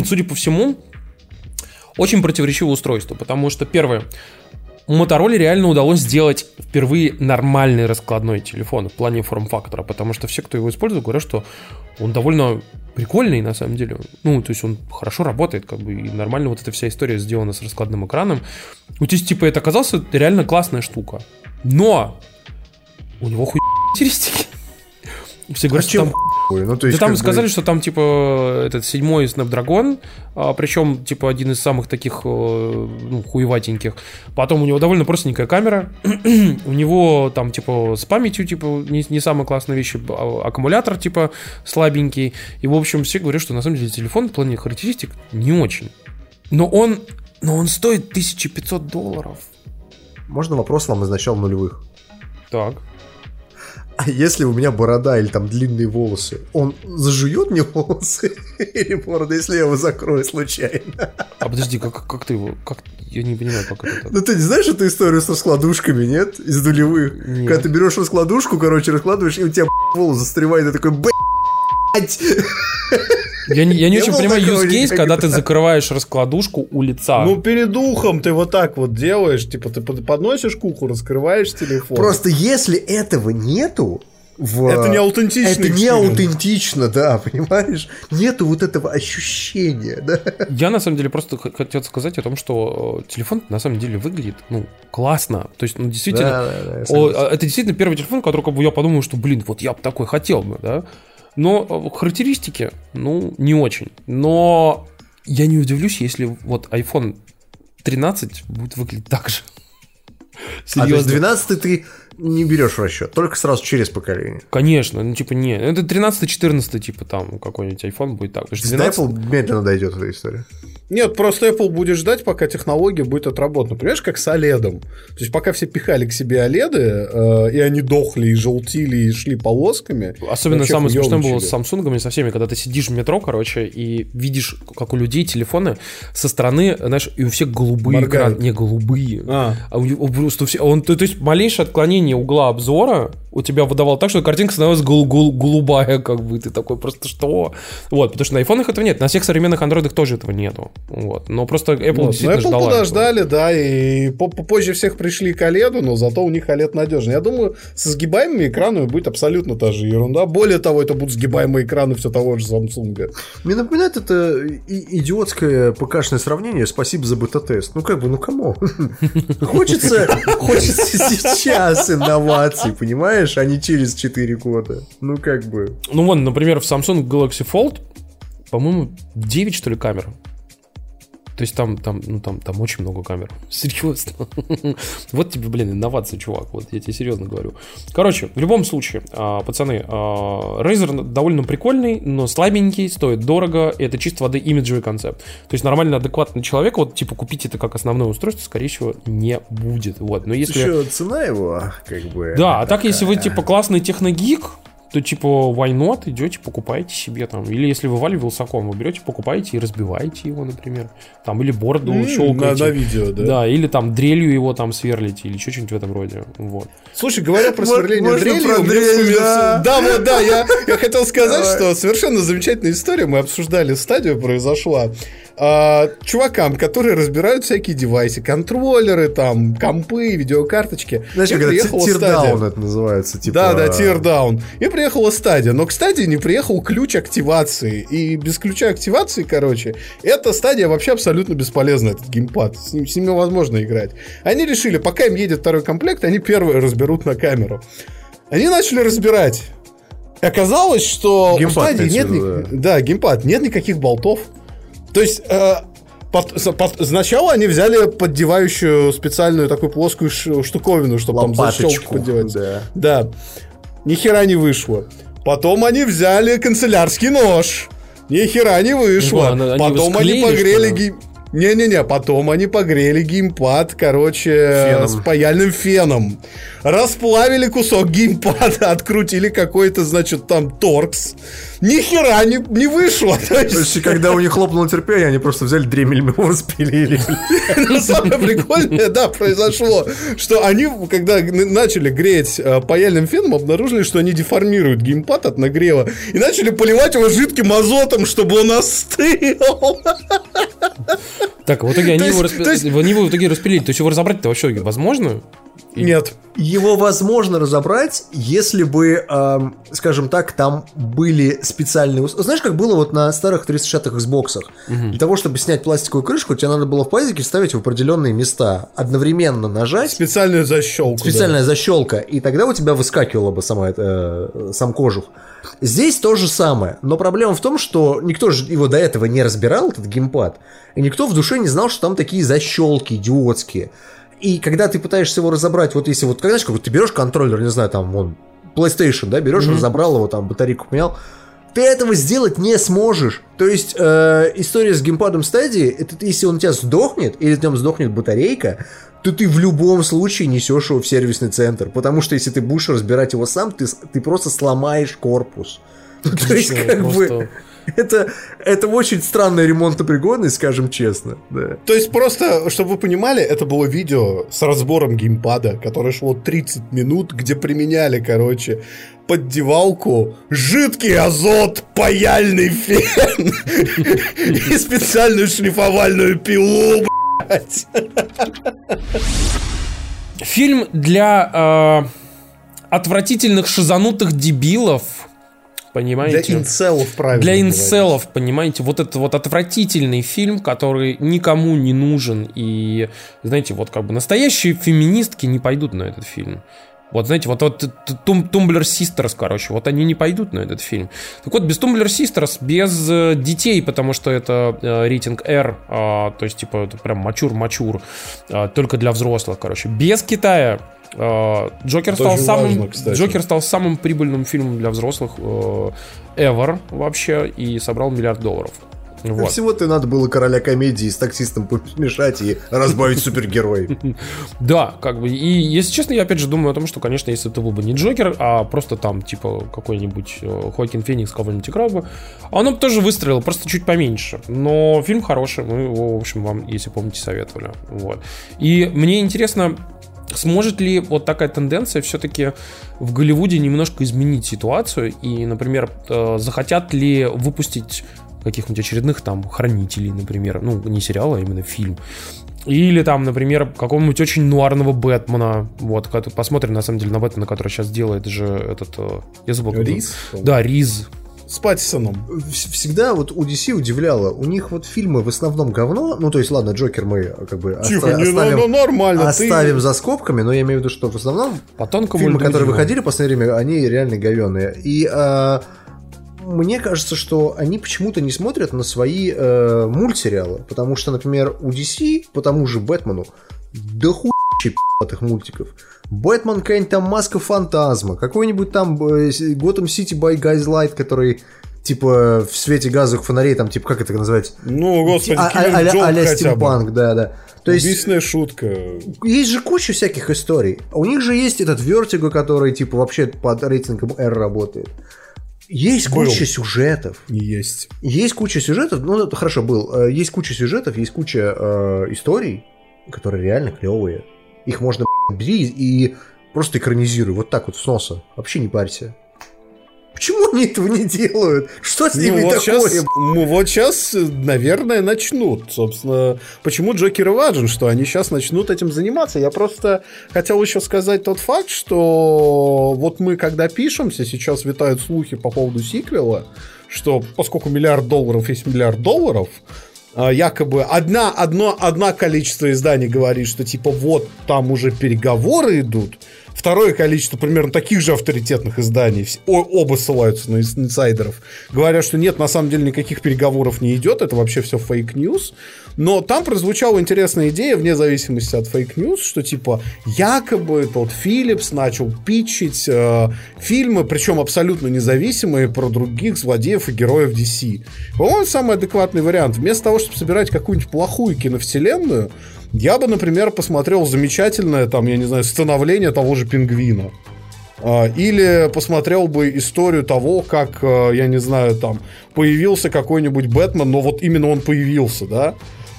судя по всему, очень противоречивое устройство, потому что, первое, Мотороле реально удалось сделать впервые нормальный раскладной телефон в плане форм-фактора, потому что все, кто его использует, говорят, что он довольно прикольный на самом деле. Ну, то есть он хорошо работает, как бы, и нормально вот эта вся история сделана с раскладным экраном. Ну, то есть, типа, это оказалось реально классная штука. Но у него хуй характеристики. Все говорят, а что там... Ну, то есть, да, там сказали, бы... что там, типа, этот седьмой Snapdragon, а, причем, типа, один из самых таких, ну, хуеватеньких. Потом у него довольно простенькая камера. У него там, типа, с памятью, типа, не, не самая классная вещь, а, аккумулятор, типа, слабенький. И, в общем, все говорят, что, на самом деле, телефон в плане характеристик не очень. Но он, но он стоит тысяча пятьсот долларов. Можно вопрос вам из начала нулевых? Так. А если у меня борода или там длинные волосы, он зажует мне волосы или бороду, если я его закрою случайно? А подожди, как, как ты его... Как... Я не понимаю, как это так. Ну ты не знаешь эту историю с раскладушками, нет? Из нулевых. Нет. Когда ты берешь раскладушку, короче, раскладываешь, и у тебя волос застревает, и ты такой, блять. Я не, я не очень понимаю use case, когда ты закрываешь раскладушку у лица. Ну, перед ухом ты вот так вот делаешь, типа ты подносишь к уху, раскрываешь телефон. Просто если этого нету... В... Это не аутентично. Это не аутентично, да, понимаешь? Нету вот этого ощущения, да. Я, на самом деле, просто хотел сказать о том, что телефон, на самом деле, выглядит, ну, классно. То есть, ну, действительно... Да, да, да, о, это действительно первый телефон, который, как бы, я подумал, что, блин, вот я бы такой хотел бы, да. Но характеристики, ну, не очень. Но я не удивлюсь, если вот iPhone тринадцать будет выглядеть так же. Серьезно. А то есть двенадцатый ты не берешь в расчет, только сразу через поколение. Конечно, ну типа не. Это тринадцатый четырнадцатый, типа там какой-нибудь iPhone будет так. двенадцатый... Apple медленно дойдет эта история. Нет, просто Apple будет ждать, пока технология будет отработана. Понимаешь, как с OLED. То есть, пока все пихали к себе OLED, э, и они дохли, и желтили, и шли полосками. Особенно самое смешное было с Samsung, со всеми, когда ты сидишь в метро, короче, и видишь, как у людей телефоны со стороны, знаешь, и у всех голубые экраны. Не, голубые. А. А у, у, просто все, он, то, то есть, малейшее отклонение угла обзора у тебя выдавало так, что картинка становилась гол, гол, голубая, как бы. Ты такой просто, что? Вот, потому что на айфонах этого нет, на всех современных андроидах тоже этого нету. Вот. Но просто Apple вот, действительно Apple ждала. Apple подождали, этого. Да, и позже всех пришли к OLED, но зато у них OLED надежный. Я думаю, со сгибаемыми экранами будет абсолютно та же ерунда. Более того, это будут сгибаемые экраны все того же Samsung. Мне напоминает это идиотское ПК-шное сравнение. Спасибо за бета-тест. Ну как бы, ну кому? Хочется сейчас инноваций, понимаешь, а не через четыре года. Ну как бы. Ну вон, например, в Samsung Galaxy Fold, по-моему, девять что ли камер. То есть там, там, ну, там, там очень много камер. Серьезно. Вот тебе, блин, инновация, чувак. Вот я тебе серьезно говорю. Короче, в любом случае, пацаны, Razer довольно прикольный, но слабенький, стоит дорого. Это чисто воды имиджевый концепт. То есть нормально, адекватный человек, вот типа купить это как основное устройство, скорее всего, не будет. Вот. Но если... Еще цена его, как бы. Да, а так, если вы типа классный техногик, то типа why not, идете, покупаете себе там. Или если вы Valve вилсаком, вы берете, покупаете и разбиваете его, например. Там, или борду mm, щелкаете. На, на видео, да. Да, или там дрелью его там сверлите, или что-нибудь в этом роде. Вот. Слушай, говоря про сверление дрелью... Да, вот, да, я хотел сказать, что совершенно замечательная история. Мы обсуждали стадию, произошла. Чувакам, которые разбирают всякие девайсы, контроллеры, там, компы, видеокарточки. Знаешь, как это тирдаун это называется. Да, да, тирдаун. И приехала стадия. Но к стадии не приехал ключ активации. И без ключа активации, короче, эта стадия вообще абсолютно бесполезна, этот геймпад. С ним, с ним невозможно играть. Они решили, пока им едет второй комплект, они первые разберут на камеру. Они начали разбирать. И оказалось, что геймпад, у стадии нет, ни... да, геймпад, нет никаких болтов. То есть, э, под, под, сначала они взяли поддевающую специальную такую плоскую ш, штуковину, чтобы лопаточку, там защелки поддевать. Да. Да. Ни хера не вышло. Потом они взяли канцелярский нож. Ни хера не вышло. Ну, потом они, склеили, они погрели гейм... Не-не-не, потом они погрели геймпад, короче, феном. С паяльным феном. Расплавили кусок геймпада, открутили какой-то, значит, там торкс. Ни хера не, не вышло. Есть... Когда у них хлопнуло терпение, они просто взяли дремель, его распилили. Самое прикольное, да, произошло, что они, когда начали греть паяльным феном, обнаружили, что они деформируют геймпад от нагрева и начали поливать его жидким азотом, чтобы он остыл. Так, в итоге они, есть, его, расп... есть... они его в итоге распилили. То есть его разобрать-то вообще возможно? И... Нет. Его возможно разобрать, если бы, эм, скажем так, там были специальные... Знаешь, как было вот на старых тридцатишных Xbox'ах? Угу. Для того, чтобы снять пластиковую крышку, тебе надо было в пазике вставить в определенные места. Одновременно нажать... Специальную защелку. Специальная да. защелка. И тогда у тебя выскакивала бы сама, э, сам кожух. Здесь то же самое. Но проблема в том, что никто же его до этого не разбирал, этот геймпад. И никто в душе не знал, что там такие защелки идиотские. И когда ты пытаешься его разобрать, вот если вот, когда, знаешь, как ты берешь контроллер, не знаю, там, вон, PlayStation, да, берешь, mm-hmm. разобрал его, там, батарейку поменял, ты этого сделать не сможешь. То есть, э, история с геймпадом Stadia, это если он у тебя сдохнет, или в нем сдохнет батарейка, то ты в любом случае несешь его в сервисный центр, потому что если ты будешь разбирать его сам, ты, ты просто сломаешь корпус. То есть, как бы... Это, это очень странная ремонтопригодность, скажем честно. Да. То есть просто, чтобы вы понимали, это было видео с разбором геймпада, которое шло тридцать минут, где применяли, короче, поддевалку, жидкий азот, паяльный фен и специальную шлифовальную пилу, блядь. Фильм для отвратительных шизанутых дебилов. Понимаете? Для инцелов, правильно. Для инцелов, понимаете, вот этот вот отвратительный фильм, который никому не нужен. И, знаете, вот как бы настоящие феминистки не пойдут на этот фильм. Вот, знаете, вот, вот Tumblr Sisters, короче, вот они не пойдут на этот фильм. Так вот, без Tumblr Sisters, без э, детей, потому что это э, рейтинг R, э, то есть, типа, это прям мачур-мачур, э, только для взрослых, короче. Без Китая э, Джокер, стал самым, важно, Джокер стал самым прибыльным фильмом для взрослых э, ever вообще и собрал миллиард долларов. Вот. Всего-то надо было короля комедии с таксистом помешать и разбавить супергероев. Да, как бы. И, если честно, я опять же думаю о том, что, конечно, если это был бы не Джокер, а просто там, типа, какой-нибудь Хоакин Феникс кого-нибудь играл бы, оно бы тоже выстрелило, просто чуть поменьше. Но фильм хороший, мы его, в общем, вам, если помните, советовали. Вот. И мне интересно, сможет ли вот такая тенденция все-таки в Голливуде немножко изменить ситуацию? И, например, захотят ли выпустить каких-нибудь очередных там «Хранителей», например. Ну, не сериал, а именно фильм. Или там, например, какого-нибудь очень нуарного Бэтмена. Вот, посмотрим, на самом деле, на Бэтмена, который сейчас делает же этот... Я забыл. Риз? Да, Риз. С Паттисоном. Всегда вот у ди си удивляло. У них вот фильмы в основном говно. Ну, то есть, ладно, Джокер мы как бы Тихо, оста- не, оставим, ну, нормально, оставим ты... за скобками, но я имею в виду, что в основном по тонкому фильмы, которые выходили в последнее время, они реально говёные. И... А... Мне кажется, что они почему-то не смотрят на свои э, мультсериалы. Потому что, например, у ди си, по тому же Бэтмену, да хуй пи***тых мультиков. Бэтмен, какая-нибудь там Маска Фантазма, какой-нибудь там Gotham City by Gaslight, который типа в свете газовых фонарей, там, типа, как это называется? Ну, господи, а-ля стимпанк, да, да. То есть, убийственная шутка. Есть же куча всяких историй. У них же есть этот Vertigo, который, типа, вообще под рейтингом R работает. Есть был. Куча сюжетов. Есть. Есть куча сюжетов, ну, это хорошо, был. Есть куча сюжетов, есть куча э, историй, которые реально клевые. Их можно, бери и просто экранизируй. Вот так вот с носа. Вообще не парься. Почему они этого не делают? Что с ними ну, вот такое? Сейчас, ну, вот сейчас, наверное, начнут. Собственно, почему Джокер важен, что они сейчас начнут этим заниматься. Я просто хотел еще сказать тот факт, что вот мы, когда пишемся, сейчас витают слухи по поводу сиквела, что поскольку миллиард долларов есть миллиард долларов, якобы одна, одно, одно количество изданий говорит, что типа вот там уже переговоры идут. Второе количество примерно таких же авторитетных изданий, о, оба ссылаются на инсайдеров, говорят, что нет, на самом деле никаких переговоров не идет, это вообще все фейк-ньюс. Но там прозвучала интересная идея, вне зависимости от фейк-ньюс, что типа якобы тот Филлипс начал питчить э, фильмы, причем абсолютно независимые, про других злодеев и героев ди си. По-моему, самый адекватный вариант. Вместо того, чтобы собирать какую-нибудь плохую киновселенную, я бы, например, посмотрел замечательное, там, я не знаю, становление того же Пингвина. Или посмотрел бы историю того, как, я не знаю, там, появился какой-нибудь Бэтмен, но вот именно он появился, да?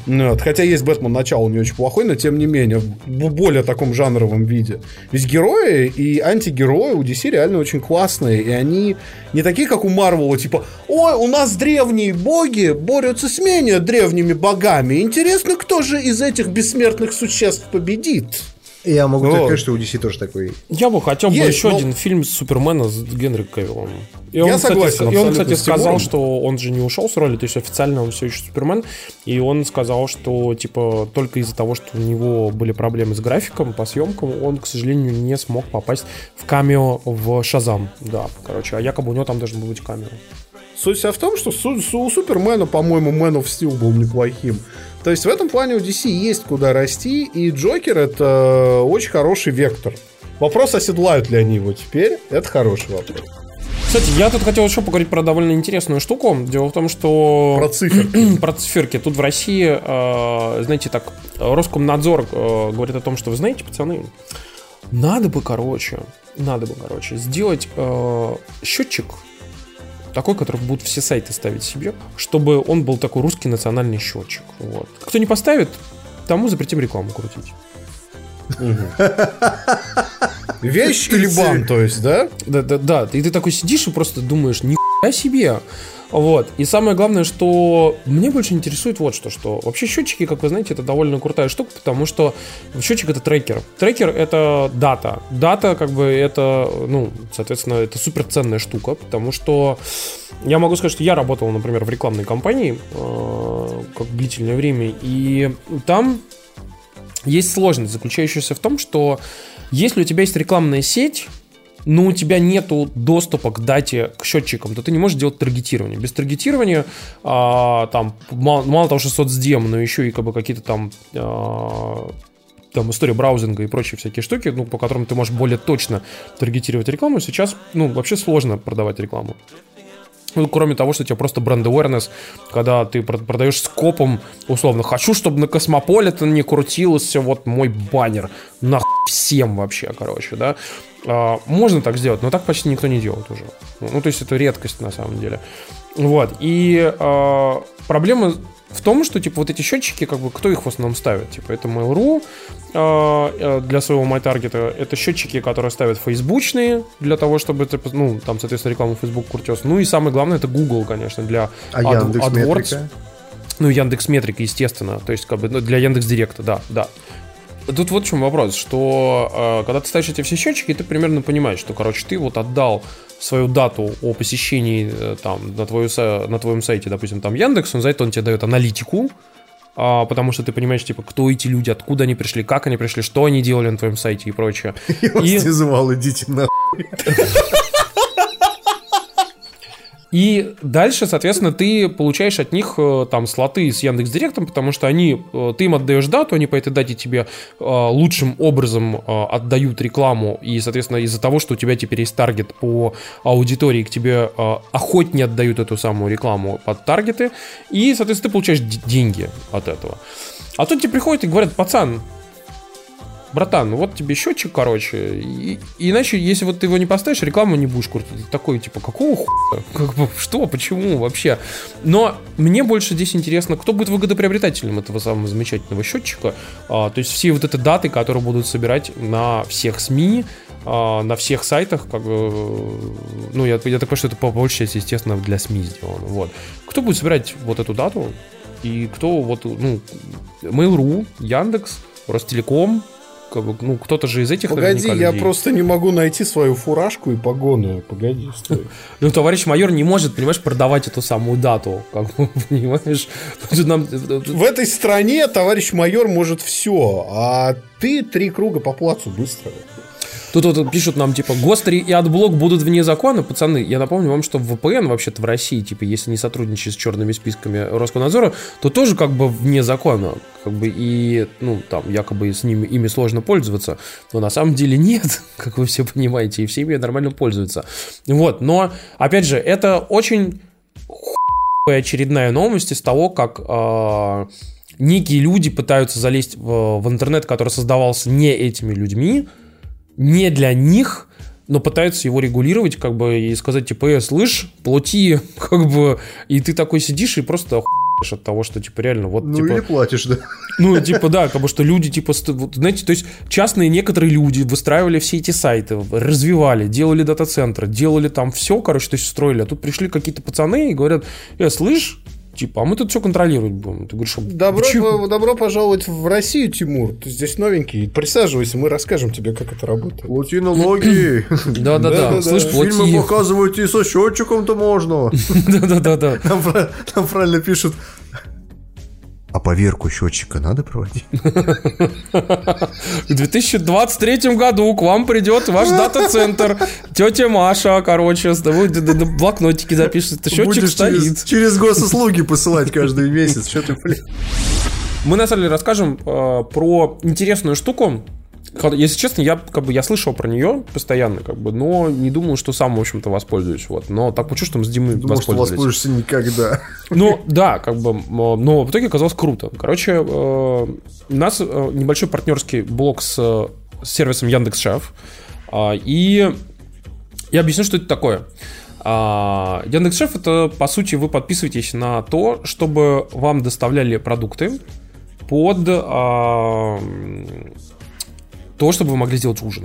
Нет. Хотя есть Бэтмен начало, не очень плохой, но тем не менее, в более таком жанровом виде. Ведь герои и антигерои у ди си реально очень классные. И они не такие, как у Марвела, типа, ой, у нас древние боги борются с менее древними богами. Интересно, кто же из этих бессмертных существ победит? Я могу вот. Сказать, что у ди си тоже такой. Я бы хотел бы еще но... один фильм Супермена с Генри Кавиллом. И я он, согласен. Кстати, и он, кстати, сказал, что он же не ушел с роли, то есть официально он все еще Супермен. И он сказал, что типа только из-за того, что у него были проблемы с графиком, по съемкам, он, к сожалению, не смог попасть в камео в Шазам. Да, короче, а якобы у него там должен был быть камео. Суть вся в том, что у Супермена, по-моему, Man of Steel был неплохим. То есть в этом плане у ди си есть куда расти, и Джокер — это очень хороший вектор. Вопрос, оседлают ли они его теперь, это хороший вопрос. Кстати, я тут хотел еще поговорить про довольно интересную штуку. Дело в том, что... Про циферки. Про циферки. Тут в России, э, знаете, так, Роскомнадзор э, говорит о том, что, вы знаете, пацаны, надо бы, короче, надо бы, короче, сделать э, счетчик, такой, который будут все сайты ставить себе, чтобы он был такой русский национальный счетчик. Вот. Кто не поставит, тому запретим рекламу крутить. Вещь или бан, то есть, да? Да, да, да. И ты такой сидишь и просто думаешь, нихуя себе. Вот. И самое главное, что мне больше интересует вот что, что вообще счетчики, как вы знаете, это довольно крутая штука, потому что счетчик — это трекер. Трекер — это дата. Дата, как бы, это, ну, соответственно, это суперценная штука, потому что я могу сказать, что я работал, например, в рекламной кампании э, как длительное время, и там есть сложность, заключающаяся в том, что если у тебя есть рекламная сеть, но у тебя нету доступа к дате, к счетчикам, то ты не можешь делать таргетирование. Без таргетирования, а, там, мало, мало того, что соцдем, но еще и как бы какие-то там... А, там история браузинга и прочие всякие штуки, ну, по которым ты можешь более точно таргетировать рекламу. Сейчас, ну, вообще сложно продавать рекламу. Ну, кроме того, что у тебя просто бренд-авернес, когда ты продаешь скопом, условно, хочу, чтобы на Космополитене крутился вот мой баннер. Нахуй всем вообще, короче, да. А, можно так сделать, но так почти никто не делает уже. Ну, то есть это редкость на самом деле. Вот, и а, проблема в том, что, типа, вот эти счетчики, как бы, кто их в основном ставит? Типа, это Mail.ru э, для своего MyTarget, это счетчики, которые ставят фейсбучные, для того, чтобы, типа, ну, там, соответственно, рекламу Facebook крутилась. Ну, и самое главное, это Google, конечно, для а Ad, AdWords. Ну, Яндекс.Метрика, естественно, то есть, как бы, для Яндекс.Директа, да, да. Тут вот в чем вопрос, что э, когда ты ставишь эти все счетчики, ты примерно понимаешь, что, короче, ты вот отдал свою дату о посещении э, там, на, твою, на твоем сайте, допустим, там Яндекс, он за это он тебе дает аналитику, э, потому что ты понимаешь, типа, кто эти люди, откуда они пришли, как они пришли, что они делали на твоем сайте и прочее. Я вас не звал, идите нахуй. И дальше, соответственно, ты получаешь от них там слоты с Яндекс.Директом, потому что они, ты им отдаешь дату, они по этой дате тебе лучшим образом отдают рекламу, и, соответственно, из-за того, что у тебя теперь есть таргет по аудитории, к тебе охотнее отдают эту самую рекламу под таргеты, и, соответственно, ты получаешь деньги от этого. А тут тебе приходят и говорят: пацан, братан, ну вот тебе счетчик, короче, и, иначе, если вот ты его не поставишь, рекламу не будешь крутить. Такой, типа, какого хуя? Как бы, что, почему вообще? Но мне больше здесь интересно, кто будет выгодоприобретателем этого самого замечательного счетчика. А, то есть все вот эти даты, которые будут собирать на всех СМИ, а, на всех сайтах, как бы, ну, я, я так понимаю, что это по большей части, естественно, для СМИ сделано. Вот. Кто будет собирать вот эту дату? И кто вот, ну, Mail.ru, Яндекс, Ростелеком, ну, кто-то же из этих... Погоди, я людей. Просто не могу найти свою фуражку и погоны. Погоди, стой. Ну, товарищ майор не может, понимаешь, продавать эту самую дату. Как, понимаешь? Нам... В этой стране товарищ майор может все, а ты три круга по плацу быстро. Тут вот пишут нам, типа, гостри и отблок будут вне закона. Пацаны, я напомню вам, что вэ пэ эн вообще-то в России, типа, если не сотрудничать с черными списками Роскомнадзора, то тоже как бы вне закона. Как бы и, ну, там, якобы с ними, ими сложно пользоваться. Но на самом деле нет, как вы все понимаете, и все ими нормально пользуются. Вот, но, опять же, это очень хуйная очередная новость из того, как... Э- некие люди пытаются залезть в, в интернет, который создавался не этими людьми, не для них, но пытаются его регулировать, как бы, и сказать, типа, э, слышь, плати, как бы, и ты такой сидишь и просто охуешь от того, что, типа, реально, вот, ну, типа... Ну, или платишь, да. Ну, типа, да, как бы, что люди, типа, знаете, то есть, частные некоторые люди выстраивали все эти сайты, развивали, делали дата-центры, делали там все, короче, то есть, строили, а тут пришли какие-то пацаны и говорят: э, слышь, типа, а мы тут все контролировать будем. Ты говоришь: добро, добро пожаловать в Россию, Тимур. Ты здесь новенький. Присаживайся, мы расскажем тебе, как это работает. Плати налоги. Да-да-да. Слышь, плати. Фильмы показывают и со счетчиком-то можно. Да-да-да. Там правильно пишут: а поверку счетчика надо проводить? В две тысячи двадцать третьем году к вам придет ваш дата-центр. Тетя Маша, короче, блокнотики запишет. Счетчик стоит. Через госуслуги посылать каждый месяц. Что ты, блин? Мы на самом деле расскажем про интересную штуку. Если честно, я, как бы, я слышал про нее постоянно, как бы, но не думал, что сам, в общем-то, воспользуюсь. Вот. Но так получилось, что мы с Димой думал, воспользовались. Думал, что воспользуешься никогда. Ну, да, как бы, но в итоге оказалось круто. Короче, у нас небольшой партнерский блок с сервисом Яндекс.Шеф. И я объясню, что это такое. Яндекс.Шеф — это, по сути, вы подписываетесь на то, чтобы вам доставляли продукты под... то, чтобы вы могли сделать ужин.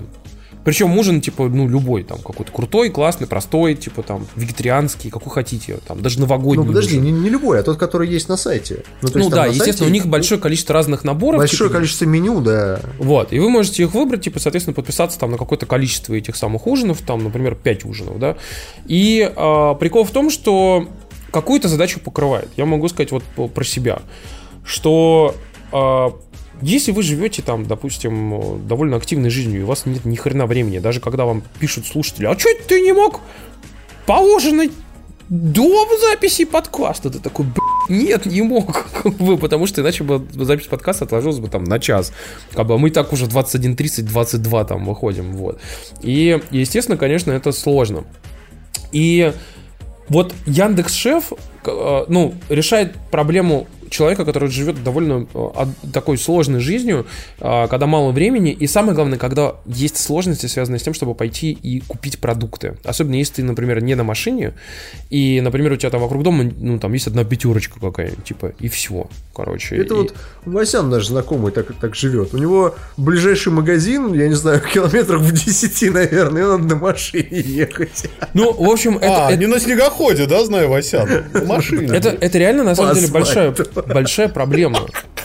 Причем ужин, типа, ну, любой, там, какой-то крутой, классный, простой, типа, там, вегетарианский, какой хотите, там, даже новогодний. Ну, подожди, не, не любой, а тот, который есть на сайте. Ну, то есть, ну да, естественно, сайте... у них большое количество разных наборов. Большое типа, количество меню, да. Вот, и вы можете их выбрать, типа, соответственно, подписаться там на какое-то количество этих самых ужинов, там, например, пять ужинов, да. И э, прикол в том, что какую-то задачу покрывает. Я могу сказать вот про себя, что... Э, Если вы живете там, допустим, довольно активной жизнью, и у вас нет ни хрена времени, даже когда вам пишут слушатели: а чё ты не мог поужинать до записи подкаста? Ты такой: нет, не мог, потому что иначе бы запись подкаста отложилась бы там на час. Как бы мы так уже двадцать один тридцать, двадцать два там выходим, вот. И, естественно, конечно, это сложно. И вот Яндекс.Шеф, ну, решает проблему человека, который живет довольно такой сложной жизнью, когда мало времени, и самое главное, когда есть сложности, связанные с тем, чтобы пойти и купить продукты. Особенно если ты, например, не на машине, и, например, у тебя там вокруг дома, ну, там есть одна пятерочка какая-нибудь, типа, и все, короче. Это и... вот Васян наш знакомый так, так живет. У него ближайший магазин, я не знаю, километров в десяти, наверное, надо на машине ехать. Ну, в общем, это... А, это... не на снегоходе, да, знаю, Васян? Машина. Это, это реально, на самом деле, большая... Большая проблема.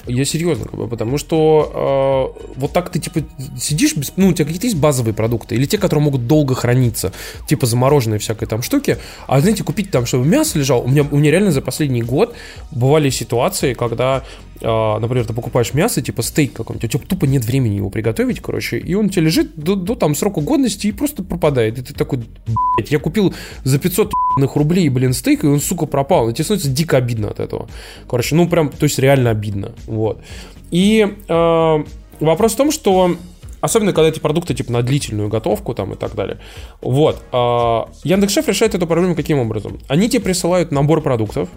Я серьезно, потому что э, вот так ты типа сидишь, без, ну, у тебя какие-то есть базовые продукты, или те, которые могут долго храниться, типа замороженные всякой там штуки. А знаете, купить там, чтобы мясо лежало. У меня, у меня реально за последний год бывали ситуации, когда например, ты покупаешь мясо, типа стейк какой-нибудь, у тебя тупо нет времени его приготовить, короче, и он тебе лежит до, до там срока годности и просто пропадает. И ты такой, блядь, я купил за пятьсот рублей, блин, стейк, и он, сука, пропал. И тебе становится дико обидно от этого. Короче, ну прям, то есть реально обидно. Вот. И э, вопрос в том, что особенно, когда эти продукты типа на длительную готовку там и так далее. Вот. А Яндекс.Шеф решает эту проблему каким образом? Они тебе присылают набор продуктов,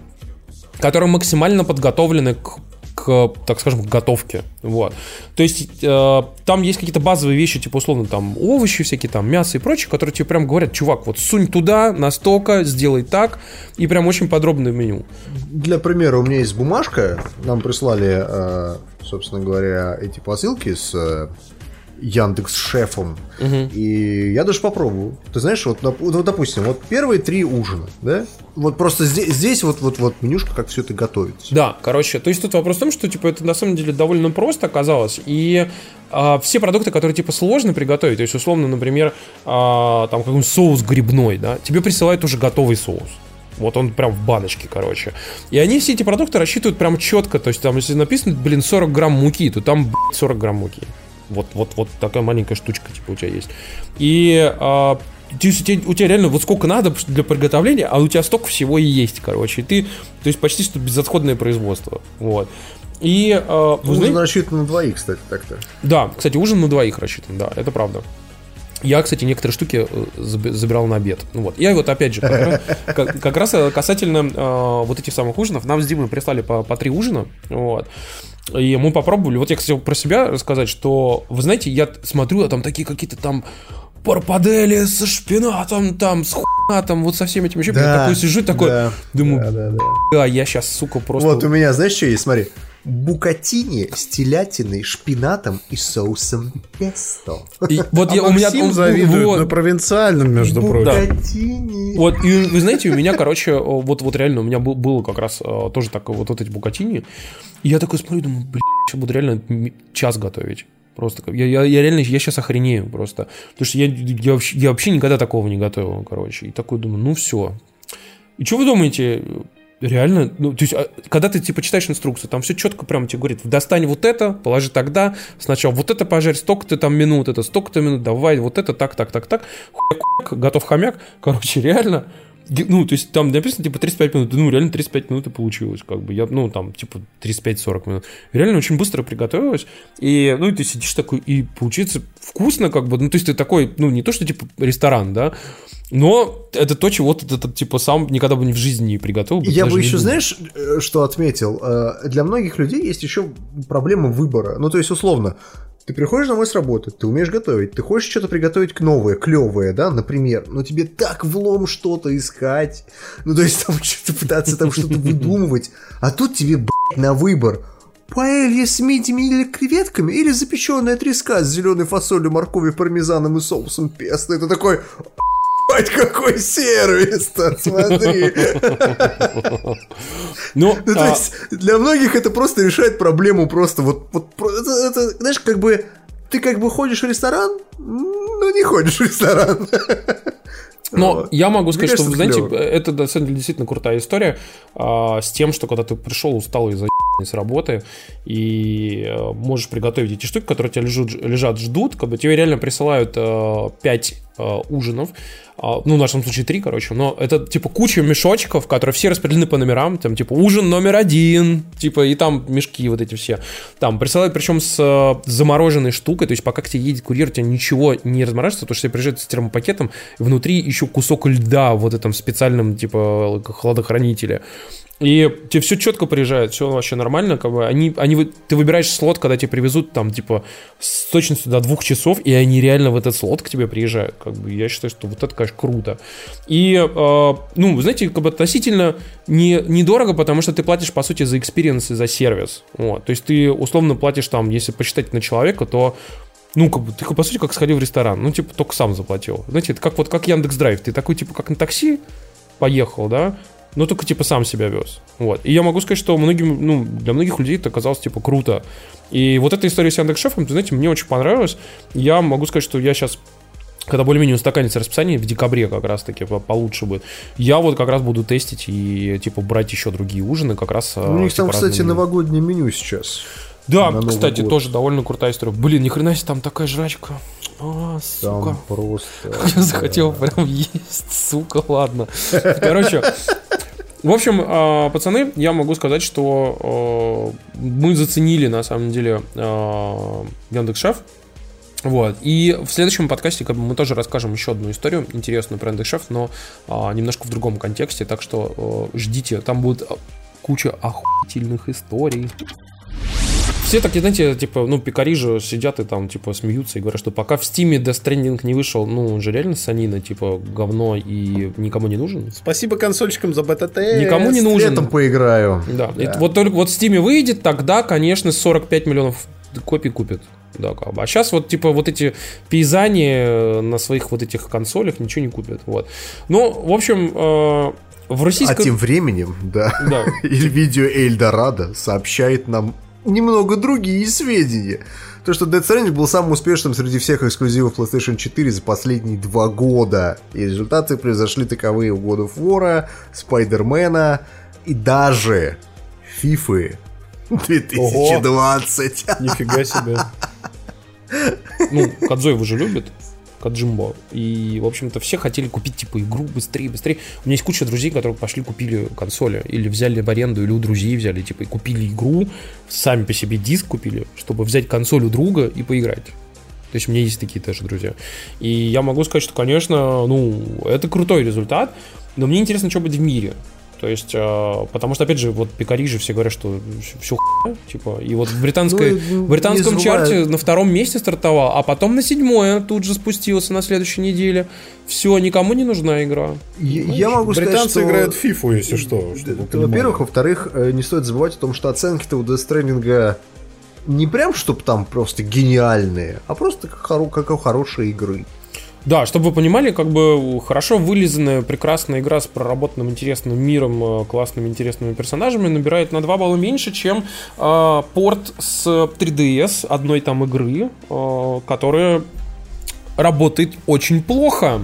которые максимально подготовлены к, к так скажем, к готовке. Вот. То есть э, там есть какие-то базовые вещи, типа условно там овощи всякие, там мясо и прочее, которые тебе прям говорят: чувак, вот сунь туда, настолько, сделай так, и прям очень подробное меню. Для примера, у меня есть бумажка, нам прислали, э, собственно говоря, эти посылки с Яндекс.Шефом. Угу. И я даже попробую. Ты знаешь, вот, вот допустим, вот первые три ужина, да? Вот просто здесь, здесь вот, вот, вот менюшка, как все это готовится. Да, короче, то есть тут вопрос в том, что типа это на самом деле довольно просто оказалось. И а, все продукты, которые типа сложно приготовить, то есть условно, например, а, там какой-нибудь соус грибной, да, тебе присылают уже готовый соус. Вот он прям в баночке, короче. И они все эти продукты рассчитывают прям четко. То есть там если написано, блин, сорок грамм муки, то там, блин, сорок грамм муки. Вот, вот, вот такая маленькая штучка типа у тебя есть. И а, ты, у тебя реально вот сколько надо для приготовления, а у тебя столько всего и есть, короче. И ты, то есть почти что безотходное производство. Вот. И а, ужин знаете, рассчитан на двоих, кстати, так-то. Да, кстати, ужин на двоих рассчитан, да, это правда. Я, кстати, некоторые штуки забирал на обед. Ну вот. Я вот опять же как, как, как раз касательно э, вот этих самых ужинов. Нам с Димой прислали по, по три ужина. Вот. И мы попробовали. Вот я, кстати, про себя рассказать, что, вы знаете, я смотрю, а там такие какие-то там парпадели со шпинатом, там, с хуйнатом, вот со всем этим еще. Да, я такой сижу, такой, да, думаю, да, да, да. да, я сейчас, сука, просто... Вот у меня, знаешь, что есть, смотри. Букатини с телятиной, шпинатом и соусом песто. И вот а я, Максим у меня, он, завидует, вот, на провинциальном, между прочим. Букатини. Да. Вот, и вы знаете, у меня, короче, вот, вот реально у меня был, было как раз тоже так, вот, вот эти букатини. И я такой смотрю, думаю, блин, сейчас буду реально час готовить. Просто я, я, я реально, я сейчас охренею просто. Потому что я, я, вообще, я вообще никогда такого не готовил, короче. И такой думаю, ну все. И что вы думаете... Реально, ну, то есть, когда ты типа читаешь инструкцию, там все четко прямо тебе говорит: достань вот это, положи тогда, сначала вот это пожарь, столько-то там минут, это столько-то минут, давай вот это, так, так, так, так, хуяк, готов хомяк, короче, реально. Ну, то есть, там написано, типа, тридцать пять минут. Ну, реально, тридцать пять минут и получилось, как бы. Я, ну, там, типа, тридцать пять - сорок минут. Реально очень быстро приготовилось. И, ну, и ты сидишь такой, и получится вкусно, как бы. Ну, то есть, ты такой, ну, не то, что, типа, ресторан, да, но это то, чего ты, ты, ты типа, сам никогда бы в жизни не приготовил. Я бы еще, знаешь, что отметил? Для многих людей есть еще проблема выбора. Ну, то есть, условно, ты приходишь домой с работы, ты умеешь готовить, ты хочешь что-то приготовить новое, клевое, да, например, но тебе так влом что-то искать, ну, то есть там что-то пытаться там что-то выдумывать, а тут тебе, блядь, на выбор паэлья с мидиями или креветками, или запеченная треска с зеленой фасолью, морковью, пармезаном и соусом песто. Это такой... Блять, какой сервис-то, смотри. Ну, то есть, для многих это просто решает проблему просто вот... Знаешь, как бы, ты как бы ходишь в ресторан, но не ходишь в ресторан. Но я могу сказать, что, знаете, это действительно крутая история с тем, что когда ты пришел, устал из-за... с работы, и можешь приготовить эти штуки, которые тебе лежат, лежат ждут, как бы тебе реально присылают э, пять э, ужинов, э, ну, в нашем случае три, короче, но это, типа, куча мешочков, которые все распределены по номерам, там, типа, ужин номер один, типа, и там мешки вот эти все, там, присылают, причем с э, замороженной штукой, то есть, пока к тебе едет курьер, у тебя ничего не размораживается, потому что тебе приезжают с термопакетом, внутри еще кусок льда вот этом специальном, типа, хладохранителе. И тебе все четко приезжает, все вообще нормально, как бы они, они, ты выбираешь слот, когда тебе привезут там типа с точностью до двух часов, и они реально в этот слот к тебе приезжают, как бы я считаю, что вот это, конечно, круто. И, э, ну, знаете, как бы относительно не, недорого, потому что ты платишь по сути за экспириенс и за сервис, вот. То есть ты условно платишь там, если посчитать на человека, то ну, как бы, ты, по сути, как сходил в ресторан, ну, типа, только сам заплатил. Знаете, это как вот как Яндекс.Драйв, ты такой, типа, как на такси поехал, да? Но только, типа, сам себя вез. Вот. И я могу сказать, что многим, ну, для многих людей это оказалось, типа, круто. И вот эта история с Яндекс.Шефом, знаете, мне очень понравилась. Я могу сказать, что я сейчас когда более-менее устаканится расписание, в декабре как раз-таки получше будет, я вот как раз буду тестить и, типа, брать еще другие ужины как раз. У них типа, там, кстати, меню. новогоднее меню сейчас. Да, на кстати, год. Тоже довольно крутая история. Блин, ни хрена себе, там такая жрачка. А, сука. Там просто... Я захотел прям есть, сука, ладно. Короче... В общем, пацаны, я могу сказать, что мы заценили, на самом деле, Яндекс.Шеф. Вот. И в следующем подкасте как бы, мы тоже расскажем еще одну историю интересную про Яндекс.Шеф, но немножко в другом контексте. Так что ждите, там будет куча охуительных историй. Все такие, знаете, типа, ну, пикари же сидят и там, типа, смеются и говорят, что пока в Steam Death Stranding не вышел, ну, он же реально санина, типа, говно и никому не нужен. Спасибо консольщикам за бета-тест. Никому не нужен. Летом поиграю. Да. Да. И вот только вот в Steam выйдет, тогда, конечно, сорок пять миллионов копий купят. Да, как бы. А сейчас вот, типа, вот эти пейзани на своих вот этих консолях ничего не купят. Вот. Ну, в общем... В российской... А тем временем, да, да. Видео Эльдорадо сообщает нам немного другие сведения. То, что Death Stranding был самым успешным среди всех эксклюзивов PlayStation четыре за последние два года. И результаты произошли таковые у God of War, Spider-Man и даже FIFA двадцать двадцать. Ого, нифига себе. Ну, Кадзо его же любит. Каджимбо. И, в общем-то, все хотели купить, типа, игру быстрее, быстрее. У меня есть куча друзей, которые пошли, купили консоли, или взяли в аренду, или у друзей взяли, типа, и купили игру, сами по себе диск купили, чтобы взять консоль у друга и поиграть. То есть у меня есть такие тоже друзья. И я могу сказать, что, конечно, ну, это крутой результат, но мне интересно, что будет в мире. То есть, э, потому что, опять же, вот пикари же все говорят, что все, все хуйня, типа, и вот в британской, ну, британском чарте на втором месте стартовал, а потом на седьмое тут же спустился на следующей неделе. Все, никому не нужна игра. Я, я могу британцы сказать, что... играют в FIFA, если что. Во-первых, во-вторых, не стоит забывать о том, что оценки-то у Death Stranding не прям, чтобы там просто гениальные, а просто как, как у хорошей игры. Да, чтобы вы понимали, как бы хорошо вылизанная, прекрасная игра с проработанным интересным миром, классными интересными персонажами набирает на два балла меньше, чем э, порт с три ди эс одной там игры, э, которая работает очень плохо.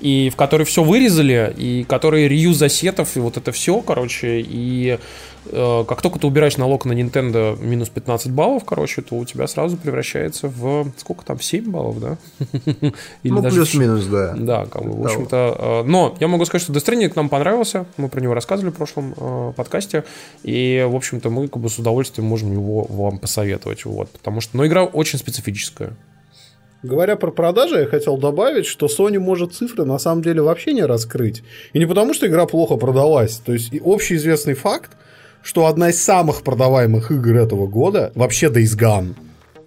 И в которой все вырезали, и которые реюз ассетов, и вот это все, короче, и э, как только ты убираешь налог на Nintendo минус пятнадцать баллов, короче, то у тебя сразу превращается в, сколько там, семь баллов, да? Или ну, даже... плюс-минус, да. Да, как бы, в общем-то, э, но я могу сказать, что Death Stranding нам понравился, мы про него рассказывали в прошлом э, подкасте, и, в общем-то, мы как бы с удовольствием можем его вам посоветовать, вот, потому что, но игра очень специфическая. Говоря про продажи, я хотел добавить, что Sony может цифры на самом деле вообще не раскрыть. И не потому, что игра плохо продалась. То есть, и общеизвестный факт, что одна из самых продаваемых игр этого года вообще Days Gone.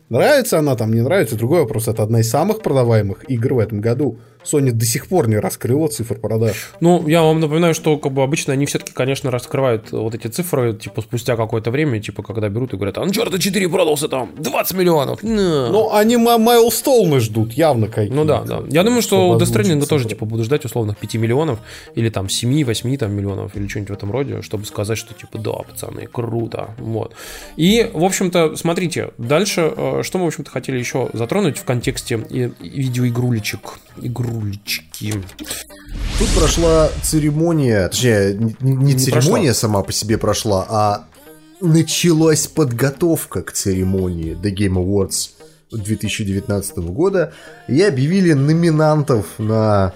Нравится она там, не нравится, другой вопрос. Это одна из самых продаваемых игр в этом году. Sony до сих пор не раскрыла цифр продаж. Ну, я вам напоминаю, что как бы, обычно они все-таки, конечно, раскрывают вот эти цифры, типа, спустя какое-то время, типа, когда берут и говорят, а ну, черт, четыре продался там, двадцать миллионов. Ну, они майлстоуны ждут, явно какие-то. Ну, да, да. Я думаю, что у Death Stranding тоже, типа, буду ждать условных пять миллионов, или там семь-восемь там, миллионов, или что-нибудь в этом роде, чтобы сказать, что, типа, да, пацаны, круто. Вот. И, в общем-то, смотрите, дальше, что мы, в общем-то, хотели еще затронуть в контексте видеоигрулечек. Игру Рулечки. Тут прошла церемония, точнее, не, не, не церемония прошла. Сама по себе прошла, а началась подготовка к церемонии The Game Awards две тысячи девятнадцатого года, и объявили номинантов на,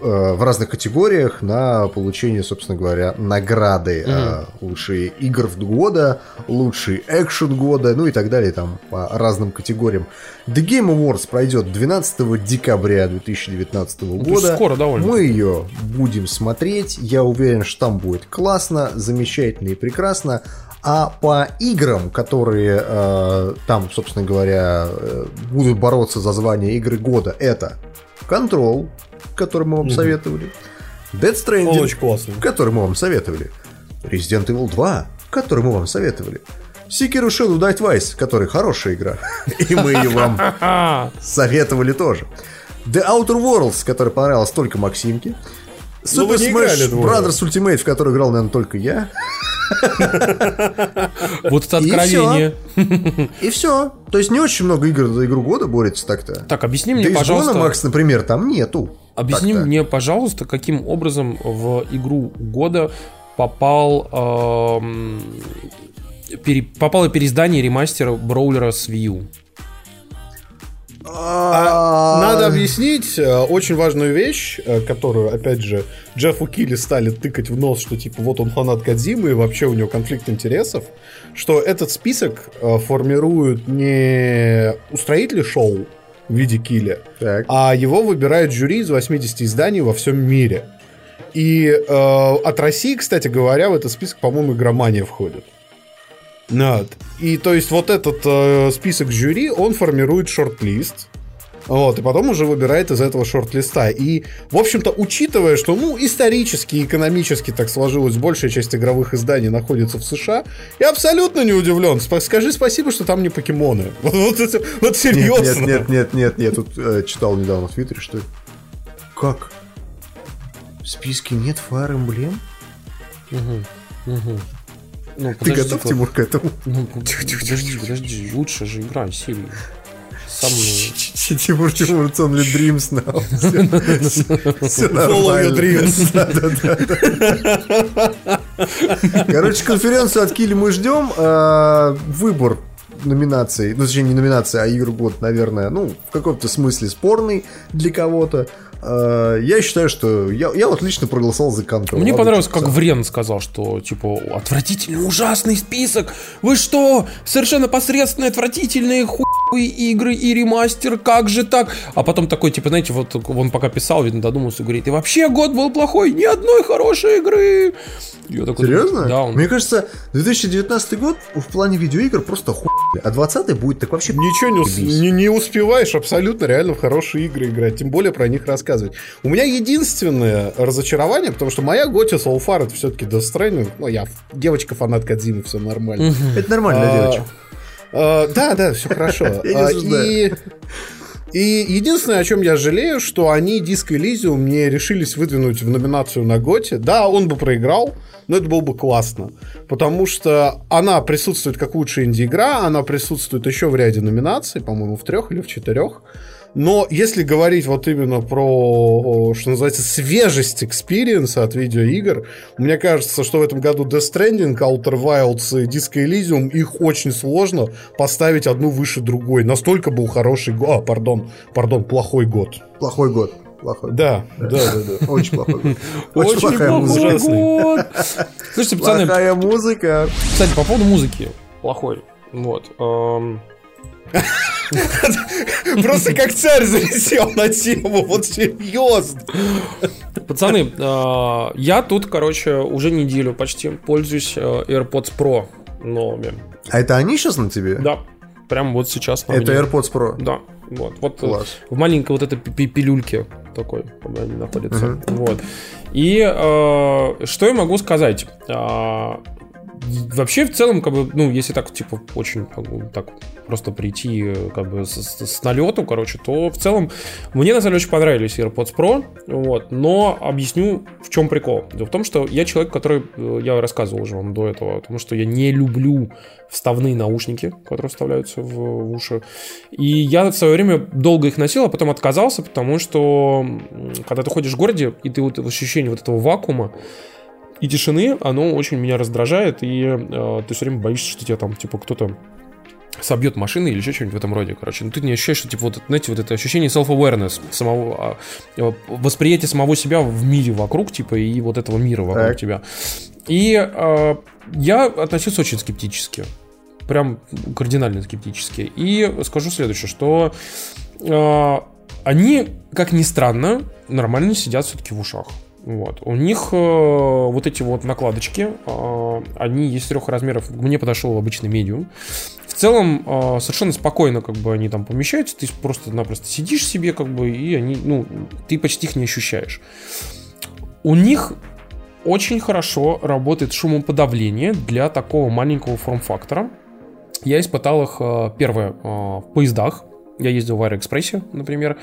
э, в разных категориях на получение, собственно говоря, награды. Mm-hmm. э, лучшие игр года, лучший экшен года, ну и так далее, там по разным категориям. The Game Awards пройдет двенадцатого декабря две тысячи девятнадцатого года. Скоро довольно. Мы ее будем смотреть. Я уверен, что там будет классно, замечательно и прекрасно. А по играм, которые э, там, собственно говоря, э, будут бороться за звание игры года, это Control, который мы вам mm-hmm. советовали, Death Stranding, который мы вам советовали, Resident Evil два, который мы вам советовали, Sekiro Shadow Die Twice, который хорошая игра, и мы ее вам советовали тоже. The Outer Worlds, который понравилась только Максимке. Super Smash Brothers Ultimate, в который играл, наверное, только я. Вот это откровение. И все. То есть не очень много игр за игру года борется так-то. Так, объясни мне, пожалуйста. Да, Макс, например, там нету. Объясни мне, пожалуйста, каким образом в игру года попал попало переиздание ремастера Броулера с Wii U. А, надо объяснить очень важную вещь, которую, опять же, Джеффу Килли стали тыкать в нос, что типа вот он фанат Кодзимы и вообще у него конфликт интересов, что этот список формируют не устроители шоу в виде Килли, так, а его выбирает жюри из восьмидесяти изданий во всем мире. И э, от России, кстати говоря, в этот список, по-моему, «Игромания» входит. Нет. И то есть вот этот э, список жюри, он формирует шорт-лист, вот, и потом уже выбирает из этого шорт-листа. И, в общем-то, учитывая, что, ну, исторически и экономически так сложилось, большая часть игровых изданий находится в США, я абсолютно не удивлен. Сп- скажи спасибо, что там не покемоны. Вот, вот, вот, вот серьезно. Нет, нет, нет, нет, я тут э, читал недавно в Твиттере, что как? В списке нет Fire Emblem? Угу, угу. Ну, ты готов, Тимур, к этому? Ну, подожди, подожди, лучше же игра, Сири. Сам... Тимур, Тимур, it's only dreams now. Все нормально. Короче, конференцию от Килли мы ждем. Выбор номинаций, ну, точнее, не номинации, а игр год, наверное, ну, в каком-то смысле спорный для кого-то. Я считаю, что я, я вот лично проголосовал за Контрол. Мне понравилось, как Врен сказал, что типа отвратительный, ужасный список. Вы что? Совершенно посредственные, отвратительные хуевые игры и ремастер. Как же так? А потом такой, типа, знаете, вот он пока писал, видно, додумался, говорит: и вообще год был плохой, ни одной хорошей игры. Я такой, серьезно? Да, он... Мне кажется, две тысячи девятнадцатый год в плане видеоигр просто хуй. А двадцатый будет так вообще... Ничего не, ус- не, не успеваешь абсолютно реально в хорошие игры играть, тем более про них рассказывать. У меня единственное разочарование, потому что моя готя so far это все-таки Death Stranding. Ну, я девочка-фанат Кодзимы, все нормально. Это нормальная девочка. Да, да, все хорошо. И... И единственное, о чем я жалею, что они Disco Elysium не решились выдвинуть в номинацию на Готе. Да, он бы проиграл, но это было бы классно. Потому что она присутствует как лучшая инди-игра, она присутствует еще в ряде номинаций, по-моему, в трех или в четырех. Но если говорить вот именно про, что называется, свежесть экспириенса от видеоигр, мне кажется, что в этом году Death Stranding, Outer Wilds и Disco Elysium, их очень сложно поставить одну выше другой. Настолько был хороший год. А, пардон, пардон, плохой год. Плохой год. Плохой. Да, да, да, да. Очень плохой год. Очень плохой год. Слушайте, пацаны. Плохая музыка. Кстати, по поводу музыки. Плохой. Вот. Просто как царь залетел на тему. Вот серьезно. Пацаны, я тут, короче, уже неделю почти пользуюсь AirPods Pro новыми. А это они сейчас на тебе? Да, прямо вот сейчас. Это AirPods Pro? Да, вот, вот в маленькой вот этой пилюльке такой они находятся. Вот. И что я могу сказать? Вообще, в целом, как бы, ну, если так, типа, очень как бы, так просто прийти, как бы, с, с налету, короче, то в целом мне, на самом деле, очень понравились AirPods Pro, вот, но объясню, в чем прикол. Дело в том, что я человек, который, я рассказывал уже вам до этого, потому что я не люблю вставные наушники, которые вставляются в, в уши, и я в свое время долго их носил, а потом отказался, потому что, когда ты ходишь в городе, и ты вот в ощущении вот этого вакуума, и тишины, оно очень меня раздражает, и э, ты все время боишься, что тебя там, типа, кто-то собьет машины или еще что-нибудь в этом роде, короче. Но ты не ощущаешь, что, типа, вот, знаете, вот это ощущение self-awareness, самого, э, восприятие самого себя в мире вокруг, типа, и вот этого мира вокруг так. тебя. И э, я относился очень скептически, прям кардинально скептически. И скажу следующее, что э, они, как ни странно, нормально сидят все-таки в ушах. Вот. У них э, вот эти вот накладочки, э, они есть трех размеров. Мне подошел обычный медиум. В целом э, совершенно спокойно, как бы, они там помещаются. Ты просто-напросто сидишь себе, как бы, и они, ну, ты почти их не ощущаешь. У них очень хорошо работает шумоподавление для такого маленького форм-фактора. Я испытал их э, первое э, в поездах. Я ездил в Аэроэкспрессе, например.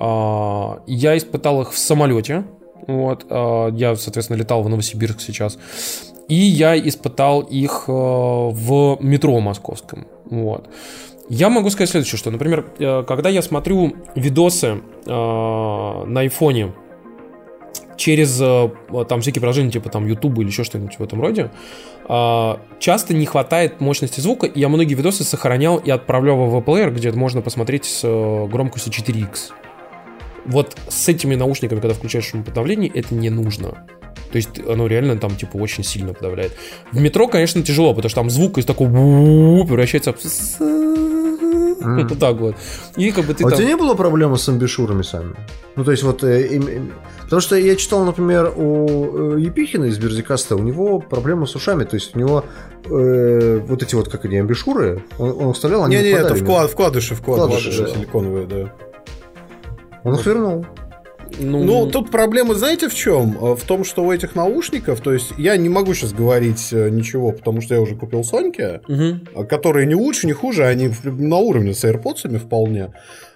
Э, я испытал их в самолете. Вот, я, соответственно, летал в Новосибирск сейчас. И я испытал их в метро московском. Вот. Я могу сказать следующее, что, например, когда я смотрю видосы на айфоне через там всякие приложения типа там YouTube или еще что-нибудь в этом роде, часто не хватает мощности звука, и я многие видосы сохранял и отправлял в виплеер, где это можно посмотреть с громкостью четыре икс. Вот с этими наушниками, когда включаешь шумоподавление, это не нужно. То есть оно реально там типа очень сильно подавляет. В метро, конечно, тяжело, потому что там звук из такого превращается в... Mm. Вот так вот. И как бы ты а там... у тебя не было проблемы с амбишурами сами? Ну, то есть вот... Э, э, э, потому что я читал, например, у Епихина из Берзикаста, у него проблемы с ушами, то есть у него э, вот эти вот, как они, амбишуры, он, он вставлял, они не, не, это вклад, вкладыши, вкладыши, вкладыши да. силиконовые, да. Он их вернул. Ну... ну, тут проблема, знаете, в чем? В том, что у этих наушников, то есть я не могу сейчас говорить ничего, потому что я уже купил Соньки, угу. которые не лучше, не хуже, они на уровне с AirPods'ами вполне.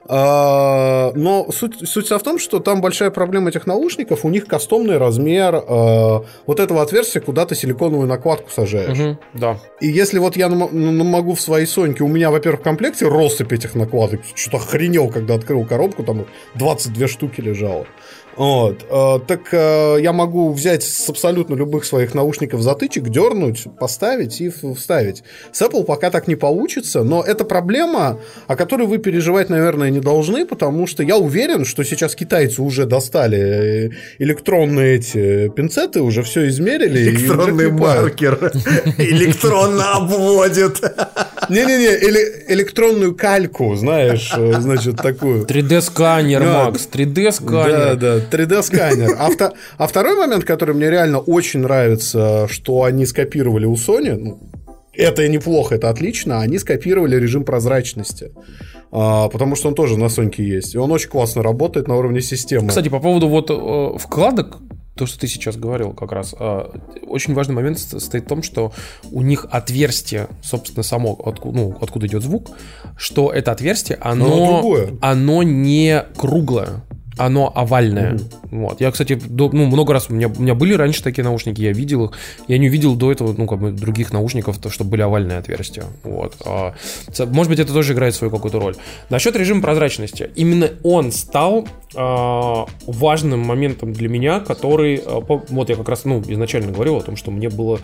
Но суть, суть в том, что там большая проблема этих наушников, у них кастомный размер э, вот этого отверстия, куда ты силиконовую накладку сажаешь. Угу, да. И если вот я могу в своей Соньке, у меня, во-первых, в комплекте россыпь этих накладок, что-то охренел, когда открыл коробку, там двадцать две штуки лежало. Вот. Э, так э, я могу взять с абсолютно любых своих наушников затычек, дернуть, поставить и вставить. С Apple пока так не получится, но это проблема, о которой вы переживать, наверное, не должны, потому что я уверен, что сейчас китайцы уже достали электронные эти пинцеты, уже все измерили. Электронный маркер. Электронно обводит. Не-не-не, электронную кальку, знаешь, значит, такую. три дэ-сканер, Макс, три дэ-сканер. Да, да. три дэ-сканер. А, вто... а второй момент, который мне реально очень нравится, что они скопировали у Sony, ну, это неплохо, это отлично, они скопировали режим прозрачности, а, потому что он тоже на Соньке есть, и он очень классно работает на уровне системы. Кстати, по поводу вот э, вкладок, то, что ты сейчас говорил как раз, э, очень важный момент стоит в том, что у них отверстие, собственно, само, отку, ну, откуда идет звук, что это отверстие, оно, оно, оно не круглое. Оно овальное. Mm-hmm. Вот. Я, кстати, до, ну, много раз у меня, у меня были раньше такие наушники, я видел их. Я не увидел до этого, ну, как бы, других наушников, то, чтобы были овальные отверстия. Вот. А, может быть, это тоже играет свою какую-то роль. Насчет режима прозрачности. Именно он стал а, важным моментом для меня, который. А, по, вот я как раз ну, изначально говорил о том, что мне было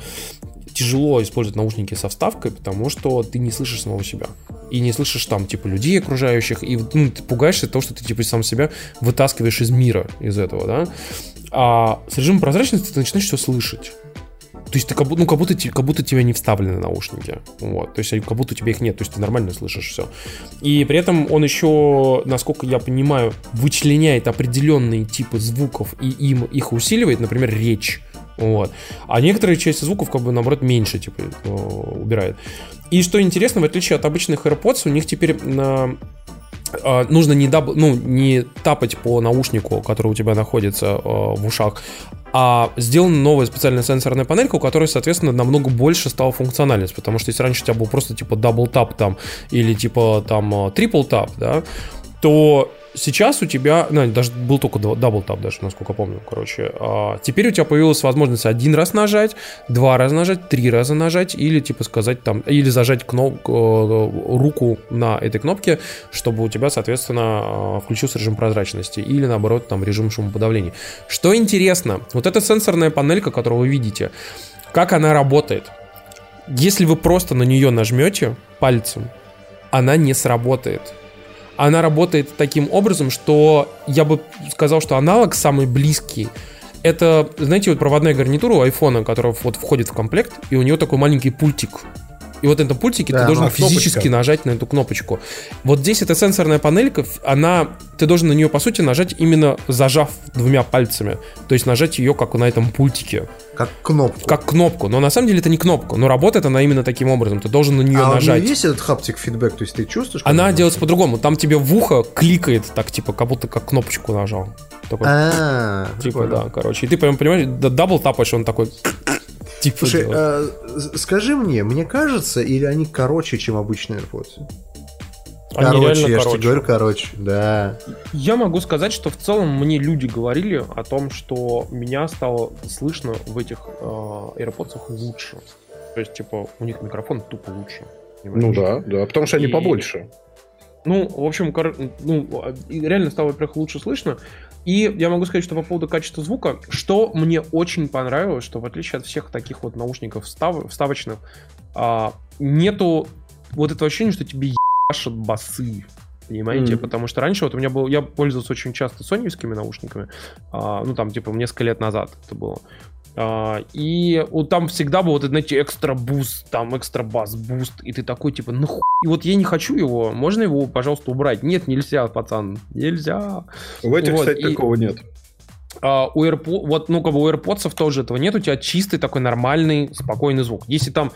тяжело использовать наушники со вставкой, потому что ты не слышишь самого себя. И не слышишь там, типа, людей окружающих. И ну, ты пугаешься того, что ты, типа, сам себя вытаскиваешь из мира, из этого, да. А с режимом прозрачности ты начинаешь все слышать. То есть ты как будто, ну, как будто, как будто тебя не вставлены наушники. Вот. То есть как будто у тебя их нет. То есть ты нормально слышишь все. И при этом он еще, насколько я понимаю, вычленяет определенные типы звуков и им их усиливает. Например, речь. Вот. А некоторые части звуков, как бы, наоборот, меньше, типа, убирает. И что интересно, в отличие от обычных AirPods, у них теперь на... нужно не, даб... ну, не тапать по наушнику, который у тебя находится в ушах, а сделана новая специальная сенсорная панелька, у которой, соответственно, намного больше стала функциональность, потому что если раньше у тебя был просто, типа, дабл-тап там, или, типа, там, трипл-тап, да, то... Сейчас у тебя, ну, даже был только дабл-тап даже, насколько помню, короче. А теперь у тебя появилась возможность один раз нажать, два раза нажать, три раза нажать, или типа сказать там, или зажать кноп- руку на этой кнопке, чтобы у тебя, соответственно, включился режим прозрачности, или наоборот там режим шумоподавления. Что интересно, вот эта сенсорная панелька, которую вы видите, как она работает? Если вы просто на нее нажмете пальцем, она не сработает. Она работает таким образом, что я бы сказал, что аналог самый близкий. Это, знаете, вот проводная гарнитура у айфона, которая вот входит в комплект, и у нее такой маленький пультик. И вот на этом пультике, да, ты должен физически кнопочка. Нажать на эту кнопочку. Вот здесь эта сенсорная панелька, она, ты должен на нее, по сути, нажать, именно зажав двумя пальцами. То есть нажать ее как на этом пультике. Как кнопку. Как кнопку. Но на самом деле это не кнопка. Но работает она именно таким образом. Ты должен на нее а нажать. А у нее есть этот хаптик-фидбэк? То есть ты чувствуешь? Она нажимаешь? Делается по-другому. Там тебе в ухо кликает так, типа, как будто как кнопочку нажал. Такой, а типа, да, короче. И ты прям понимаешь, дабл тапаешь, он такой... Типа. Слушай, а, скажи мне, мне кажется, или они короче, чем обычные AirPods? Короче, я же тебе говорю, короче, да. Я могу сказать, что в целом мне люди говорили о том, что меня стало слышно в этих э, AirPods лучше. То есть, типа, у них микрофон тупо лучше. Ну да, да, потому что они и... побольше. Ну, в общем, кор... ну, реально стало, во-первых, лучше слышно. И я могу сказать, что по поводу качества звука, что мне очень понравилось, что в отличие от всех таких вот наушников встав... вставочных, а, нету вот этого ощущения, что тебе ебашат басы. Понимаете? Mm-hmm. Потому что раньше вот у меня был... Я пользовался очень часто соневскими наушниками. А, ну, там, типа, несколько лет назад это было. Uh, и вот там всегда был вот, знаете, экстра буст, там экстра бас буст, и ты такой, типа, ну хуй, и вот я не хочу его, можно его, пожалуйста, убрать? Нет, нельзя, пацан, нельзя. У этих, вот, кстати, и... такого нет. Uh, у AirPods, вот, ну, как бы у AirPods тоже этого нет, у тебя чистый такой нормальный, спокойный звук. Если там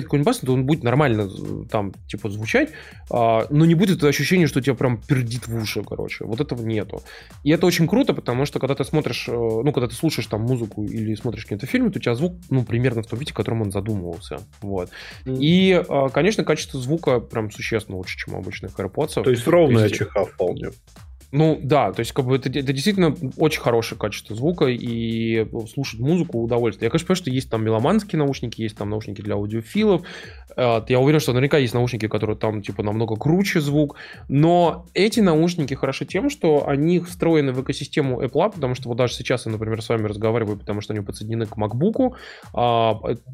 какой-нибудь бас, то он будет нормально там, типа, звучать, а, но не будет ощущения, что тебя прям пердит в уши, короче. Вот этого нету. И это очень круто, потому что, когда ты смотришь, ну, когда ты слушаешь там музыку или смотришь какие-то фильмы, то у тебя звук, ну, примерно в том виде, в котором он задумывался. Вот. И, конечно, качество звука прям существенно лучше, чем у обычных AirPods. То есть ровная чиха вполне. Ну, да, то есть, как бы, это, это действительно очень хорошее качество звука, и слушать музыку удовольствие. Я, конечно, понимаю, что есть там меломанские наушники, есть там наушники для аудиофилов. Я уверен, что наверняка есть наушники, которые там, типа, намного круче звук. Но эти наушники хороши тем, что они встроены в экосистему Apple, потому что вот даже сейчас я, например, с вами разговариваю, потому что они подсоединены к MacBook.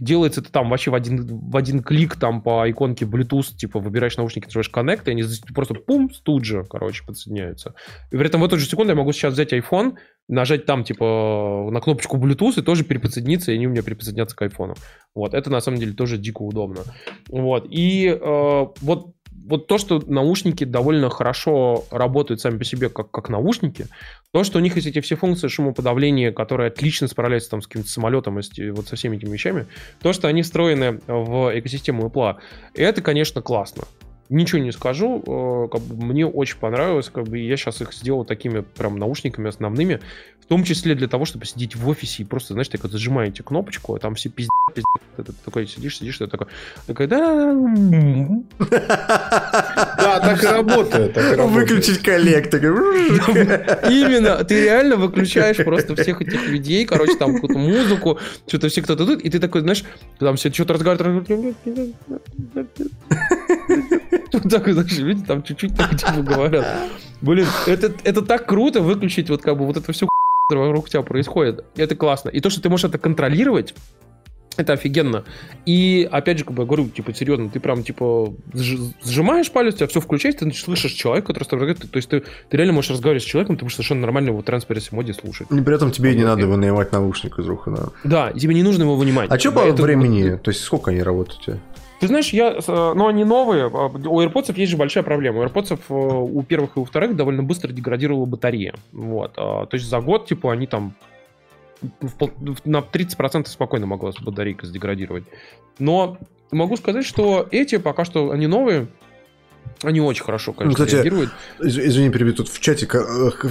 Делается это там вообще в один, в один клик, там, по иконке Bluetooth, типа, выбираешь наушники, называешь Connect, и они просто, пум, тут же, короче, подсоединяются. И при этом в эту же секунду я могу сейчас взять iPhone, нажать там, типа, на кнопочку Bluetooth и тоже переподсоединиться, и они у меня переподсоединятся к iPhone. Вот, это на самом деле тоже дико удобно. Вот, и э, вот, вот то, что наушники довольно хорошо работают сами по себе как, как наушники, то, что у них есть эти все функции шумоподавления, которые отлично справляются там с каким-то самолетом и вот со всеми этими вещами, то, что они встроены в экосистему Apple, это, конечно, классно. Ничего не скажу, как бы, мне очень понравилось, как бы, я сейчас их сделал такими прям наушниками основными, в том числе для того, чтобы сидеть в офисе и просто, знаешь, так вот зажимаете кнопочку, а там все пиздец, пиздец, ты такой сидишь, сидишь, ты такой, такой, да, да, так и работает, выключить коллектор, именно, ты реально выключаешь просто всех этих людей, короче, там какую-то музыку, что-то все кто-то тут, и ты такой, знаешь, там все что-то разговаривают. Вот так, знаешь, люди там чуть-чуть так типа говорят. Блин, это, это так круто выключить вот как бы вот эту всю хуйню, которая вокруг тебя происходит. Это классно. И то, что ты можешь это контролировать, это офигенно. И опять же, как бы я говорю, типа, серьезно, ты прям, типа, сжимаешь палец, у тебя все включается, ты слышишь человека, который с тобой разговаривает. То есть ты, ты реально можешь разговаривать с человеком, ты можешь совершенно нормально его в транспареси моде слушать. И при этом тебе вот, не надо вынимать наушник из рук. Да. да, тебе не нужно его вынимать. А что по это... времени? То есть сколько они работают у тебя? Ты знаешь, я, ну они новые, у AirPods есть же большая проблема. У AirPods у первых и у вторых довольно быстро деградировала батарея. Вот. То есть за год, типа, они там на тридцать процентов спокойно могла батарейка сдеградировать. Но могу сказать, что эти пока что, они новые, они очень хорошо, конечно, ну, кстати, реагируют. Из- извини, перебью, тут в чате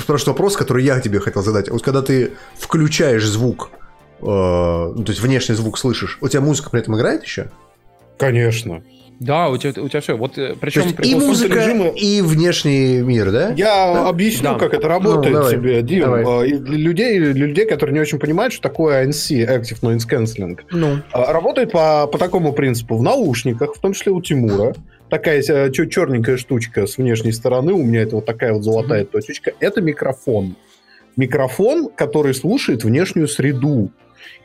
прошлый вопрос, который я тебе хотел задать. Вот когда ты включаешь звук, э- то есть внешний звук слышишь, у тебя музыка при этом играет еще? Конечно. Да, у тебя, у тебя все. Вот, причем и музыка, режима... и внешний мир, да? Я да? объясню, да. как это работает ну, тебе, Дим. Для людей, для людей, которые не очень понимают, что такое эй эн си, Active Noise Cancelling. Ну. Работает по, по такому принципу. В наушниках, в том числе у Тимура, такая черненькая штучка с внешней стороны, у меня это вот такая вот золотая mm-hmm. точечка, это микрофон. Микрофон, который слушает внешнюю среду.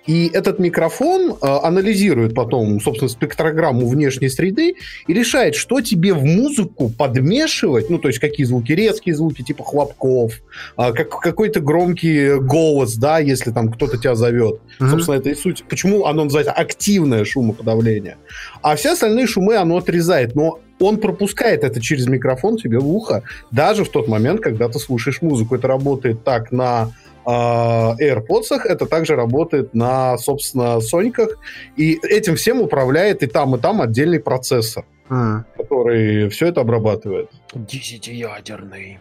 И этот микрофон а, анализирует потом, собственно, спектрограмму внешней среды и решает, что тебе в музыку подмешивать, ну, то есть какие звуки, резкие звуки, типа хлопков, а, как, какой-то громкий голос, да, если там кто-то тебя зовет. Mm-hmm. Собственно, это и суть. Почему оно называется активное шумоподавление? А все остальные шумы оно отрезает, но он пропускает это через микрофон тебе в ухо, даже в тот момент, когда ты слушаешь музыку. Это работает так на... AirPods, это также работает на, собственно, Соньках, и этим всем управляет и там, и там отдельный процессор, mm. который все это обрабатывает. Десятиядерный.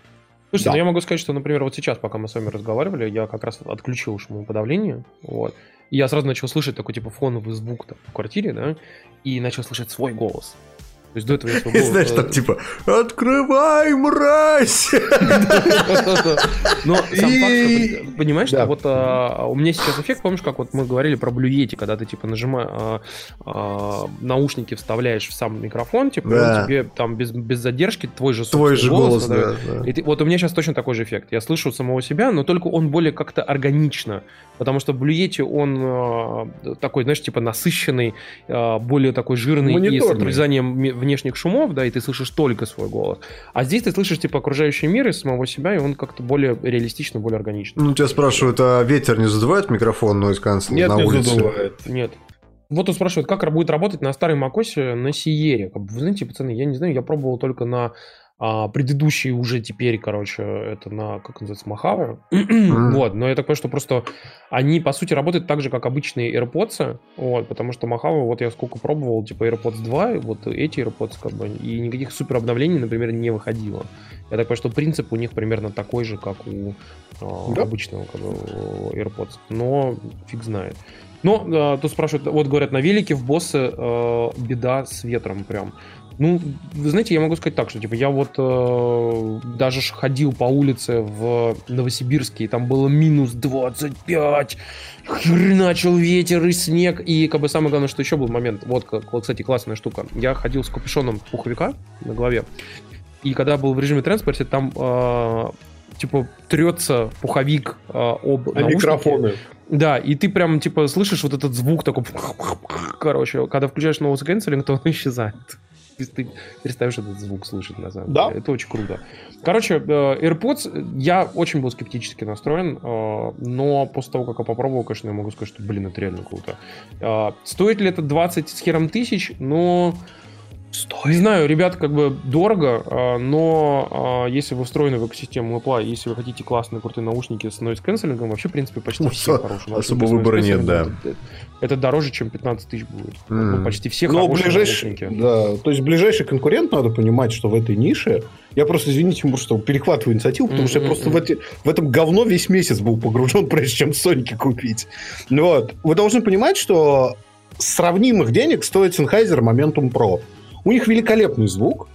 Слушайте, да. ну я могу сказать, что, например, вот сейчас, пока мы с вами разговаривали, я как раз отключил шумоподавление, вот, и я сразу начал слышать такой, типа, фоновый звук в квартире, да, и начал слышать свой голос. То есть до этого я свободно... И знаешь, там типа «Открывай, мразь!» Но и... Понимаешь, что вот у меня сейчас эффект, помнишь, как вот мы говорили про Blue Yeti, когда ты типа нажимаешь наушники, вставляешь в сам микрофон, типа тебе там без задержки твой же голос. Вот у меня сейчас точно такой же эффект. Я слышу самого себя, но только он более как-то органично. Потому что Blue Yeti, он такой, знаешь, типа насыщенный, более такой жирный и с обрезанием внешних шумов, да, и ты слышишь только свой голос. А здесь ты слышишь, типа, окружающий мир и самого себя, и он как-то более реалистично, более органично. Ну, тебя спрашивают, а ветер не задувает микрофон, но из конца на улице? Нет, не задувает. Нет. Вот он спрашивает, как будет работать на старой макосе на Сиере. Вы знаете, пацаны, я не знаю, я пробовал только на а, предыдущей уже теперь, короче, это на, как называется, Мохаве. Вот, но я так понимаю, что просто они, по сути, работают так же, как обычные AirPods, вот, потому что Мохаве, вот я сколько пробовал, типа AirPods два, вот эти AirPods, как бы, и никаких супер обновлений, например, не выходило. Я так понимаю, что принцип у них примерно такой же, как у а, да. обычного, как бы, AirPods, но фиг знает. Но э, тут спрашивают, вот говорят, на велике в боссы э, беда с ветром прям. Ну, вы знаете, я могу сказать так, что типа я вот э, даже ходил по улице в Новосибирске, и там было минус двадцать пять, хреначил ветер и снег, и как бы самое главное, что еще был момент, вот, кстати, классная штука, я ходил с капюшоном пуховика на голове, и когда был в режиме транспорте, там э, типа трется пуховик э, об а наушники. Микрофоны. Да, и ты прям, типа, слышишь вот этот звук такой, короче, когда включаешь новый скэнселинг, то он исчезает. Ты перестаешь этот звук слышать, на самом деле. Да? Это очень круто. Короче, AirPods, я очень был скептически настроен, но после того, как я попробовал, конечно, я могу сказать, что, блин, это реально круто. Стоит ли это двадцать с хером тысяч? Но... Не знаю, ребят, как бы дорого, но если вы встроены в экосистему Apple, если вы хотите классные крутые наушники с нойз-кэнселингом, вообще, в принципе, почти ну, все хорошие. Особо выбора нет, да. Это дороже, чем пятнадцать тысяч будет. Mm. Ну, почти все но хорошие ближайший, наушники. Да, то есть ближайший конкурент, надо понимать, что в этой нише... Я просто, извините, может, что перехватываю инициативу, потому mm-hmm. что я просто в, эти, в этом говно весь месяц был погружен, прежде чем Соники купить. Вот. Вы должны понимать, что сравнимых денег стоит Sennheiser Momentum Pro. У них великолепный звук,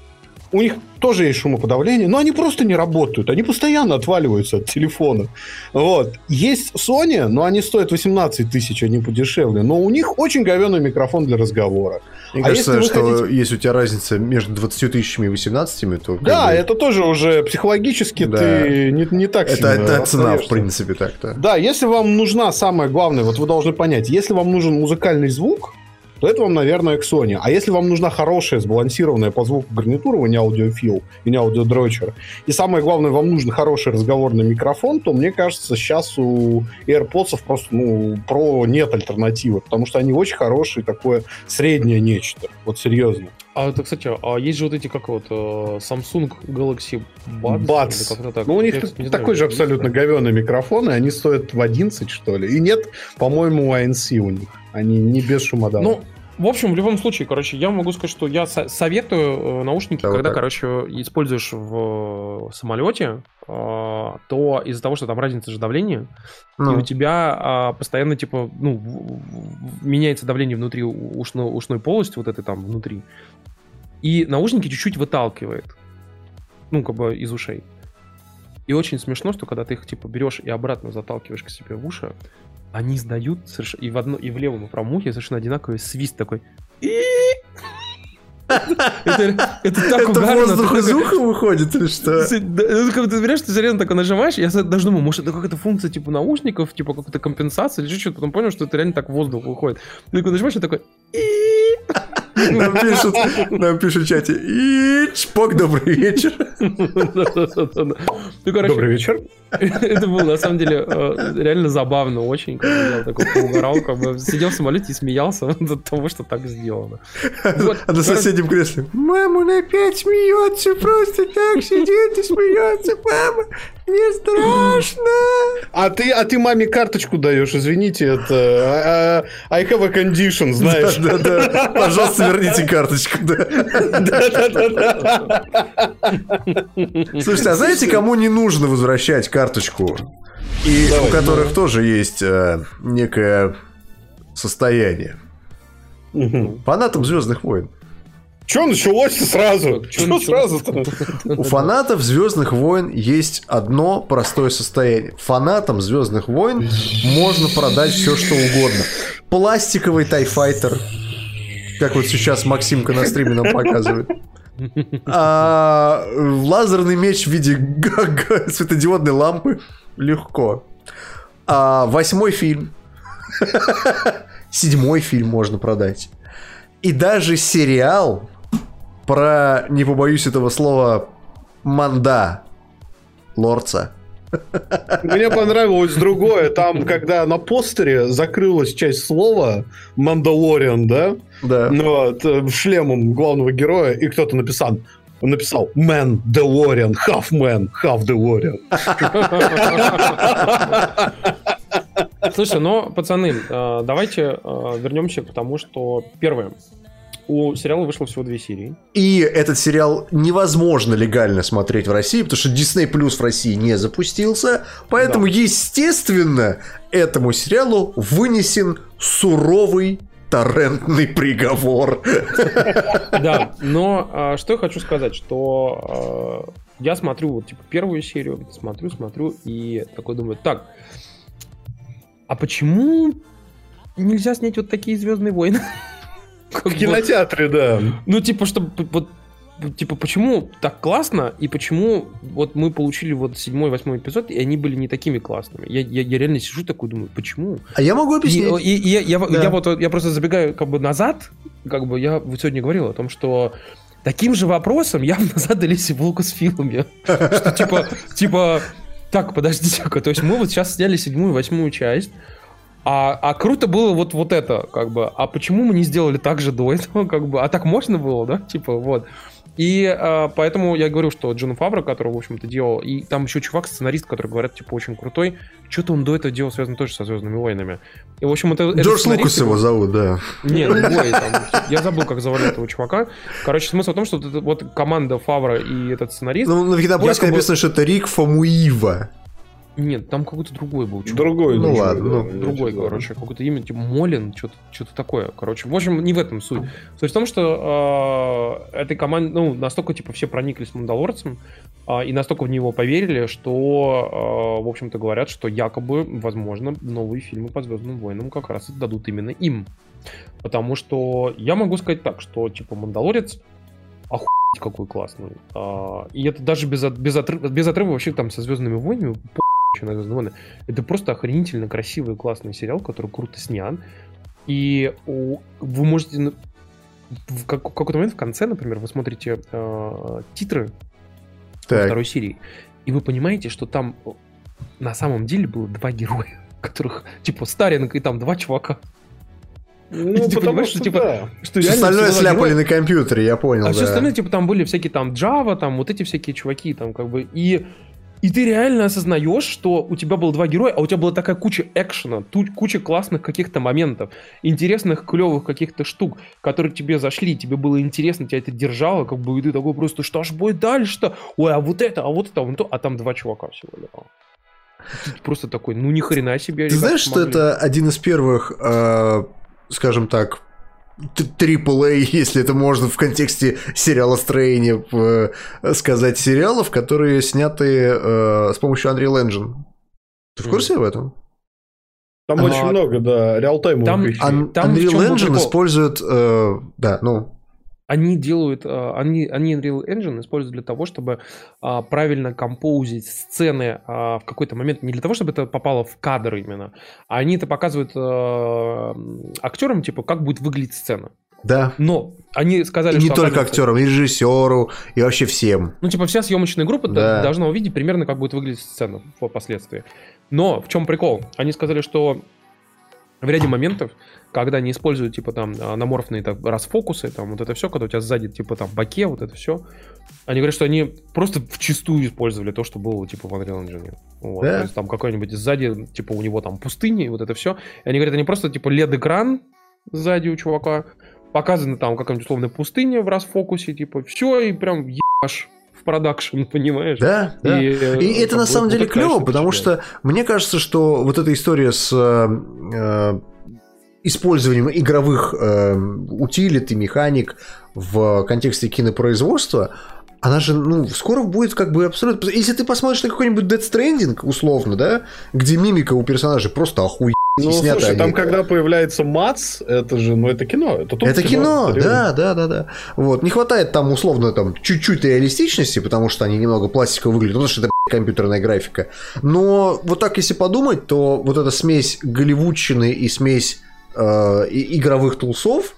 у них тоже есть шумоподавление, но они просто не работают, они постоянно отваливаются от телефона. Вот. Есть Sony, но они стоят восемнадцать тысяч, они подешевле, но у них очень говёный микрофон для разговора. Мне а кажется, если что хотите... если у тебя разница между двадцатью тысячами и восемнадцатью, то... Да, бы... это тоже уже психологически да. ты не, не так это, сильно это цена, в принципе, так-то. Да, если вам нужна самое главное, вот вы должны понять, если вам нужен музыкальный звук, то это вам, наверное, к Sony. А если вам нужна хорошая, сбалансированная по звуку гарнитура, вы не аудиофил и не аудиодрочер, и самое главное, вам нужен хороший разговорный микрофон, то, мне кажется, сейчас у AirPods просто, ну, Pro нет альтернативы, потому что они очень хорошие, такое среднее нечто. Вот серьезно. А это, кстати, а есть же вот эти, как вот, Samsung Galaxy Buds? Buds. Так. Ну, у них я, такой знаю, же абсолютно говёный микрофон, и они стоят в одиннадцать, что ли. И нет, по-моему, эй эн си у них. Они не без шумодавления. Ну, в общем, в любом случае, короче, я могу сказать, что я со- советую наушники, да, когда, вот короче, используешь в самолете, э, то из-за того, что там разница же давления, ну. и у тебя э, постоянно, типа, ну, в- в- меняется давление внутри ушно- ушной полости, вот этой там внутри, и наушники чуть-чуть выталкивает, ну, как бы из ушей. И очень смешно, что когда ты их, типа, берешь и обратно заталкиваешь к себе в уши, они сдают и в одно, и в левом, и в правом ухе совершенно одинаковый свист такой. Это, это так это угарно. Воздух из уха выходит или что? Ты понимаешь, что ты реально так нажимаешь, я даже думаю, может, это какая-то функция типа наушников, типа какая-то компенсация или что-то, потом понял, что это реально так воздух выходит. Ну и когда нажимаешь, я такой... Нам пишут, нам пишут в чате, и Чпок, добрый вечер. Ну, короче, добрый вечер. Это было, на самом деле, реально забавно очень, когда я такой поугарал, как бы сидел в самолете и смеялся от того, что так сделано. Вот, а на соседнем кресле, мама, он опять смеется, просто так сидит и смеется, мама, не страшно. А ты, а ты маме карточку даешь, извините, это I have a condition, знаешь. Да-да-да, пожалуйста, верните карточку. Слушайте, а знаете, кому не нужно возвращать карточку? И у которых тоже есть некое состояние. Фанатам «Звездных войн». Че началось-то сразу? Че сразу-то? У фанатов «Звездных войн» есть одно простое состояние. Фанатам «Звездных войн» можно продать все, что угодно. Пластиковый тайфайтер, как вот сейчас Максимка на стриме нам показывает. А лазерный меч в виде светодиодной лампы легко. А восьмой фильм. Седьмой фильм можно продать. И даже сериал про, не побоюсь этого слова, Мандалорца. Мне понравилось другое. Там, когда на постере закрылась часть слова «Мандалориан», да? Да. Вот, шлемом главного героя, и кто-то написал... Он написал «Man DeLorean, half man, half DeLorean». Слушай, но, пацаны, давайте вернемся к тому, что первое. У сериала вышло всего две серии. И этот сериал невозможно легально смотреть в России, потому что Disney Plus в России не запустился. Поэтому, да, естественно, этому сериалу вынесен суровый торрентный приговор. Да, но а, что я хочу сказать, что а, я смотрю вот типа первую серию, смотрю, смотрю и такой думаю, так, а почему нельзя снять вот такие «Звездные войны»? В кинотеатре, да. Ну типа, что, вот, типа, почему так классно и почему вот мы получили вот седьмой, восьмой эпизод, и они были не такими классными. Я, я, я реально сижу такой, думаю, почему? А я могу объяснить. И, и, и, я, я, да. я, вот, я просто забегаю как бы назад, как бы я сегодня говорил о том, что таким же вопросом явно задались и в Лукасфилме. Что типа, типа, так, подождите-ка, то есть мы вот сейчас сняли седьмую, восьмую часть, А, а круто было вот, вот это, как бы. А почему мы не сделали так же до этого, как бы? А так можно было, да? Типа, вот. И а, поэтому я говорю, что Джон Фабро, который, в общем-то, делал, и там еще чувак-сценарист, который, говорят, типа, очень крутой, что-то он до этого делал, связано тоже со «Звездными войнами». И, в общем, это... Джордж Лукас его зовут, да. Не, ну, бой, там, я забыл, как зовут этого чувака. Короче, смысл в том, что это, вот команда Фавро и этот сценарист... Ну, на Википедии написано, что это Рик Фамуива. Нет, там какой-то другой был. Чувак. Другой, ну другой, ладно. Да, другой, короче, какое-то имя, типа Молин, что-то, что-то такое. Короче, в общем, не в этом суть. Суть в том, что э, этой команде, ну, настолько, типа, все прониклись «Мандалорцем», э, и настолько в него поверили, что, э, в общем-то, говорят, что якобы, возможно, новые фильмы по «Звездным войнам» как раз и дадут именно им. Потому что я могу сказать так, что, типа, «Мандалорец», охуеть, какой классный. Э, и это даже без, без, отрыва, без отрыва вообще там со «Звездными войнами», это просто охренительно красивый классный сериал, который круто снят. И вы можете в какой-то момент в конце, например, вы смотрите э, титры так. второй серии, и вы понимаете, что там на самом деле было два героя, которых типа Старинг и там два чувака. Ну, и, потому типа, что, что, типа, да. что все остальное сляпали героя... на компьютере, я понял. А да. все остальное, типа, там были всякие там Java, там вот эти всякие чуваки, там как бы и... И ты реально осознаешь, что у тебя было два героя, а у тебя была такая куча экшена, куча классных каких-то моментов, интересных, клевых каких-то штук, которые тебе зашли, тебе было интересно, тебя это держало, как бы, и ты такой просто, что ж будет дальше-то? Ой, а вот это, а вот это, а вот то, а там два чувака всего лежало. Ты просто такой, ну ни хрена себе. Ты знаешь, смогли. Что это один из первых, э, скажем так, трипл-эй, если это можно в контексте сериала «Строение» сказать, сериалов, которые сняты э, с помощью Unreal Engine. Ты в курсе об этом? Там а, очень много, да, реалтаймов. Там, Ан- там Unreal Engine использует... Э, да, ну... Они делают... Они, они Unreal Engine используют для того, чтобы а, правильно композить сцены а, в какой-то момент. Не для того, чтобы это попало в кадр именно. А они это показывают а, актерам, типа, как будет выглядеть сцена. Да. Но они сказали, и что... не только актерам, и режиссеру, и вообще всем. Ну, типа, вся съемочная группа да. должна увидеть примерно, как будет выглядеть сцена впоследствии. Но в чем прикол? Они сказали, что в ряде моментов, когда они используют, типа, там, аноморфные так, расфокусы, там, вот это все, когда у тебя сзади, типа, там, боке, вот это все, они говорят, что они просто вчистую использовали то, что было, типа, в Unreal Engine. Вот. Да? То есть, там, какой-нибудь сзади, типа, у него, там, пустыни, вот это все. И они говорят, они просто, типа, эл и ди-экран сзади у чувака, показана, там, какая-нибудь, условно, пустыня в расфокусе, типа, все, и прям ебашь. Продакшн, понимаешь? Да, и, да. И, и это на самом деле клево, потому что мне кажется, что вот эта история с э, использованием игровых э, утилит и механик в контексте кинопроизводства, она же, ну, скоро будет как бы абсолютно... Если ты посмотришь на какой-нибудь Death Stranding, условно, да, где мимика у персонажа просто охуенно ну, снята. Ну, слушай, там, когда появляется Мац, это же, ну, это кино. Это, это кино, кино, да, да, да, да. Вот, не хватает там, условно, там, чуть-чуть реалистичности, потому что они немного пластиково выглядят, потому что это компьютерная графика. Но вот так, если подумать, то вот эта смесь голливудщины и смесь э, игровых тулсов,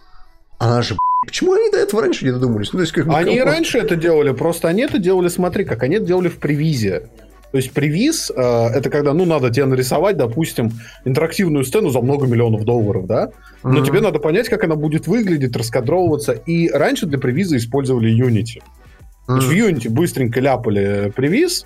она же... Почему они до этого раньше не додумались? Ну, то есть, как бы, они и раньше это делали, просто они это делали, смотри, как они это делали в превизе. То есть превиз, э, это когда, ну, надо тебе нарисовать, допустим, интерактивную сцену за много миллионов долларов, да? Но mm-hmm. тебе надо понять, как она будет выглядеть, раскадровываться. И раньше для превиза использовали Unity. Mm-hmm. То есть в Unity быстренько ляпали превиз,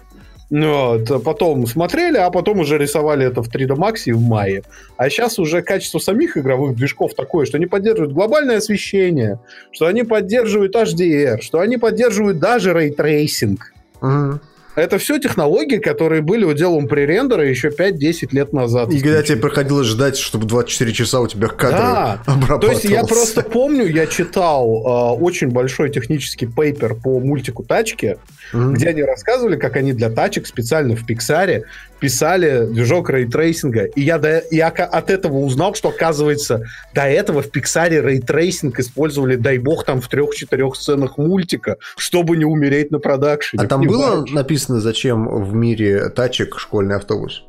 вот, потом смотрели, а потом уже рисовали это в три дэ Max и в Maya. А сейчас уже качество самих игровых движков такое, что они поддерживают глобальное освещение, что они поддерживают эйч ди ар, что они поддерживают даже рейтрейсинг. Mm-hmm. Это все технологии, которые были уделом пререндера еще пять-десять лет назад. И когда тебе приходилось ждать, чтобы двадцать четыре часа у тебя кадр да. обрабатывался. То есть я просто помню, я читал э, очень большой технический пейпер по мультику «Тачки», mm-hmm. где они рассказывали, как они для тачек специально в Пиксаре писали движок рейтрейсинга. И я, до, я от этого узнал, что, оказывается, до этого в Пиксаре рейтрейсинг использовали, дай бог, там в трех-четырех сценах мультика, чтобы не умереть на продакшене. А там было написано, зачем в мире тачек школьный автобус?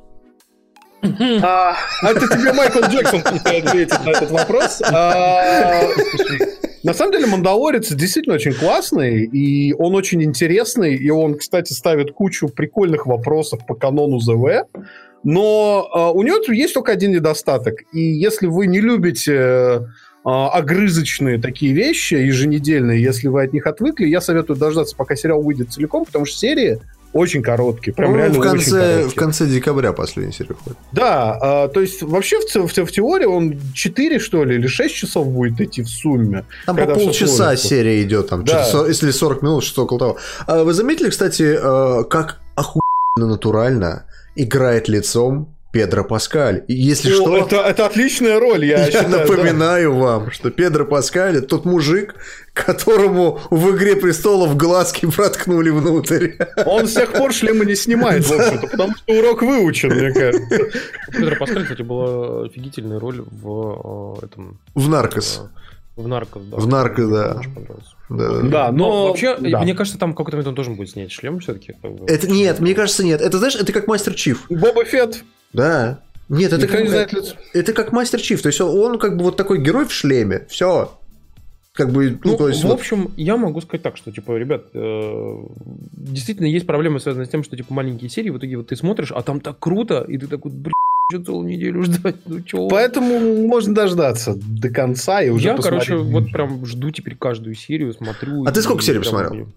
А это тебе Майкл Джексон ответит на этот вопрос. На самом деле, «Мандалорец» действительно очень классный, и он очень интересный, и он, кстати, ставит кучу прикольных вопросов по канону ЗВ, но э, у него есть только один недостаток. И если вы не любите э, огрызочные такие вещи еженедельные, если вы от них отвыкли, я советую дождаться, пока сериал выйдет целиком, потому что серии очень короткие. Прям ну, реально в конце, очень короткие. В конце декабря последний серия ходит. Да, э, то есть вообще в, в, в теории он четыре, что ли, или шесть часов будет идти в сумме. Там по полчаса серия идет, там, да. если сорок минут, что-то около того. А вы заметили, кстати, э, как охуенно натурально играет лицом Педро Паскаль. И если О, что... Это, это отличная роль, я, я считаю. Я напоминаю да. вам, что Педро Паскаль — это тот мужик, которому в «Игре престолов» глазки проткнули внутрь. Он с тех пор шлема не снимает, в общем-то, потому что урок выучен, мне кажется. Педро Паскаль, кстати, была офигительная роль в этом... В «Наркос». В «Наркос», да. В «Наркос», да. Да, да, но... но вообще, да. мне кажется, там какой-то момент он должен будет снять шлем все-таки. Это, нет, мне кажется, нет. Это, знаешь, это как «Мастер Чиф». Боба Фетт. Да. Нет, это как, не знает, это, это как «Мастер Чиф». То есть он, он как бы вот такой герой в шлеме. Все. Как бы, ну, ну, то есть, в вот... общем, я могу сказать так, что, типа, ребят, э, действительно есть проблемы, связанные с тем, что, типа, маленькие серии, в итоге вот ты смотришь, а там так круто, и ты такой, блин, что целую неделю ждать, ну чего? Поэтому можно дождаться до конца и уже я, посмотреть. Я, короче, вот прям жду теперь каждую серию, смотрю. А ты сколько серий посмотрел?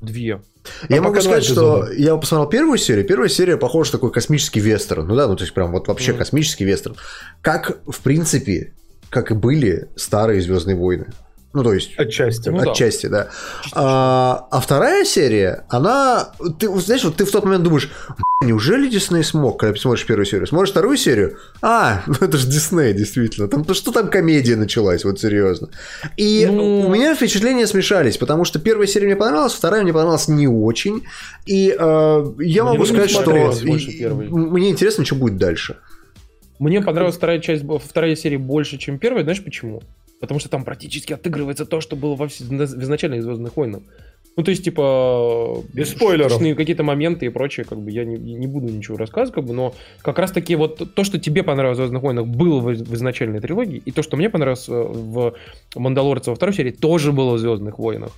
Две. Я а могу сказать, что зубы. Я посмотрел первую серию. Первая серия похожа на такой космический вестерн. Ну да, ну то есть прям вот вообще mm. космический вестерн. Как, в принципе, как и были старые «Звездные войны». Ну то есть... Отчасти. Ну, отчасти, да. да. А, а вторая серия, она... Ты, знаешь, вот ты в тот момент думаешь... Неужели Дисней смог, когда ты смотришь первую серию? Смотришь вторую серию? А, ну это же Дисней, действительно. Там, то что там комедия началась, вот серьезно. И ну... у меня впечатления смешались, потому что первая серия мне понравилась, вторая мне понравилась не очень. И э, я мне могу сказать, что мне интересно, что будет дальше. Мне понравилась вторая часть, вторая серия больше, чем первая. Знаешь почему? Потому что там практически отыгрывается то, что было во вс... в изначальных «Звездных войнах». Ну, то есть, типа, без спойлеров, какие-то моменты и прочее, как бы я не, не буду ничего рассказывать, как бы, но как раз-таки вот то, что тебе понравилось в «Звездных войнах», было в, в изначальной трилогии, и то, что мне понравилось в «Мандалорце» во второй серии, тоже было в «Звездных войнах».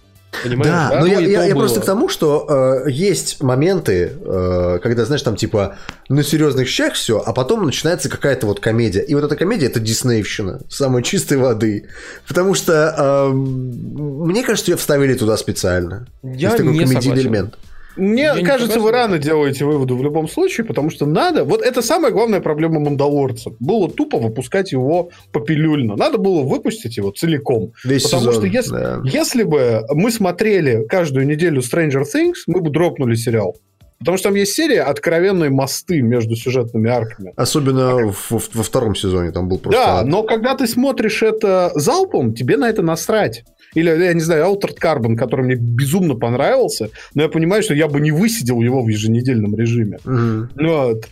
Понимаешь? Да, да, но я, я, я просто к тому, что э, есть моменты, э, когда, знаешь, там, типа, на серьезных щах все, а потом начинается какая-то вот комедия. И вот эта комедия — это диснеевщина самой чистой воды. Потому что, э, мне кажется, ее вставили туда специально. Я есть такой не комедийный согласен. Элемент. Мне я кажется, вы рано делаете выводы в любом случае, потому что надо... Вот это самая главная проблема «Мандалорца». Было тупо выпускать его попилюльно. Надо было выпустить его целиком. Весь потому сезон, что если, да. если бы мы смотрели каждую неделю Stranger Things, мы бы дропнули сериал. Потому что там есть серия откровенной мосты между сюжетными арками. Особенно а, в, в, во втором сезоне там был просто... Да, но когда ты смотришь это залпом, тебе на это насрать. Или, я не знаю, Altered Carbon, который мне безумно понравился, но я понимаю, что я бы не высидел его в еженедельном режиме. Угу. Вот.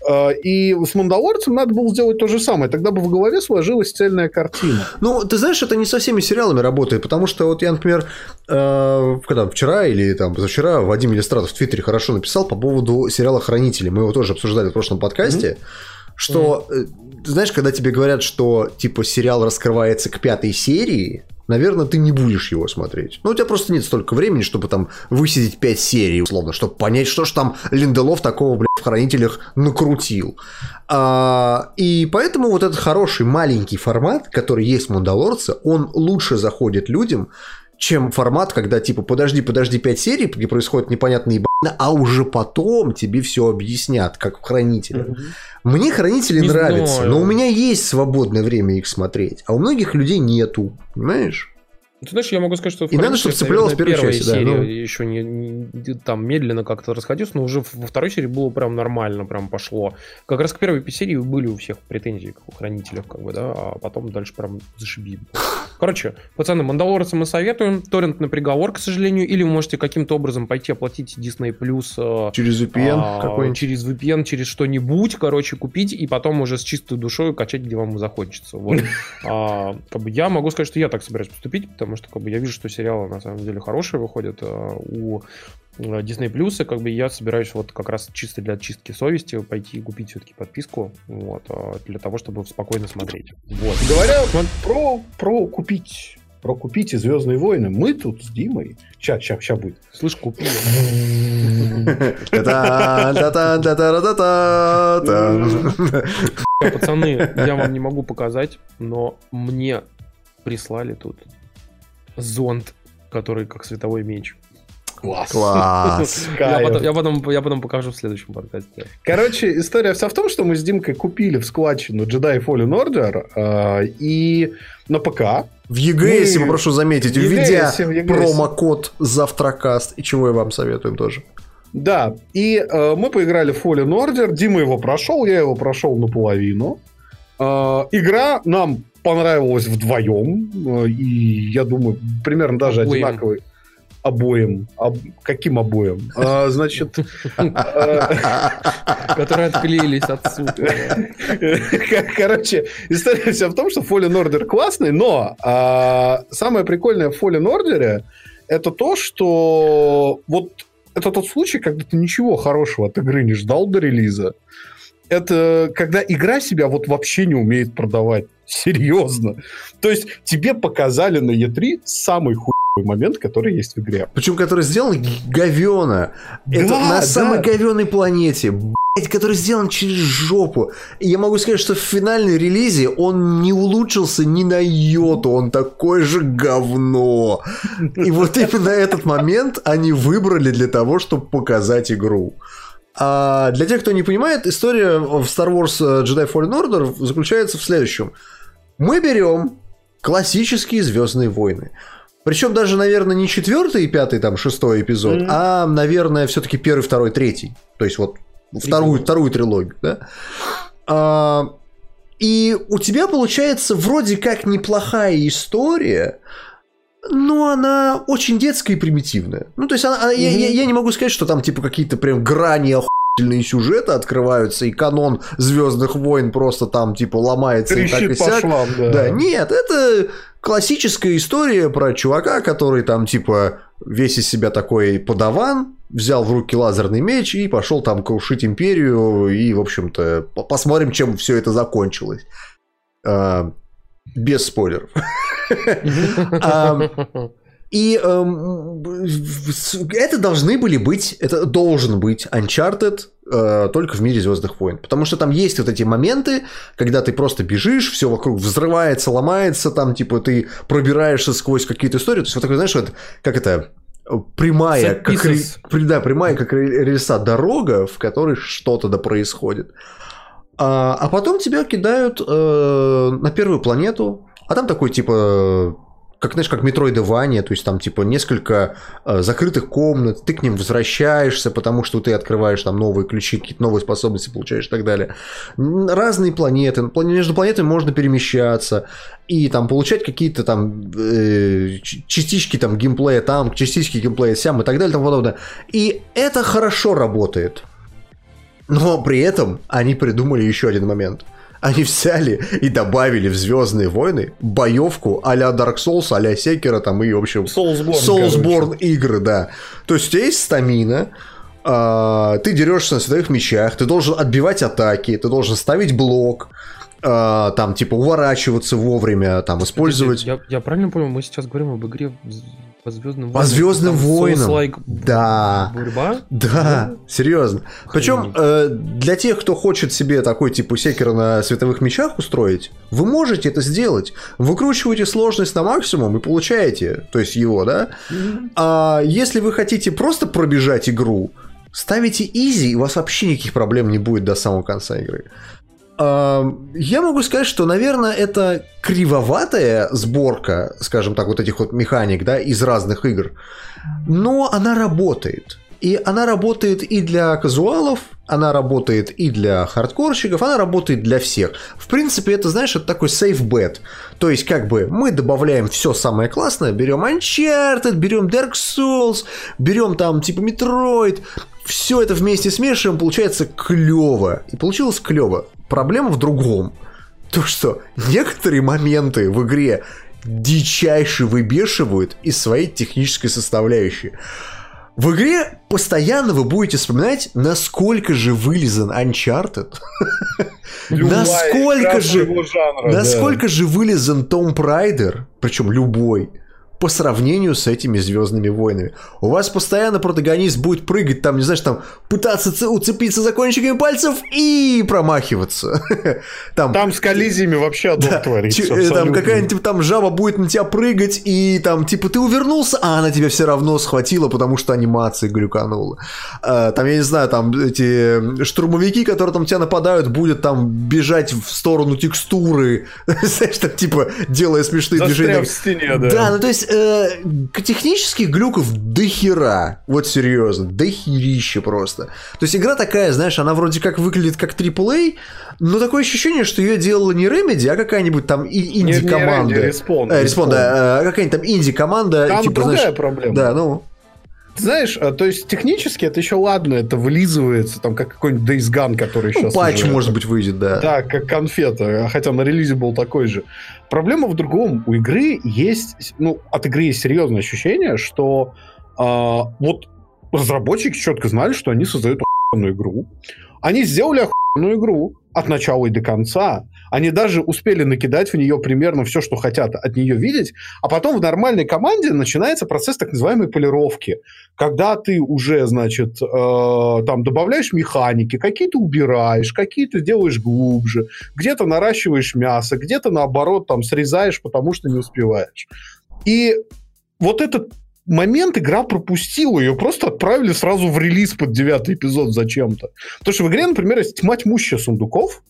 И с «Мандалорцем» надо было сделать то же самое. Тогда бы в голове сложилась цельная картина. Ну, ты знаешь, это не со всеми сериалами работает, потому что вот я, например, когда вчера или там позавчера Вадим Иллистратов в Твиттере хорошо написал по поводу сериала «Хранители». Мы его тоже обсуждали в прошлом подкасте. Угу. Что, угу. знаешь, когда тебе говорят, что типа сериал раскрывается к пятой серии, наверное, ты не будешь его смотреть. Ну, у тебя просто нет столько времени, чтобы там высидеть пять серий, условно, чтобы понять, что ж там Линделов такого, блядь, в «Хранителях» накрутил. А, и поэтому вот этот хороший маленький формат, который есть в «Мандалорце», он лучше заходит людям, чем формат, когда типа подожди, подожди пять серий, где происходят непонятные ебаны, а уже потом тебе все объяснят, как в «Хранителях». Mm-hmm. Мне «Хранители» не нравятся, знаю. Но у меня есть свободное время их смотреть, а у многих людей нету, понимаешь? Ты знаешь, я могу сказать, что в «Хранителях», чтобы цеплялась первая часть, серия да, ну... еще не, не там медленно как-то расходилась, но уже во второй серии было прям нормально, прям пошло. Как раз к первой серии были у всех претензии к «Хранителям», как бы, да, а потом дальше прям зашибим. Короче, пацаны, «Мандалорца» мы советуем, торрент на приговор, к сожалению, или вы можете каким-то образом пойти оплатить Disney+. Через ви пи эн а, какой-нибудь? Через ви пи эн, через что-нибудь, короче, купить, и потом уже с чистой душой качать, где вам захочется. Вот. а, как бы я могу сказать, что я так собираюсь поступить, потому что как бы я вижу, что сериалы на самом деле хорошие выходят а, у... Disney Плюса, как бы я собираюсь вот как раз чисто для очистки совести пойти и купить все-таки подписку, вот, для того, чтобы спокойно смотреть. Вот. Говоря вот про, про купить, про купить и «Звездные войны», мы тут с Димой, ща, ща, ща будет. Слышь, купили. Пацаны, я вам не могу показать, но мне прислали тут зонт, который как световой меч. Класс. Класс. Я, потом, я, потом, я потом покажу в следующем подкасте. Короче, история вся в том, что мы с Димкой купили в складчину Jedi Fallen Order э, и на ПК. В ЕГС, мы... прошу заметить, введя промокод «Завтракаст», и чего я вам советуем тоже. Да, и э, мы поиграли в Fallen Order, Дима его прошел, я его прошел наполовину. Э, игра нам понравилась вдвоем, э, и я думаю, примерно даже одинаковый. Обоим. Об... Каким обоим? А, значит... Которые отклеились от сути. Короче, история вся в том, что Fallen Order классный, но самое прикольное в Fallen Order это то, что вот это тот случай, когда ты ничего хорошего от игры не ждал до релиза. Это когда игра себя вот вообще не умеет продавать. Серьезно. То есть тебе показали на и три самый хуй момент, который есть в игре. Причем, который сделан говёно. Да, это на да. самой говёной планете. Блять, который сделан через жопу. И я могу сказать, что в финальной релизе он не улучшился ни на йоту. Он такой же говно. И вот именно этот момент они выбрали для того, чтобы показать игру. А для тех, кто не понимает, история в Star Wars Jedi Fallen Order заключается в следующем. Мы берем классические «Звездные войны». Причем даже, наверное, не четвертый и пятый, там, шестой эпизод, mm-hmm. а, наверное, все-таки первый, второй, третий. То есть вот вторую, вторую трилогию, да? А, и у тебя получается вроде как неплохая история, но она очень детская и примитивная. Ну, то есть она, mm-hmm. я, я, я не могу сказать, что там типа какие-то прям грани охуительные сюжеты открываются, и канон «Звездных войн» просто там типа ломается. Трещит и так и сяк. Швам, да. Да, нет, это... Классическая история про чувака, который там типа весь из себя такой подаван, взял в руки лазерный меч и пошел там крушить империю, и, в общем-то, посмотрим, чем все это закончилось. А, без спойлеров. И это должны были быть, это должен быть Uncharted только в мире «Звездных войн». Потому что там есть вот эти моменты, когда ты просто бежишь, все вокруг взрывается, ломается, там, типа, ты пробираешься сквозь какие-то истории. То есть, вот такой, знаешь, вот, как это, прямая, как, да, прямая, как рельса дорога, в которой что-то да происходит. А, а потом тебя кидают э, на первую планету, а там такой, типа, как, знаешь, как Metroidvania, то есть там типа несколько э, закрытых комнат, ты к ним возвращаешься, потому что ты открываешь там новые ключи, какие-то новые способности получаешь и так далее. Разные планеты, между планетами можно перемещаться и там получать какие-то там э, частички там геймплея там, частички геймплея сям и так далее и тому подобное. И это хорошо работает. Но при этом они придумали еще один момент. Они взяли и добавили в «Звездные войны» боевку а-ля Dark Souls, а-ля Sekiro, там и, в общем, Soulsborne игры, да. То есть у тебя есть стамина, ты дерешься на световых мечах, ты должен отбивать атаки, ты должен ставить блок, там, типа, уворачиваться вовремя, там, использовать... Я, я правильно понял, мы сейчас говорим об игре... По звездным по звездным войнам. Like... Да. Борьба? Да, yeah. Серьезно. Причем э, для тех, кто хочет себе такой типа секер на световых мечах устроить, вы можете это сделать. Выкручиваете сложность на максимум и получаете, то есть его, да. Mm-hmm. А если вы хотите просто пробежать игру, ставите изи, и у вас вообще никаких проблем не будет до самого конца игры. Я могу сказать, что, наверное, это кривоватая сборка, скажем так, вот этих вот механик, да, из разных игр, но она работает. И она работает и для казуалов, она работает и для хардкорщиков, она работает для всех. В принципе, это, знаешь, это такой safe bet. То есть, как бы, мы добавляем все самое классное, берем Uncharted, берем Dark Souls, берем там, типа, Metroid, все это вместе смешиваем, получается клево. И получилось клево. Проблема в другом. То, что некоторые моменты в игре дичайше выбешивают из своей технической составляющей. В игре постоянно вы будете вспоминать, насколько же вылизан Uncharted, насколько же насколько же вылизан Tomb Raider, причем любой, по сравнению с этими «Звездными войнами». У вас постоянно протагонист будет прыгать, там, не знаешь, там, пытаться ц- уцепиться за кончиками пальцев и промахиваться. Там, там с коллизиями вообще одно да, творится. Т- там какая-нибудь там жаба будет на тебя прыгать, и там, типа, ты увернулся, а она тебя все равно схватила, потому что анимация глюканула. А, там, я не знаю, там, эти штурмовики, которые там тебя нападают, будут там бежать в сторону текстуры, знаешь, там, типа, делая смешные Застряв движения. В стене, да. Да, ну, то есть, технических глюков дохера. Вот серьезно, дохерища просто. То есть игра такая, знаешь, она вроде как выглядит как трипл эй, но такое ощущение, что ее делала не Remedy, а какая-нибудь там инди-команда. Не, не Remedy, Respawn. Э, Respawn, да, какая-нибудь там инди-команда. Там типа, другая, знаешь, проблема. Да, ну... Знаешь, то есть технически это еще ладно, это вылизывается, там, как какой-нибудь Days Gone, который сейчас... Ну, патч, уже, может быть, выйдет, да. Да, как конфета, хотя на релизе был такой же. Проблема в другом. У игры есть... Ну, от игры есть серьезное ощущение, что э, вот разработчики четко знали, что они создают охуенную игру. Они сделали охуенную игру от начала и до конца. Они даже успели накидать в нее примерно все, что хотят от нее видеть, а потом в нормальной команде начинается процесс так называемой полировки, когда ты уже, значит, э, там добавляешь механики, какие-то убираешь, какие-то делаешь глубже, где-то наращиваешь мясо, где-то, наоборот, там срезаешь, потому что не успеваешь. И вот этот момент игра пропустила, ее просто отправили сразу в релиз под девятый эпизод зачем-то. Потому что в игре, например, есть тьма тьмущая сундуков,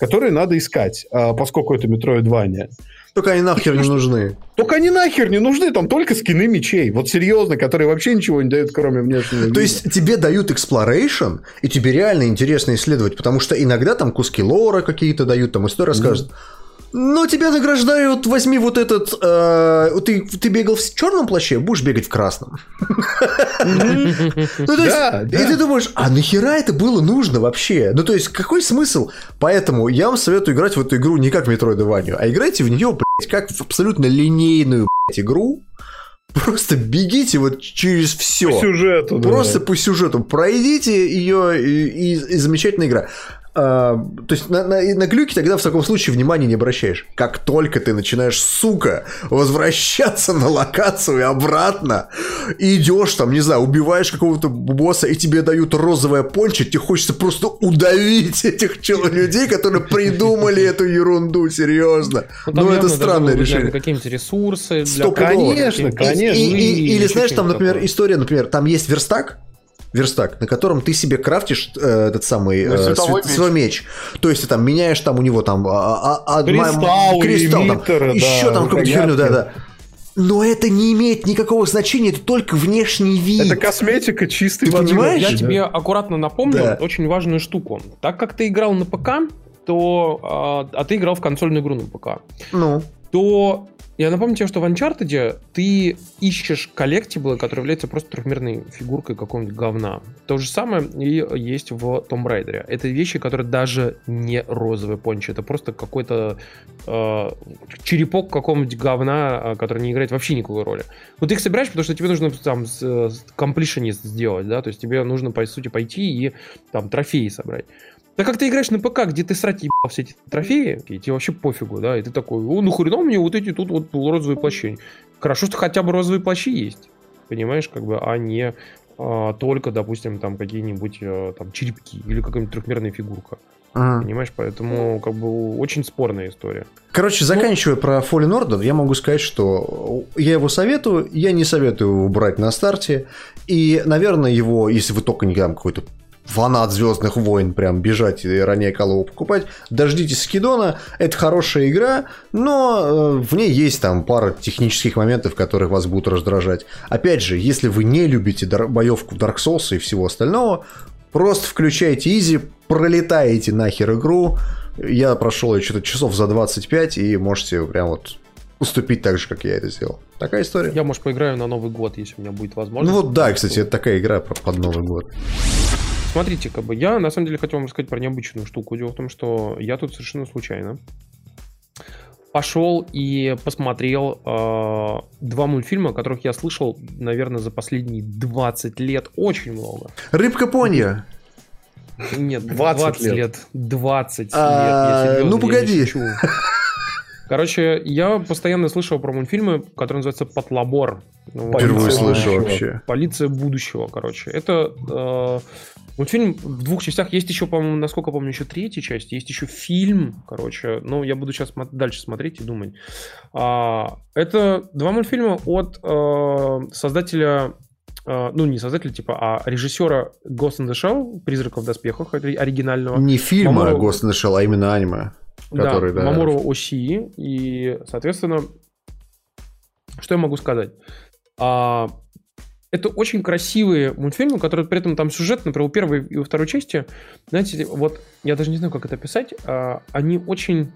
которые надо искать, поскольку это Metroidvania. Только они нахер не нужны. Только они нахер не нужны, там только скины мечей. Вот серьезно, которые вообще ничего не дают, кроме внешнего вида. То есть тебе дают exploration, и тебе реально интересно исследовать, потому что иногда там куски лора какие-то дают, там историю расскажут. Но тебя награждают, возьми вот этот... Э, ты, ты бегал в черном плаще, будешь бегать в красном. Ну, то есть, и ты думаешь, а нахера это было нужно вообще? Ну, то есть, какой смысл? Поэтому я вам советую играть в эту игру не как в Metroidvania, а играйте в нее, блядь, как в абсолютно линейную, блядь, игру. Просто бегите вот через все. По сюжету. Просто по сюжету. Пройдите ее, и, и, и замечательная игра. Uh, то есть на, на, на глюки тогда в таком случае внимания не обращаешь. Как только ты начинаешь, сука, возвращаться на локацию и обратно, и идешь там, не знаю, убиваешь какого-то босса, и тебе дают розовое пончо, тебе хочется просто удавить этих чел- людей, которые придумали эту ерунду, серьезно. Ну, это странное решение. Какие-нибудь ресурсы. Конечно, конечно. Или, знаешь, там, например, история, например, там есть верстак, верстак, на котором ты себе крафтишь э, этот самый э, световой, свет, меч. свой меч. То есть ты там меняешь там у него там а, а, а, кристалл, элемитер, там, еще да, там какую-то херню, да-да. Но это не имеет никакого значения, это только внешний вид. Это косметика чистый. Понимаешь? Я тебе аккуратно напомню да. очень важную штуку. Так как ты играл на ПК, то, а ты играл в консольную игру на ПК, ну. то я напомню тебе, что в Uncharted ты ищешь коллектиблы, которые являются просто трехмерной фигуркой какого-нибудь говна. То же самое и есть в Tomb Raider. Это вещи, которые даже не розовые пончи. Это просто какой-то э, черепок какого-нибудь говна, который не играет вообще никакой роли. Но ты их собираешь, потому что тебе нужно там completionist сделать, да, то есть тебе нужно, по сути, пойти и там трофеи собрать. Так как ты играешь на ПК, где ты срать ебал все эти трофеи, и тебе вообще пофигу, да, и ты такой, о, ну хрена мне вот эти тут вот розовые плащи. Хорошо, что хотя бы розовые плащи есть, понимаешь, как бы, а не а, только, допустим, там какие-нибудь а, там черепки или какая-нибудь трехмерная фигурка. Ага. Понимаешь, поэтому как бы очень спорная история. Короче, заканчивая ну... про Fallen Order, я могу сказать, что я его советую, я не советую его брать на старте, и, наверное, его, если вы только не там какой-то фанат «Звездных войн», прям бежать и ранее колову покупать. Дождитесь скидона, это хорошая игра, но в ней есть там пара технических моментов, которые вас будут раздражать. Опять же, если вы не любите боевку Dark Souls и всего остального, просто включайте изи, пролетаете нахер игру. Я прошел ее что-то часов за двадцать пять, и можете прям вот уступить так же, как я это сделал. Такая история. Я, может, поиграю на Новый год, если у меня будет возможность. Ну вот да, кстати, это такая игра под Новый год. Смотрите, как бы я на самом деле хотел вам рассказать про необычную штуку. Дело в том, что я тут совершенно случайно пошел и посмотрел э, два мультфильма, о которых я слышал, наверное, за последние двадцать лет очень много. «Рыбка Понья». Нет, двадцать лет. двадцать лет. Ну погоди. Короче, я постоянно слышал про мультфильмы, которые называются «Подлабор». Впервые слышу вообще. «Полиция будущего», короче. Это э, мультфильм в двух частях. Есть еще, по-моему, насколько помню, еще третья часть. Есть еще фильм, короче. Но я буду сейчас дальше смотреть и думать. А, это два мультфильма от э, создателя... Ну, не создатель, типа, а режиссера Ghost in the Shell, «Призрака в доспехах», оригинального. Не фильма Мамору... Ghost in the Shell, а именно аниме. Который, да, да, Мамору Осии. И, соответственно, что я могу сказать? А, это очень красивые мультфильмы, которые при этом там сюжет, например, у первой и у второй части, знаете, вот я даже не знаю, как это описать, а, они очень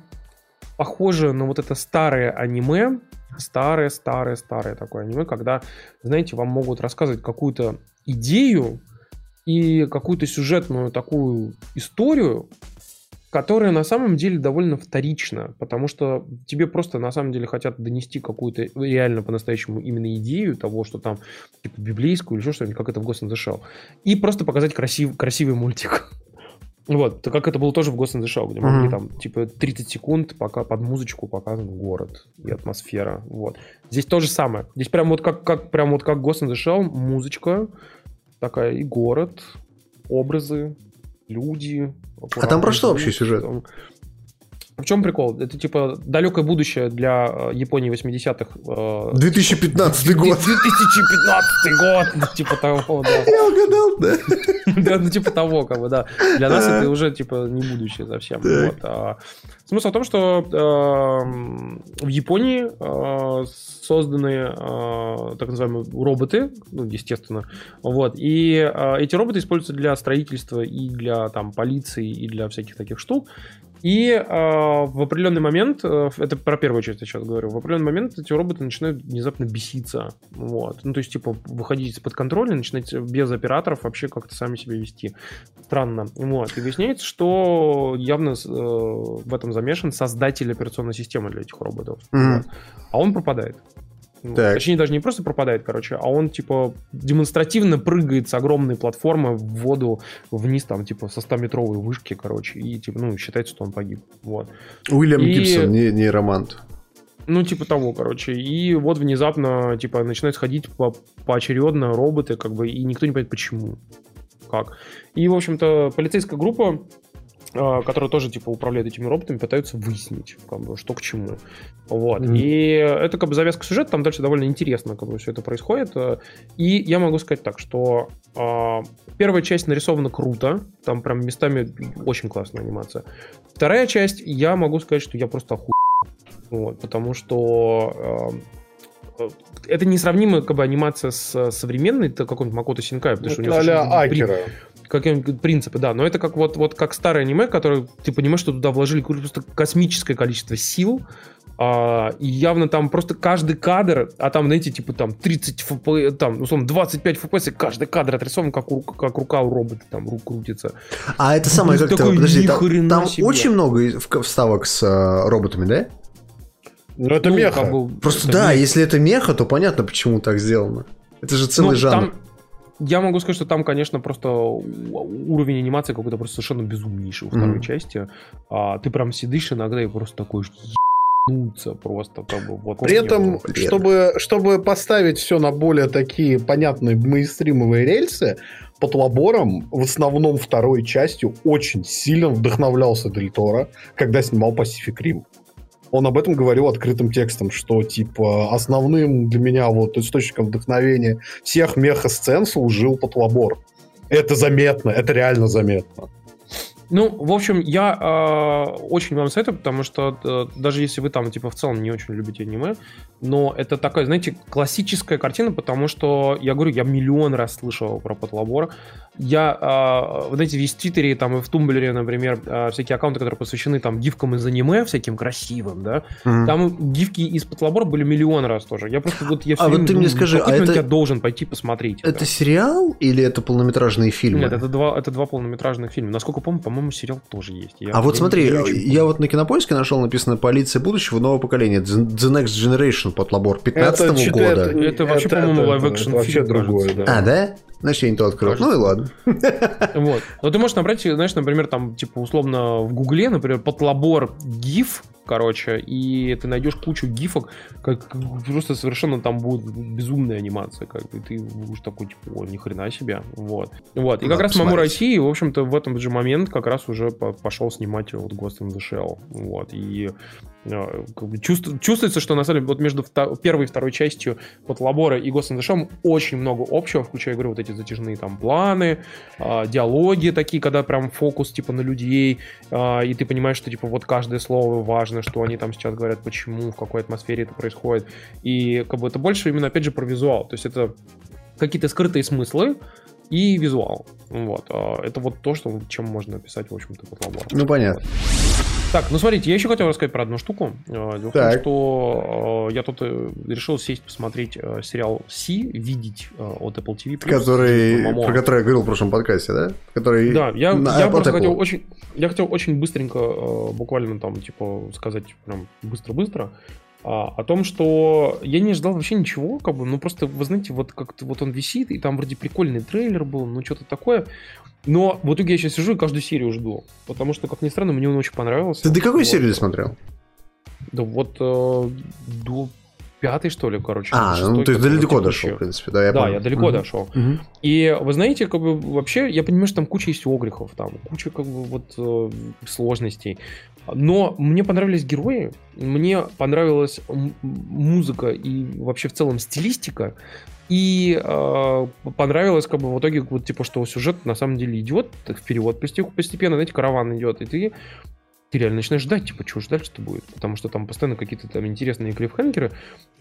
похожи на вот это старое аниме, старое-старое-старое такое аниме, когда, знаете, вам могут рассказывать какую-то идею и какую-то сюжетную такую историю, которая на самом деле довольно вторична, потому что тебе просто на самом деле хотят донести какую-то реально по-настоящему именно идею того, что там типа библейскую или еще что-нибудь, как это в Ghost in the Shell, и просто показать красив, красивый мультик. Вот, как это было тоже в Ghost in the Shell, где могли mm-hmm. там типа тридцать секунд пока под музычку показан город и атмосфера. Вот. Здесь то же самое. Здесь прям вот как, как, прям вот как Ghost in the Shell, музычка такая и город, образы, люди. А там про что вообще сюжет? В чем прикол? Это типа далекое будущее для Японии восьмидесятых. две тысячи пятнадцатый год. две тысячи пятнадцатый год. Типа того, да. Я угадал, да? Да, ну типа того, как бы, да. Для нас это уже типа не будущее совсем. Смысл в том, что в Японии созданы так называемые роботы, ну, естественно, вот, и эти роботы используются для строительства и для там полиции, и для всяких таких штук. И э, в определенный момент, э, это про первую часть я сейчас говорю, в определенный момент эти роботы начинают внезапно беситься. Вот. Ну, то есть, типа, выходить из-под контроля, начинать без операторов вообще как-то сами себя вести. Странно. Вот. И выясняется, что явно э, в этом замешан создатель операционной системы для этих роботов. Mm-hmm. Вот. А он пропадает. Вот. Точнее, даже не просто пропадает, короче, а он, типа, демонстративно прыгает с огромной платформы в воду вниз, там, типа, со стамиллиметровой вышки, короче, и, типа, ну, считается, что он погиб. Вот. Уильям и... Гибсон, не, не романт. Ну, типа того, короче. И вот внезапно, типа, начинают сходить по- поочередно роботы, как бы, и никто не понимает, почему, как. И, в общем-то, полицейская группа, которые тоже, типа, управляют этими роботами, пытаются выяснить, как бы, что к чему. Вот. Mm-hmm. И это, как бы, завязка сюжета, там дальше довольно интересно, как бы, все это происходит. И я могу сказать так, что э, первая часть нарисована круто, там прям местами очень классная анимация. Вторая часть, я могу сказать, что я просто охуел. Вот, потому что... Э, это несравнимо как бы анимация с современной какой-нибудь Макото Синкай, потому что у него а-ля Акера. Какие-нибудь принципы, да, но это как вот, вот как старое аниме, которое ты понимаешь, что туда вложили просто космическое количество сил, а, и явно там просто каждый кадр, а там, знаете, типа там тридцать эф пи эс, там, условно, двадцать пять эф пи эс, и каждый кадр отрисован, как, у, как рука у робота, там, рук крутится. А это самое, как такой, подожди, там, там очень много вставок с э, роботами, да? Ну, это ну, меха. Как бы, просто это да, меха. Если это меха, то понятно, почему так сделано. Это же целый ну, жанр. Там... Я могу сказать, что там, конечно, просто уровень анимации какой-то просто совершенно безумнейший во второй mm-hmm. части. А, ты прям сидишь иногда и просто такой ебануться просто. Как бы, вот при этом, чтобы, чтобы поставить все на более такие понятные мейнстримовые рельсы, под лабором в основном второй частью очень сильно вдохновлялся Дель Торо, когда снимал Pacific Rim. Он об этом говорил открытым текстом, что, типа, основным для меня вот источником вдохновения всех меха-сцен служил Патлабор. Это заметно, это реально заметно. Ну, в общем, я э, очень вам советую, потому что э, даже если вы там, типа, в целом не очень любите аниме, но это такая, знаете, классическая картина, потому что, я говорю, я миллион раз слышал про Патлабора. Я, э, знаете, весь в Твиттере, там, и в Тумблере, например, э, всякие аккаунты, которые посвящены, там, гифкам из аниме, всяким красивым, да, mm-hmm. там гифки из Патлабора были миллион раз тоже. Я просто, вот, я все а время вот ты думаю, мне скажи, а это... я должен пойти посмотреть. Это да. сериал или это полнометражные фильмы? Нет, это два, это два полнометражных фильма. Насколько помню, по-моему, сериал тоже есть. Я, а вот я, смотри, я, я вот на Кинопоиске нашел написано «Полиция будущего нового поколения», The Next Generation Патлабор, пятнадцатого года. Это, это вообще, это, по-моему, лайв-экшн фильм, другое, да. А, да? Значит, я не то открыл. Кажется. Ну и ладно. Вот. Но ты можешь набрать, знаешь, например, там, типа, условно, в Гугле, например, Патлабор гиф, короче, и ты найдешь кучу гифок, как просто совершенно там будет безумная анимация, как бы, и ты будешь такой, типа, о, ни хрена себе, вот. Вот, и как раз «Маму России», в общем-то, в этом же момент как раз уже пошел снимать вот «Ghost in the Shell», вот, и как бы чувств, чувствуется, что на самом деле вот между втор- первой и второй частью Патлабора и Ghost in the Shell очень много общего, включая, я говорю, вот эти затяжные там планы, э, диалоги такие, когда прям фокус типа на людей, э, и ты понимаешь, что типа вот каждое слово важно, что они там сейчас говорят, почему, в какой атмосфере это происходит, и как бы это больше именно опять же про визуал, то есть это какие-то скрытые смыслы и визуал, вот, э, это вот то, что, чем можно описать, в общем-то, Патлабора. Ну понятно. Так, ну смотрите, я еще хотел рассказать про одну штуку. Дело в том, что э, я тут решил сесть посмотреть э, сериал «Си», видеть э, от Apple ти ви+. Который, про который я говорил в прошлом подкасте, да? Который да, я, я просто хотел очень, я хотел очень быстренько, э, буквально там, типа, сказать прям быстро-быстро, А, о том, что я не ждал вообще ничего, как бы, ну просто, вы знаете, вот как-то вот он висит, и там вроде прикольный трейлер был, ну что-то такое, но в итоге я сейчас сижу и каждую серию жду, потому что, как ни странно, мне он очень понравился. Ты до какой вот. серии ты смотрел? Да вот э, до пятой, что ли, короче. А, шестой, ну то есть далеко дошел, в принципе, да, я Да, помню. я далеко угу. дошел. Угу. И, вы знаете, как бы вообще, я понимаю, что там куча есть огрехов, там куча как бы вот э, сложностей. Но мне понравились герои, мне понравилась м- музыка и вообще в целом стилистика, и э, понравилось как бы в итоге вот типа, что сюжет на самом деле идет вперед постепенно, знаете, караван идет, и ты, ты реально начинаешь ждать, типа, чего ждать, что будет, потому что там постоянно какие-то там интересные клиффхенгеры,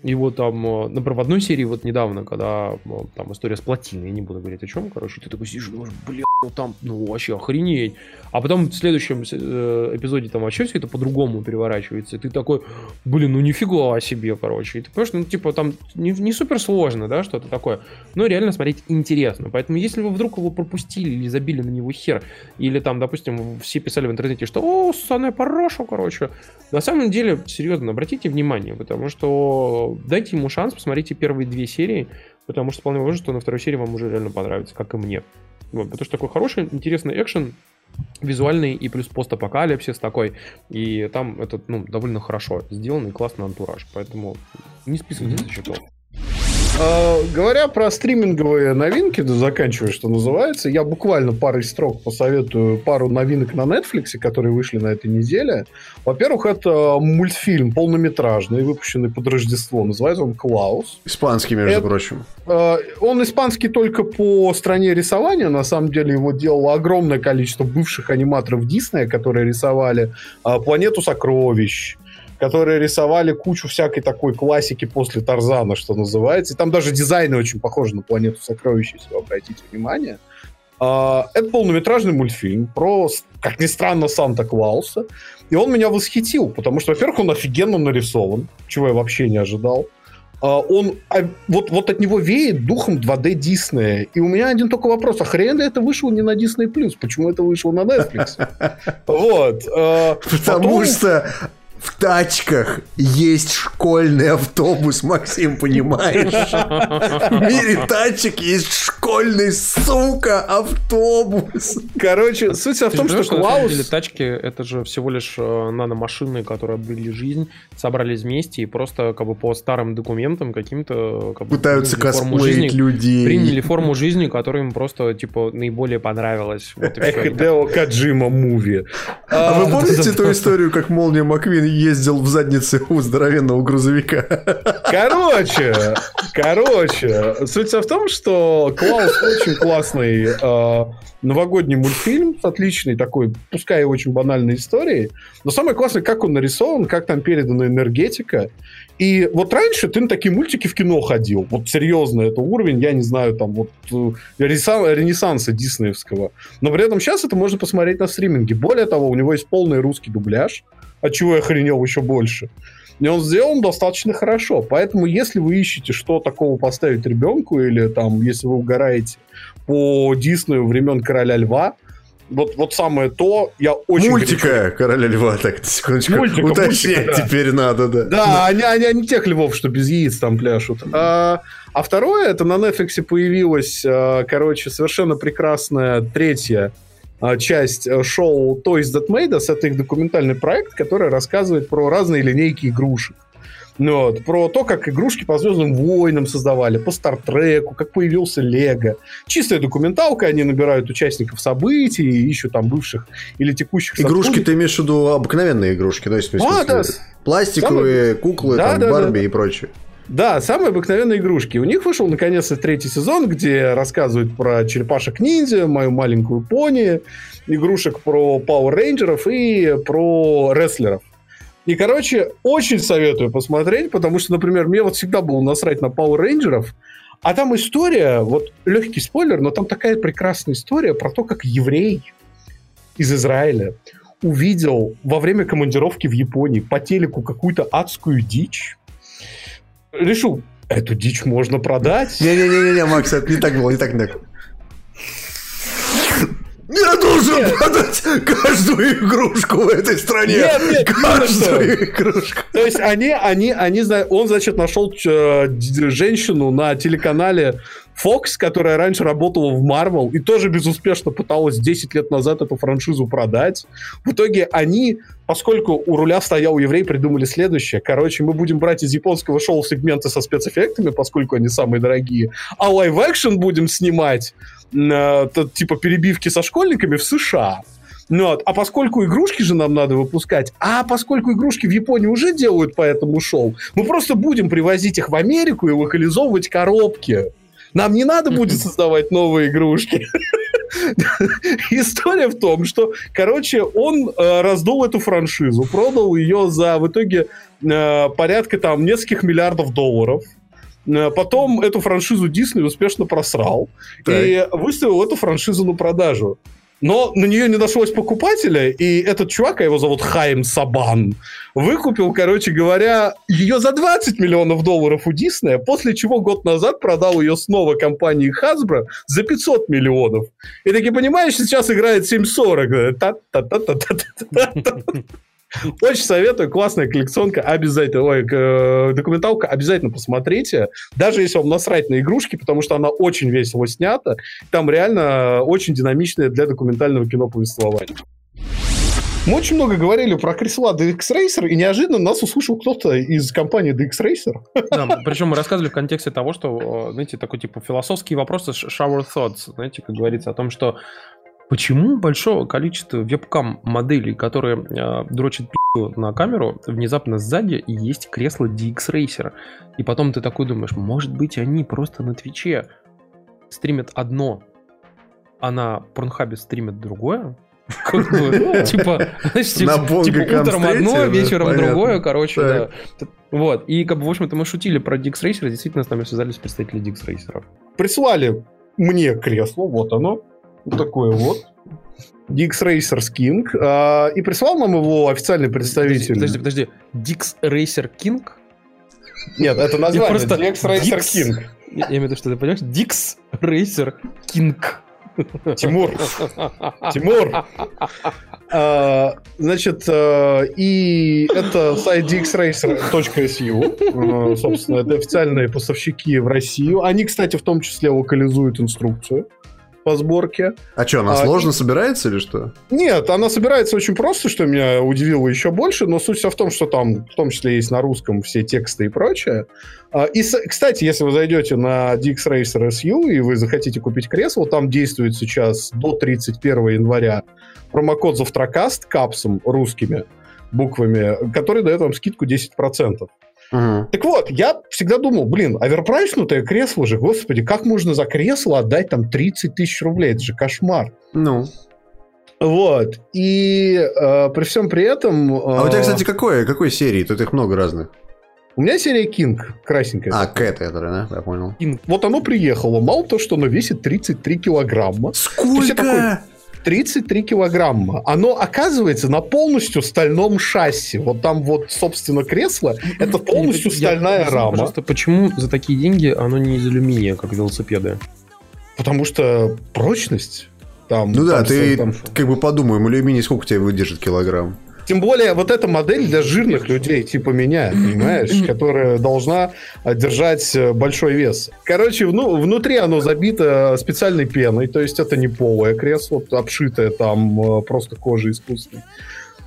и вот там, например, в одной серии вот недавно, когда там история с плотиной, я не буду говорить о чем, короче, ты такой сидишь, думаешь, блин, ну там, ну вообще охренеть. А потом в следующем э, эпизоде там вообще все это по-другому переворачивается. И ты такой, блин, ну нифига себе, короче. И ты понимаешь, ну типа там не, не супер сложно, да, что-то такое. Но реально смотреть интересно. Поэтому если вы вдруг его пропустили или забили на него хер, или там, допустим, все писали в интернете, что «О, Санэ Парошо», короче. На самом деле, серьезно, обратите внимание, потому что дайте ему шанс, посмотрите первые две серии, потому что вполне возможно, что на второй серии вам уже реально понравится, как и мне. Вот, потому что такой хороший, интересный экшен, визуальный и плюс постапокалипсис такой. И там это, ну, довольно хорошо сделанный классный антураж. Поэтому не списывайте со счетов. А, говоря про стриминговые новинки, да, заканчивая, что называется, я буквально парой строк посоветую пару новинок на Netflix, которые вышли на этой неделе. Во-первых, это мультфильм полнометражный, выпущенный под Рождество. Называется он «Клаус». Испанский, между это, прочим. Э, он испанский только по стране рисования. На самом деле его делало огромное количество бывших аниматоров Диснея, которые рисовали э, «Планету сокровищ», которые рисовали кучу всякой такой классики после Тарзана, что называется. И там даже дизайны очень похожи на «Планету сокровищ», если вы обратите внимание. Это полнометражный мультфильм про, как ни странно, Санта-Клауса. И он меня восхитил, потому что, во-первых, он офигенно нарисован, чего я вообще не ожидал. Он, вот, вот от него веет духом два дэ Диснея. И у меня один только вопрос. А хрен ли это вышло не на Disney+? Почему это вышло на Netflix? Вот. Потому что в тачках есть школьный автобус, Максим, понимаешь? В мире тачек есть школьный, сука, автобус. Короче, суть в том, что Клаус... Тачки — это же всего лишь наномашины, которые обрели жизнь, собрались вместе и просто как бы по старым документам каким-то... Пытаются косплеить людей. Приняли форму жизни, которая им просто типа наиболее понравилась. Эх, Део Каджима муви. А вы помните ту историю, как Молния Маквин ездил в заднице у здоровенного грузовика? Короче, короче, суть в том, что Клаус очень классный э, новогодний мультфильм с отличной такой, пускай и очень банальной историей, но самое классное, как он нарисован, как там передана энергетика. И вот раньше ты на такие мультики в кино ходил. Вот серьезно, это уровень, я не знаю, там вот ренессанса диснеевского. Но при этом сейчас это можно посмотреть на стриминге. Более того, у него есть полный русский дубляж, от чего я охренел еще больше. И он сделан достаточно хорошо. Поэтому, если вы ищете, что такого поставить ребенку, или там, если вы угораете по Диснею времен «Короля льва», вот, вот самое то, я очень... Мультика горячо... «Короля льва», так, секундочку. Мультика, уточнять мультика, да. Теперь надо, да. Да, они, они, они тех львов, что без яиц там пляшут. А, а второе, это на Netflix появилась, короче, совершенно прекрасная третья часть шоу Toys That Made Us. Это их документальный проект, который рассказывает про разные линейки игрушек. Вот. Про то, как игрушки по «Звездным войнам» создавали, по «Стартреку», как появился «Лего». Чистая документалка, они набирают участников событий и ищут там бывших или текущих... Игрушки, ты имеешь в виду обыкновенные игрушки, да? Если, а, да. Пластиковые, самые... куклы, да, там, да, Барби, да, и прочее. Да, самые обыкновенные игрушки. У них вышел, наконец-то, третий сезон, где рассказывают про черепашек-ниндзя, мою маленькую пони, игрушек про пауэр-рейнджеров и про рестлеров. И, короче, очень советую посмотреть, потому что, например, мне вот всегда было насрать на пауэр-рейнджеров, а там история, вот легкий спойлер, но там такая прекрасная история про то, как еврей из Израиля увидел во время командировки в Японии по телеку какую-то адскую дичь, решил, эту дичь можно продать. Не-не-не, Макс, это не так было, не так, не так. Я должен нет. продать каждую игрушку в этой стране. Нет, нет, каждую нет, игрушку. То есть они, они, они, он, значит, нашел женщину на телеканале Fox, которая раньше работала в Marvel и тоже безуспешно пыталась десять лет назад эту франшизу продать. В итоге они, поскольку у руля стоял еврей, придумали следующее. Короче, мы будем брать из японского шоу сегменты со спецэффектами, поскольку они самые дорогие, а лайв-экшен будем снимать, э, типа перебивки со школьниками в США. Вот. А поскольку игрушки же нам надо выпускать, а поскольку игрушки в Японии уже делают по этому шоу, мы просто будем привозить их в Америку и локализовывать коробки. Нам не надо будет создавать новые игрушки. История в том, что, короче, он э, раздул эту франшизу, продал ее за, в итоге, э, порядка там нескольких миллиардов долларов. Потом эту франшизу Disney успешно просрал так. и выставил эту франшизу на продажу. Но на нее не нашлось покупателя, и этот чувак, а его зовут Хаим Сабан, выкупил, короче говоря, ее за двадцать миллионов долларов у Диснея, после чего год назад продал ее снова компании Hasbro за пятьсот миллионов. И таки, понимаешь, сейчас играет семь сорок. Очень советую, классная коллекционка, обязательно, ой, документалка, обязательно посмотрите, даже если вам насрать на игрушки, потому что она очень весело снята, там реально очень динамичное для документального кино повествование. Мы очень много говорили про кресла ди экс рейсер, и неожиданно нас услышал кто-то из компании ди экс рейсер. Да, причем мы рассказывали в контексте того, что, знаете, такой типа философские вопросы, shower thoughts, знаете, как говорится, о том, что почему большое количество вебкам-моделей, которые э, дрочат пи***ю на камеру, внезапно сзади есть кресло ди экс рейсер? И потом ты такой думаешь, может быть, они просто на Твиче стримят одно, а на Порнхабе стримят другое? Типа утром одно, вечером другое, короче, да. Вот, и, как бы, в общем-то, мы шутили про Dix Racer, действительно, с нами связались представители Dix Racer. Прислали мне кресло, вот оно, вот такое вот. Dix Racer King. А, и прислал нам его официальный представитель. Подожди, подожди, подожди. Dix Racer King? Нет, это название. Dix Racer King. Я имею в виду, что ты понимаешь? Dix Racer King. Тимур. Тимур. А, значит, и это сайт dxracer.su. Собственно, это официальные поставщики в Россию. Они, кстати, в том числе локализуют инструкцию по сборке. А что, она а, сложно и... собирается или что? Нет, она собирается очень просто, что меня удивило еще больше, но суть в том, что там в том числе есть на русском все тексты и прочее. А, и, кстати, если вы зайдете на dxracer.su и вы захотите купить кресло, там действует сейчас до тридцать первого января промокод Завтракаст капсом русскими буквами, который дает вам скидку десять процентов. Uh-huh. Так вот, я всегда думал, блин, оверпрайснутое кресло же, господи, как можно за кресло отдать там тридцать тысяч рублей? Это же кошмар. Ну. Вот. И э, при всем при этом... Э, а у тебя, кстати, какое? Какой серии? Тут их много разных. У меня серия King, красненькая. А, Кэт, да? Я понял. King. Вот оно приехало. Мало того, что оно весит тридцать три килограмма. Сколько? тридцать три килограмма. Оно оказывается на полностью стальном шасси. Вот там вот, собственно, кресло, это полностью я, стальная я, рама. Пожалуйста, почему за такие деньги оно не из алюминия, как велосипеды? Потому что прочность. Там, ну там, да, ты там... как бы подумаем, алюминий сколько тебе выдержит килограмм? Тем более, вот эта модель для жирных людей, типа меня, понимаешь, которая должна держать большой вес. Короче, вну, внутри оно забито специальной пеной, то есть это не полое кресло, обшитое там просто кожей искусственной.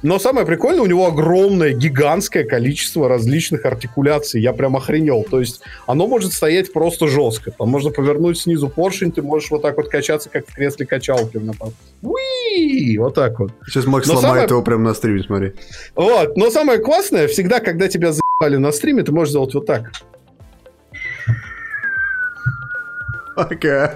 Но самое прикольное, у него огромное, гигантское количество различных артикуляций. Я прям охренел. То есть оно может стоять просто жестко. Там можно повернуть снизу поршень, ты можешь вот так вот качаться, как в кресле качалки. Уи! Вот так вот. Сейчас Макс но сломает самое... его прямо на стриме, смотри. Вот. Но самое классное, всегда, когда тебя за***ли на стриме, ты можешь сделать вот так. Пока.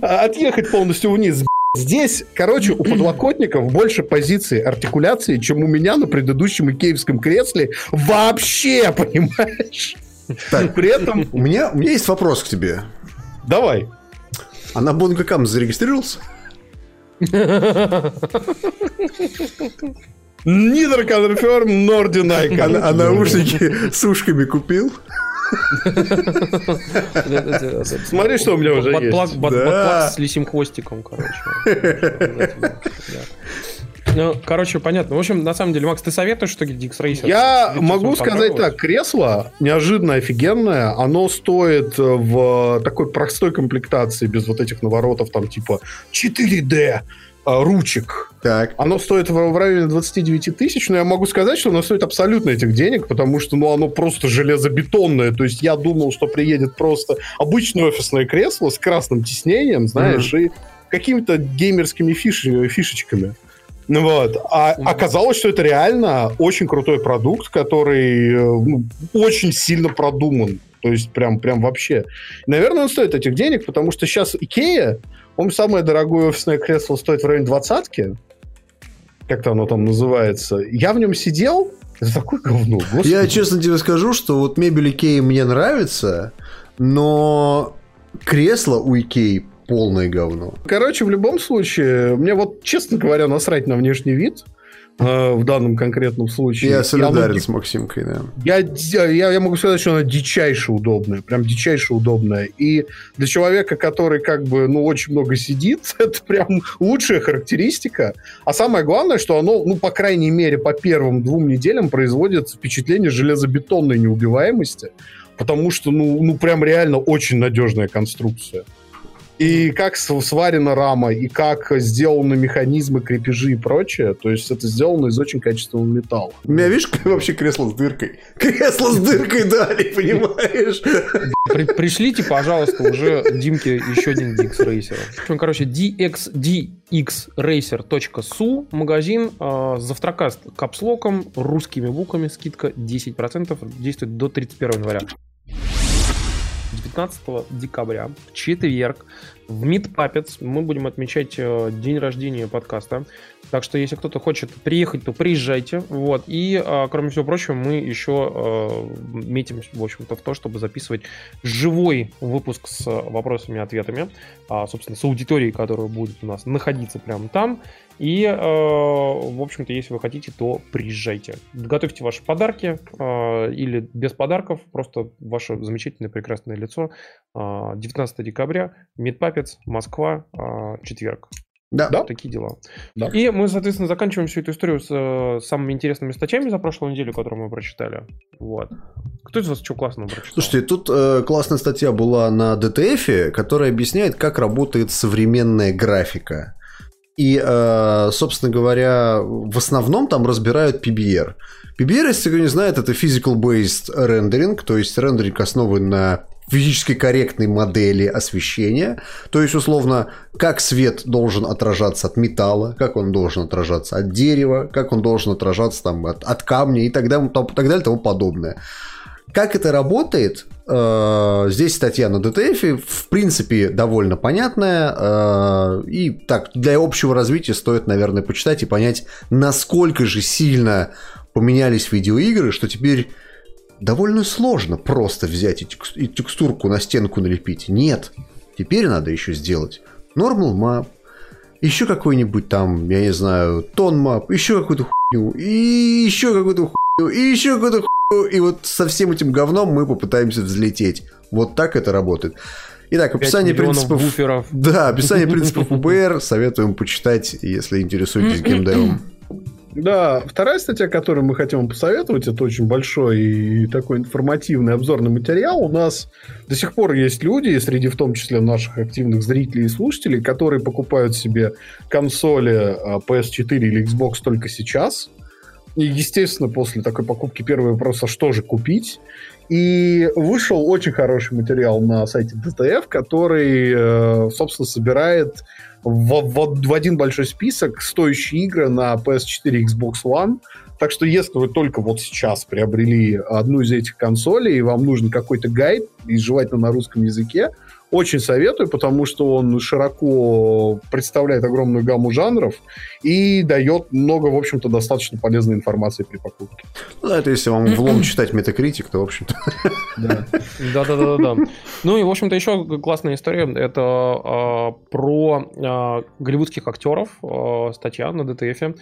Отъехать полностью вниз. Здесь, короче, у подлокотников больше позиций артикуляции, чем у меня на предыдущем икеевском кресле вообще, понимаешь? Так, при этом... У меня, у меня есть вопрос к тебе. Давай. А на Бонго Камс зарегистрировался? Neither confirm nor deny. А наушники с ушками купил? Смотри, что у меня уже есть. Батплак с лисим хвостиком, короче. Ну, короче, понятно. В общем, на самом деле, Макс, ты советуешь, что Dix Racer? Я могу сказать так. Кресло неожиданно офигенное. Оно стоит в такой простой комплектации, без вот этих наворотов, там, типа четыре дэ ручек. Так. Оно стоит в, в районе двадцать девять тысяч, но я могу сказать, что оно стоит абсолютно этих денег, потому что ну, оно просто железобетонное. То есть я думал, что приедет просто обычное офисное кресло с красным тиснением, знаешь, mm-hmm. и какими-то геймерскими фиш... фишечками. Вот. А mm-hmm. оказалось, что это реально очень крутой продукт, который ну, очень сильно продуман. То есть прям, прям вообще. Наверное, он стоит этих денег, потому что сейчас Икея, он самое дорогое офисное кресло стоит в районе двадцатки. Как-то оно там называется. Я в нем сидел. Это такое говно. Господи. Я честно тебе скажу, что вот мебель Икеи мне нравится, но кресло у Икеи полное говно. Короче, в любом случае, мне вот, честно говоря, насрать на внешний вид. В данном конкретном случае. Я солидарен я, с Максимкой, да. Я, я, я могу сказать, что она дичайше удобная. Прям дичайше удобная. И для человека, который как бы, ну, очень много сидит, это прям лучшая характеристика. А самое главное, что оно, ну, по крайней мере, по первым двум неделям производит впечатление железобетонной неубиваемости. Потому что, ну, ну прям реально очень надежная конструкция. И как сварена рама, и как сделаны механизмы, крепежи и прочее. То есть это сделано из очень качественного металла. У меня, видишь, вообще кресло с дыркой. Кресло с дыркой дали, понимаешь? Пришлите, пожалуйста, уже Димке еще один Dix Racer. Короче, dxracer.su, магазин, завтракаст капслоком, русскими буквами, скидка десять процентов, действует до тридцать первого января. пятнадцатого декабря, в четверг, В Meet Puppets мы будем отмечать день рождения подкаста. Так что, если кто-то хочет приехать, то приезжайте. Вот. И, кроме всего прочего, мы еще метимся, в общем-то, в то, чтобы записывать живой выпуск с вопросами и ответами. Собственно, с аудиторией, которая будет у нас находиться прямо там. И, в общем-то, если вы хотите, то приезжайте. Готовьте ваши подарки или без подарков. Просто ваше замечательное, прекрасное лицо. девятнадцатого декабря, Meet Puppets, Москва, четверг. Да. да, такие дела. Да. И мы, соответственно, заканчиваем всю эту историю с э, самыми интересными статьями за прошлую неделю, которую мы прочитали. Вот. Кто из вас что классного прочитал? Слушайте, тут э, классная статья была на ди ти эф, которая объясняет, как работает современная графика. И, э, собственно говоря, в основном там разбирают пи би ар. пи би ар, если кто не знает, это Physical-Based Rendering, то есть рендеринг основан на физически корректной модели освещения, то есть, условно, как свет должен отражаться от металла, как он должен отражаться от дерева, как он должен отражаться там, от, от камня и так далее, так далее и тому подобное. Как это работает? Здесь статья на ди ти эф, в принципе, довольно понятная. И так, для общего развития стоит, наверное, почитать и понять, насколько же сильно поменялись видеоигры, что теперь довольно сложно просто взять и текстурку на стенку налепить. Нет. Теперь надо еще сделать normal map, еще какой-нибудь там, я не знаю, tone map, еще какую-то хуйню, и еще какую-то хуйню, и еще какую-то хуйню. И вот со всем этим говном мы попытаемся взлететь. Вот так это работает. Итак, описание принципов... Буферов. Да, описание принципов ю би ар советуем почитать, если интересуетесь геймдевом. Да, вторая статья, которую мы хотим посоветовать, это очень большой и такой информативный обзорный материал. У нас до сих пор есть люди, среди в том числе наших активных зрителей и слушателей, которые покупают себе консоли пи эс четыре или Xbox только сейчас. И, естественно, после такой покупки первый вопрос, а что же купить? И вышел очень хороший материал на сайте ди ти эф, который, собственно, собирает в, в, в один большой список стоящие игры на пи эс четыре, Xbox One. Так что, если вы только вот сейчас приобрели одну из этих консолей, и вам нужен какой-то гайд, и желательно на русском языке, очень советую, потому что он широко представляет огромную гамму жанров и дает много, в общем-то, достаточно полезной информации при покупке. Ну, это если вам влом читать Metacritic, то, в общем-то... Да-да-да. Ну и, в общем-то, еще классная история. Это про голливудских актеров. Статья на ди ти эф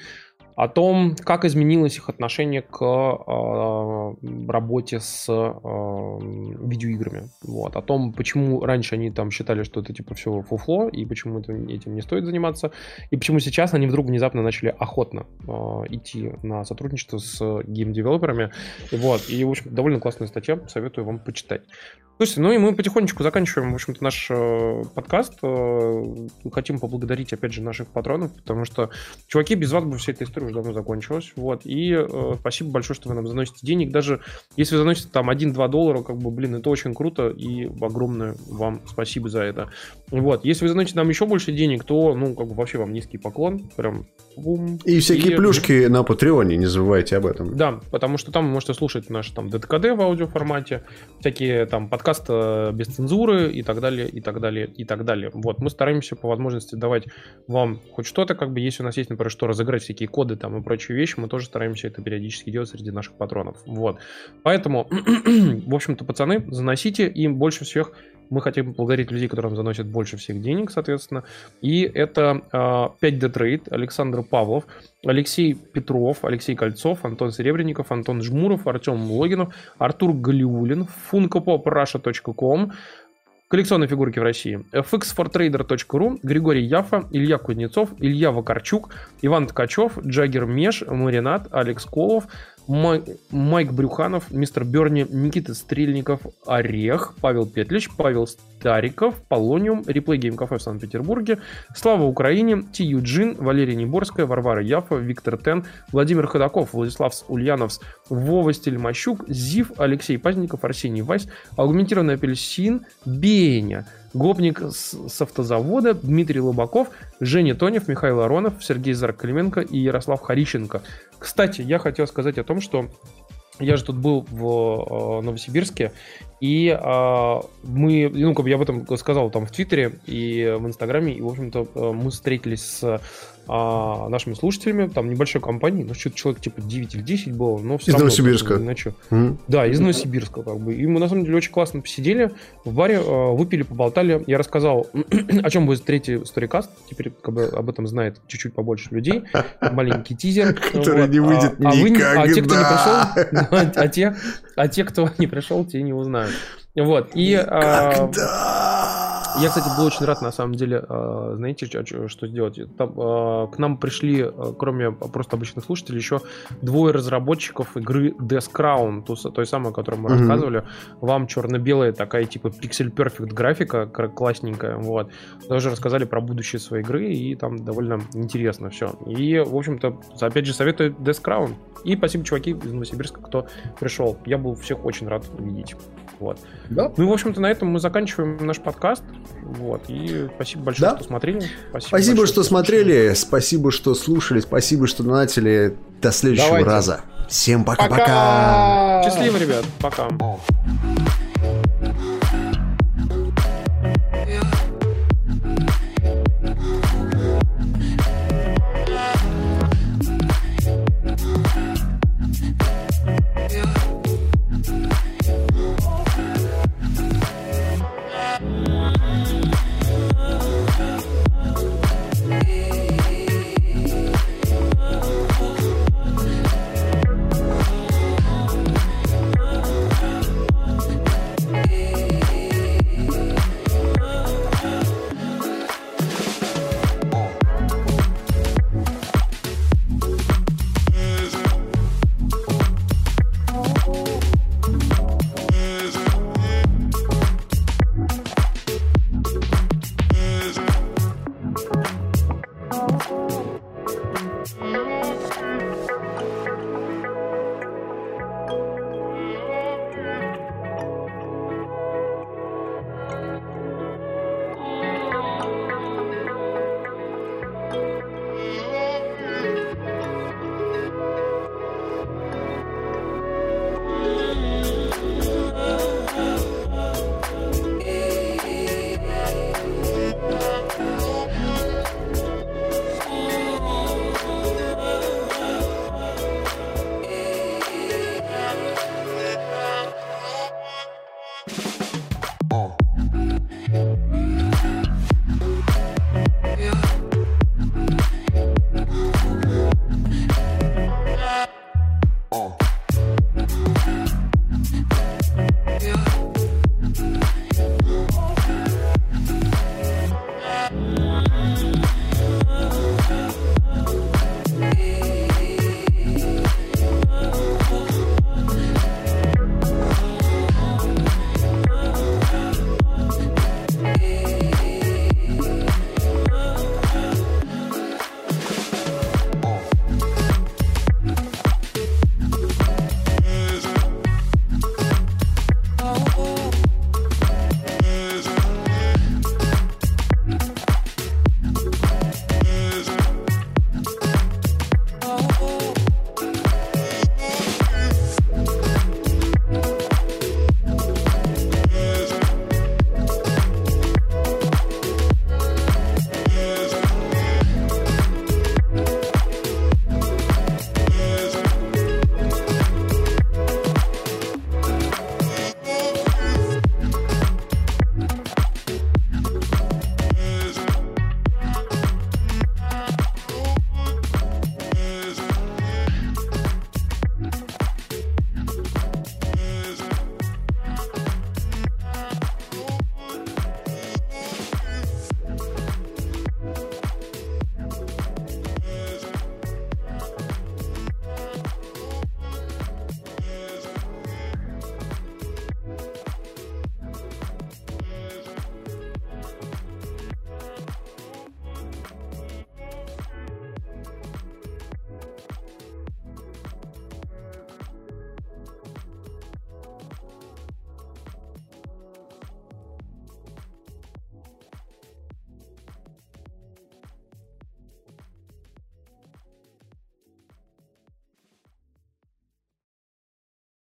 о том, как изменилось их отношение к э, работе с э, видеоиграми. Вот. О том, почему раньше они там считали, что это типа все фуфло, и почему это, этим не стоит заниматься, и почему сейчас они вдруг внезапно начали охотно э, идти на сотрудничество с гейм-девелоперами. Вот. И, в общем, довольно классная статья, советую вам почитать. Слушайте, ну и мы потихонечку заканчиваем, в общем-то, наш э, подкаст. Э, хотим поблагодарить, опять же, наших патронов, потому что, чуваки, без вас бы вся эта история уже давно закончилась. Вот. И э, спасибо большое, что вы нам заносите денег. Даже если вы заносите там один-два доллара, как бы, блин, это очень круто, и огромное вам спасибо за это. Вот. Если вы заносите нам еще больше денег, то, ну, как бы, вообще вам низкий поклон. Прям бум. И всякие и... плюшки на Патреоне, не забывайте об этом. Да, потому что там вы можете слушать наши там ДТКД в аудиоформате, всякие там подкасты без цензуры и так далее, и так далее, и так далее. Вот, мы стараемся по возможности давать вам хоть что-то, как бы, если у нас есть, например, что разыграть, всякие коды там и прочие вещи, мы тоже стараемся это периодически делать среди наших патронов. Вот, поэтому, в общем-то, пацаны, заносите, им больше всех мы хотим поблагодарить людей, которым заносят больше всех денег, соответственно. И это э, пять дэ трейд, Александр Павлов, Алексей Петров, Алексей Кольцов, Антон Серебренников, Антон Жмуров, Артем Логинов, Артур Галиулин, функопоп раша точка ком, коллекционные фигурки в России, эф икс фор трейдер точка ру, Григорий Яфа, Илья Кузнецов, Илья Вакарчук, Иван Ткачев, Джаггер Меш, Маринад, Алекс Колов, Май... Майк Брюханов, Мистер Берни, Никита Стрельников, Орех, Павел Петлич, Павел Стариков, Полониум, Реплей Гейм Кафе в Санкт-Петербурге, Слава Украине, Ти Юджин, Валерия Неборская, Варвара Яфа, Виктор Тен, Владимир Ходаков, Владислав Ульяновс, Вова Стельмащук, Зив, Алексей Пазников, Арсений Вайс, Аугментированный апельсин, Беня, Гопник с автозавода, Дмитрий Лобаков, Женя Тонев, Михаил Аронов, Сергей Заркалименко и Ярослав Харищенко. Кстати, я хотел сказать о том, что Я же тут был в Новосибирске, и а, мы, ну, как я об этом сказал там в Твиттере и в Инстаграме, и, в общем-то, мы встретились с а, нашими слушателями, там, небольшой компанией, ну, что-то человек, типа, девять или десять было, но все из равно... Из Новосибирска? Mm-hmm. Да, из Новосибирска, как бы. И мы, на самом деле, очень классно посидели в баре, выпили, поболтали. Я рассказал, о чем будет третий сторикаст, теперь, как бы, об этом знает чуть-чуть побольше людей. Маленький тизер. Который не выйдет никогда. А те, кто не пришел, те не узнают. Вот, и а, я, кстати, был очень рад, на самом деле, а, знаете, что сделать? Там, а, к нам пришли, а, кроме просто обычных слушателей, еще двое разработчиков игры Death Crown, той, той самой, о которой мы mm-hmm. рассказывали. Вам черно-белая такая, типа, Pixel Perfect графика, классненькая, вот. Даже рассказали про будущее своей игры, и там довольно интересно все. И, в общем-то, опять же, советую Death Crown. И спасибо, чуваки из Новосибирска, кто пришел. Я был всех очень рад видеть. Вот. Да. Ну и, в общем-то, на этом мы заканчиваем наш подкаст. Вот. И спасибо большое, да? что смотрели. Спасибо, спасибо большое, что смотрели. Что... Спасибо, что слушали. Спасибо, что донатили. До следующего Давайте. раза. Всем пока-пока. Счастливо, ребят. Пока.